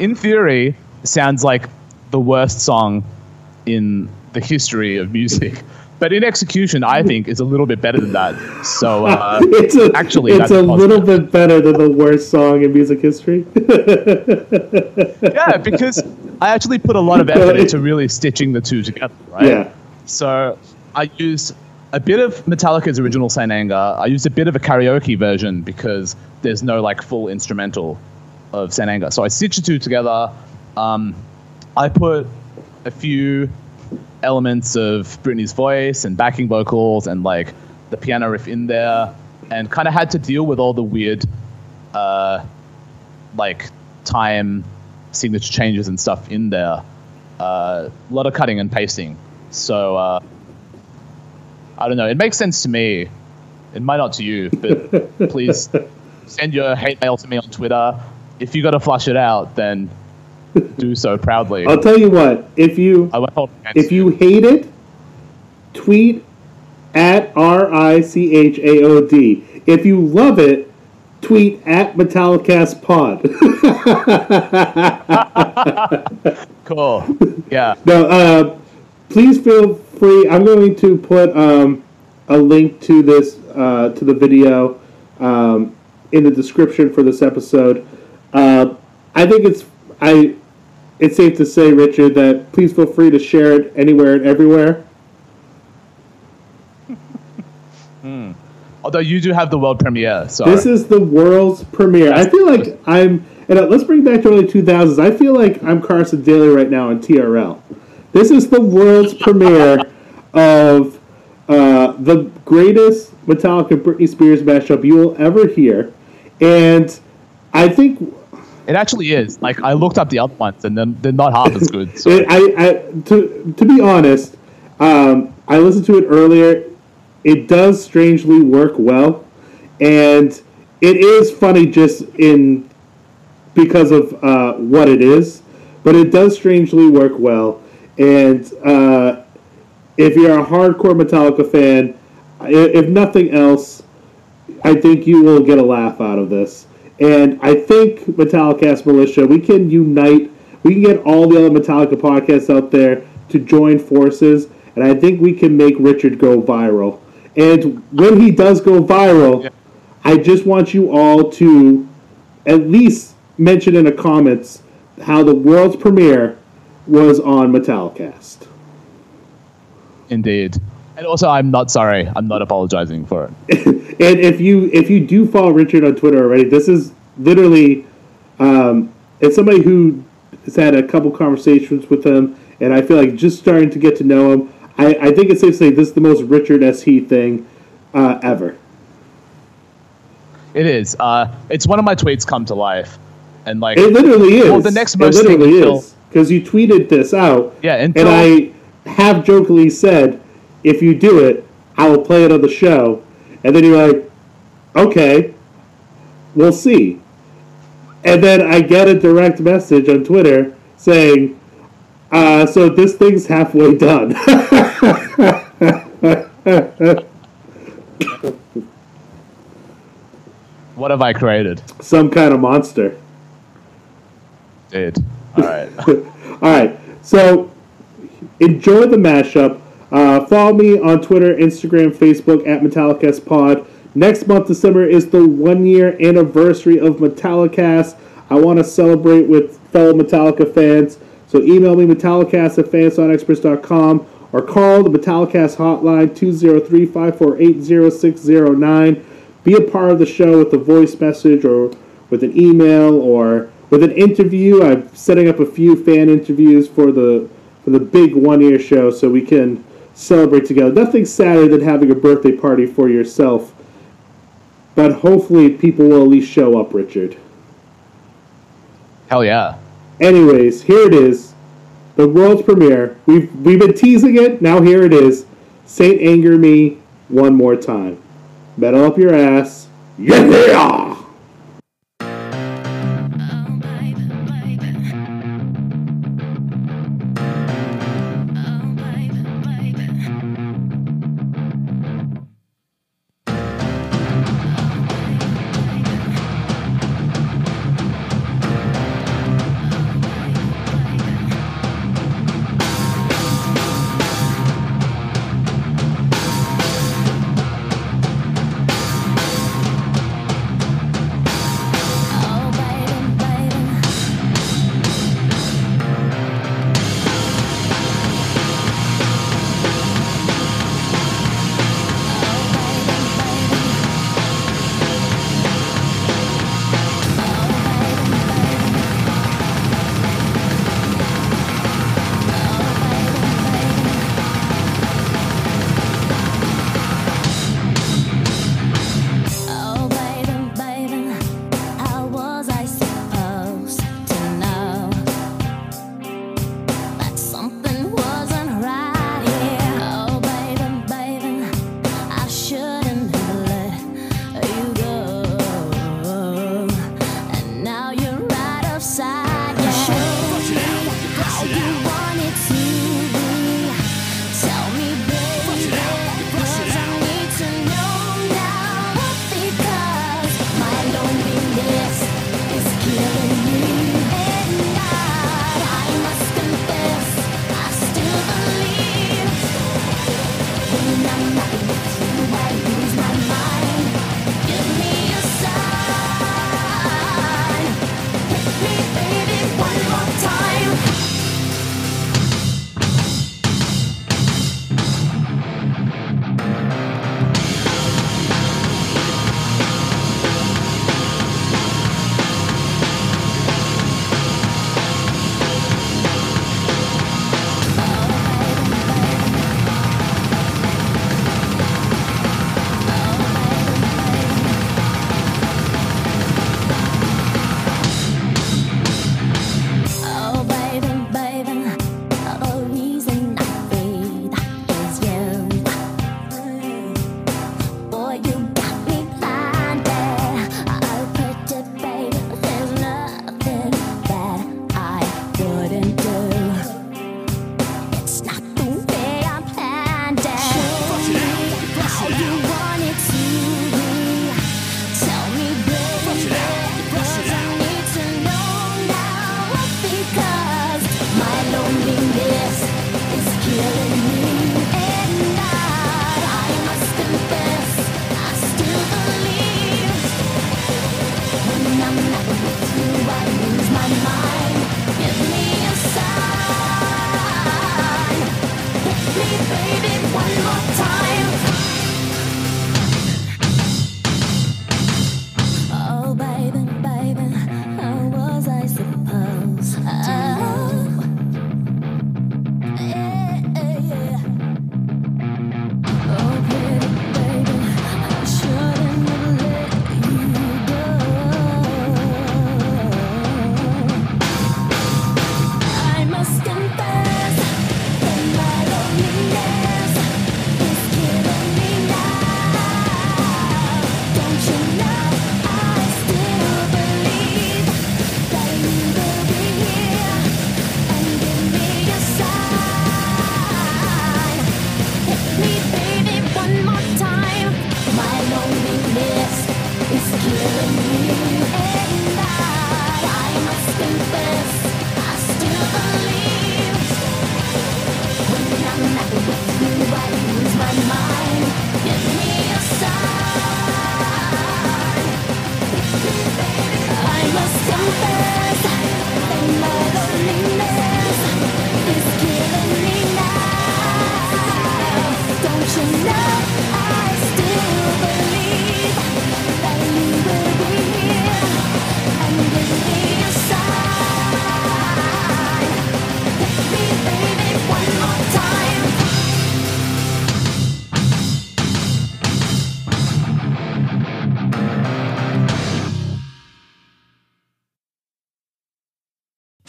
in theory, sounds like the worst song in the history of music. But in execution, I think, is a little bit better than that. So, uh, it's a, actually, it's that's a positive. Little bit better than the worst song in music history. Yeah, because I actually put a lot of effort into really stitching the two together, right? Yeah. So I used a bit of Metallica's original Saint Anger. I used a bit of a karaoke version because there's no like full instrumental of Saint Anger. So I stitched the two together. Um, I put a few elements of Britney's voice and backing vocals and like the piano riff in there, and kind of had to deal with all the weird uh, like time signature changes and stuff in there. Uh, a lot of cutting and pasting. So... Uh, I don't know. It makes sense to me. It might not to you, but please send your hate mail to me on Twitter. If you got to flush it out, then do so proudly. I'll tell you what. If you I won't if you hate it, tweet at R I C H A O D. If you love it, tweet at Metallicast Pod. Cool. Yeah. No, uh, please feel free. I'm going to put um, a link to this uh, to the video um, in the description for this episode. Uh, I think it's I. It's safe to say, Richard, that please feel free to share it anywhere and everywhere. Hmm. Although you do have the world premiere, so this is the world's premiere. I feel like I'm, and let's bring back to early two thousands. I feel like I'm Carson Daly right now on T R L. This is the world's premiere of uh, the greatest Metallica and Britney Spears mashup you will ever hear, and I think it actually is. Like I looked up the other ones, and then they're not half as good. So. I, I, to to be honest, um, I listened to it earlier. It does strangely work well, and it is funny just in because of uh, what it is, but it does strangely work well, and uh, if you're a hardcore Metallica fan, if nothing else, I think you will get a laugh out of this, and I think Metallicast Militia, we can unite, we can get all the other Metallica podcasts out there to join forces, and I think we can make Richard go viral. And when he does go viral, yeah. I just want you all to at least mention in the comments how the world's premiere was on Metallicast. Indeed. And also, I'm not sorry. I'm not apologizing for it. And if you if you do follow Richard on Twitter already, this is literally... Um, it's somebody who has had a couple conversations with him, and I feel like just starting to get to know him. I, I think it's safe to say this is the most Richard S. He thing uh, ever. It is. Uh, it's one of my tweets come to life, and like it literally is. Well, the next most it literally thing is because you tweeted this out. Yeah, until, and I have jokingly said, "If you do it, I will play it on the show." And then you're like, "Okay, we'll see." And then I get a direct message on Twitter saying, uh, "So this thing's halfway done." What have I created? Some Kind of Monster. Dude. All right. All right. So enjoy the mashup. Uh, follow me on Twitter, Instagram, Facebook at Metallicast Pod. Next month, December, is the one-year anniversary of Metallicast. I want to celebrate with fellow Metallica fans. So email me, Metallicast at fansonexperts dot com, or call the Metallicast hotline, two zero three, five four eight, zero six zero nine. Be a part of the show with a voice message or with an email or with an interview. I'm setting up a few fan interviews for the for the big one-year show so we can celebrate together. Nothing sadder than having a birthday party for yourself. But hopefully people will at least show up, Richard. Hell yeah. Anyways, here it is, the world's premiere. We've we've been teasing it. Now here it is. Saint Anger Me one more time. Metal up your ass. Yeah!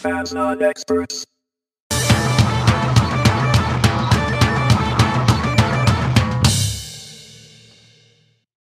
Fans not experts.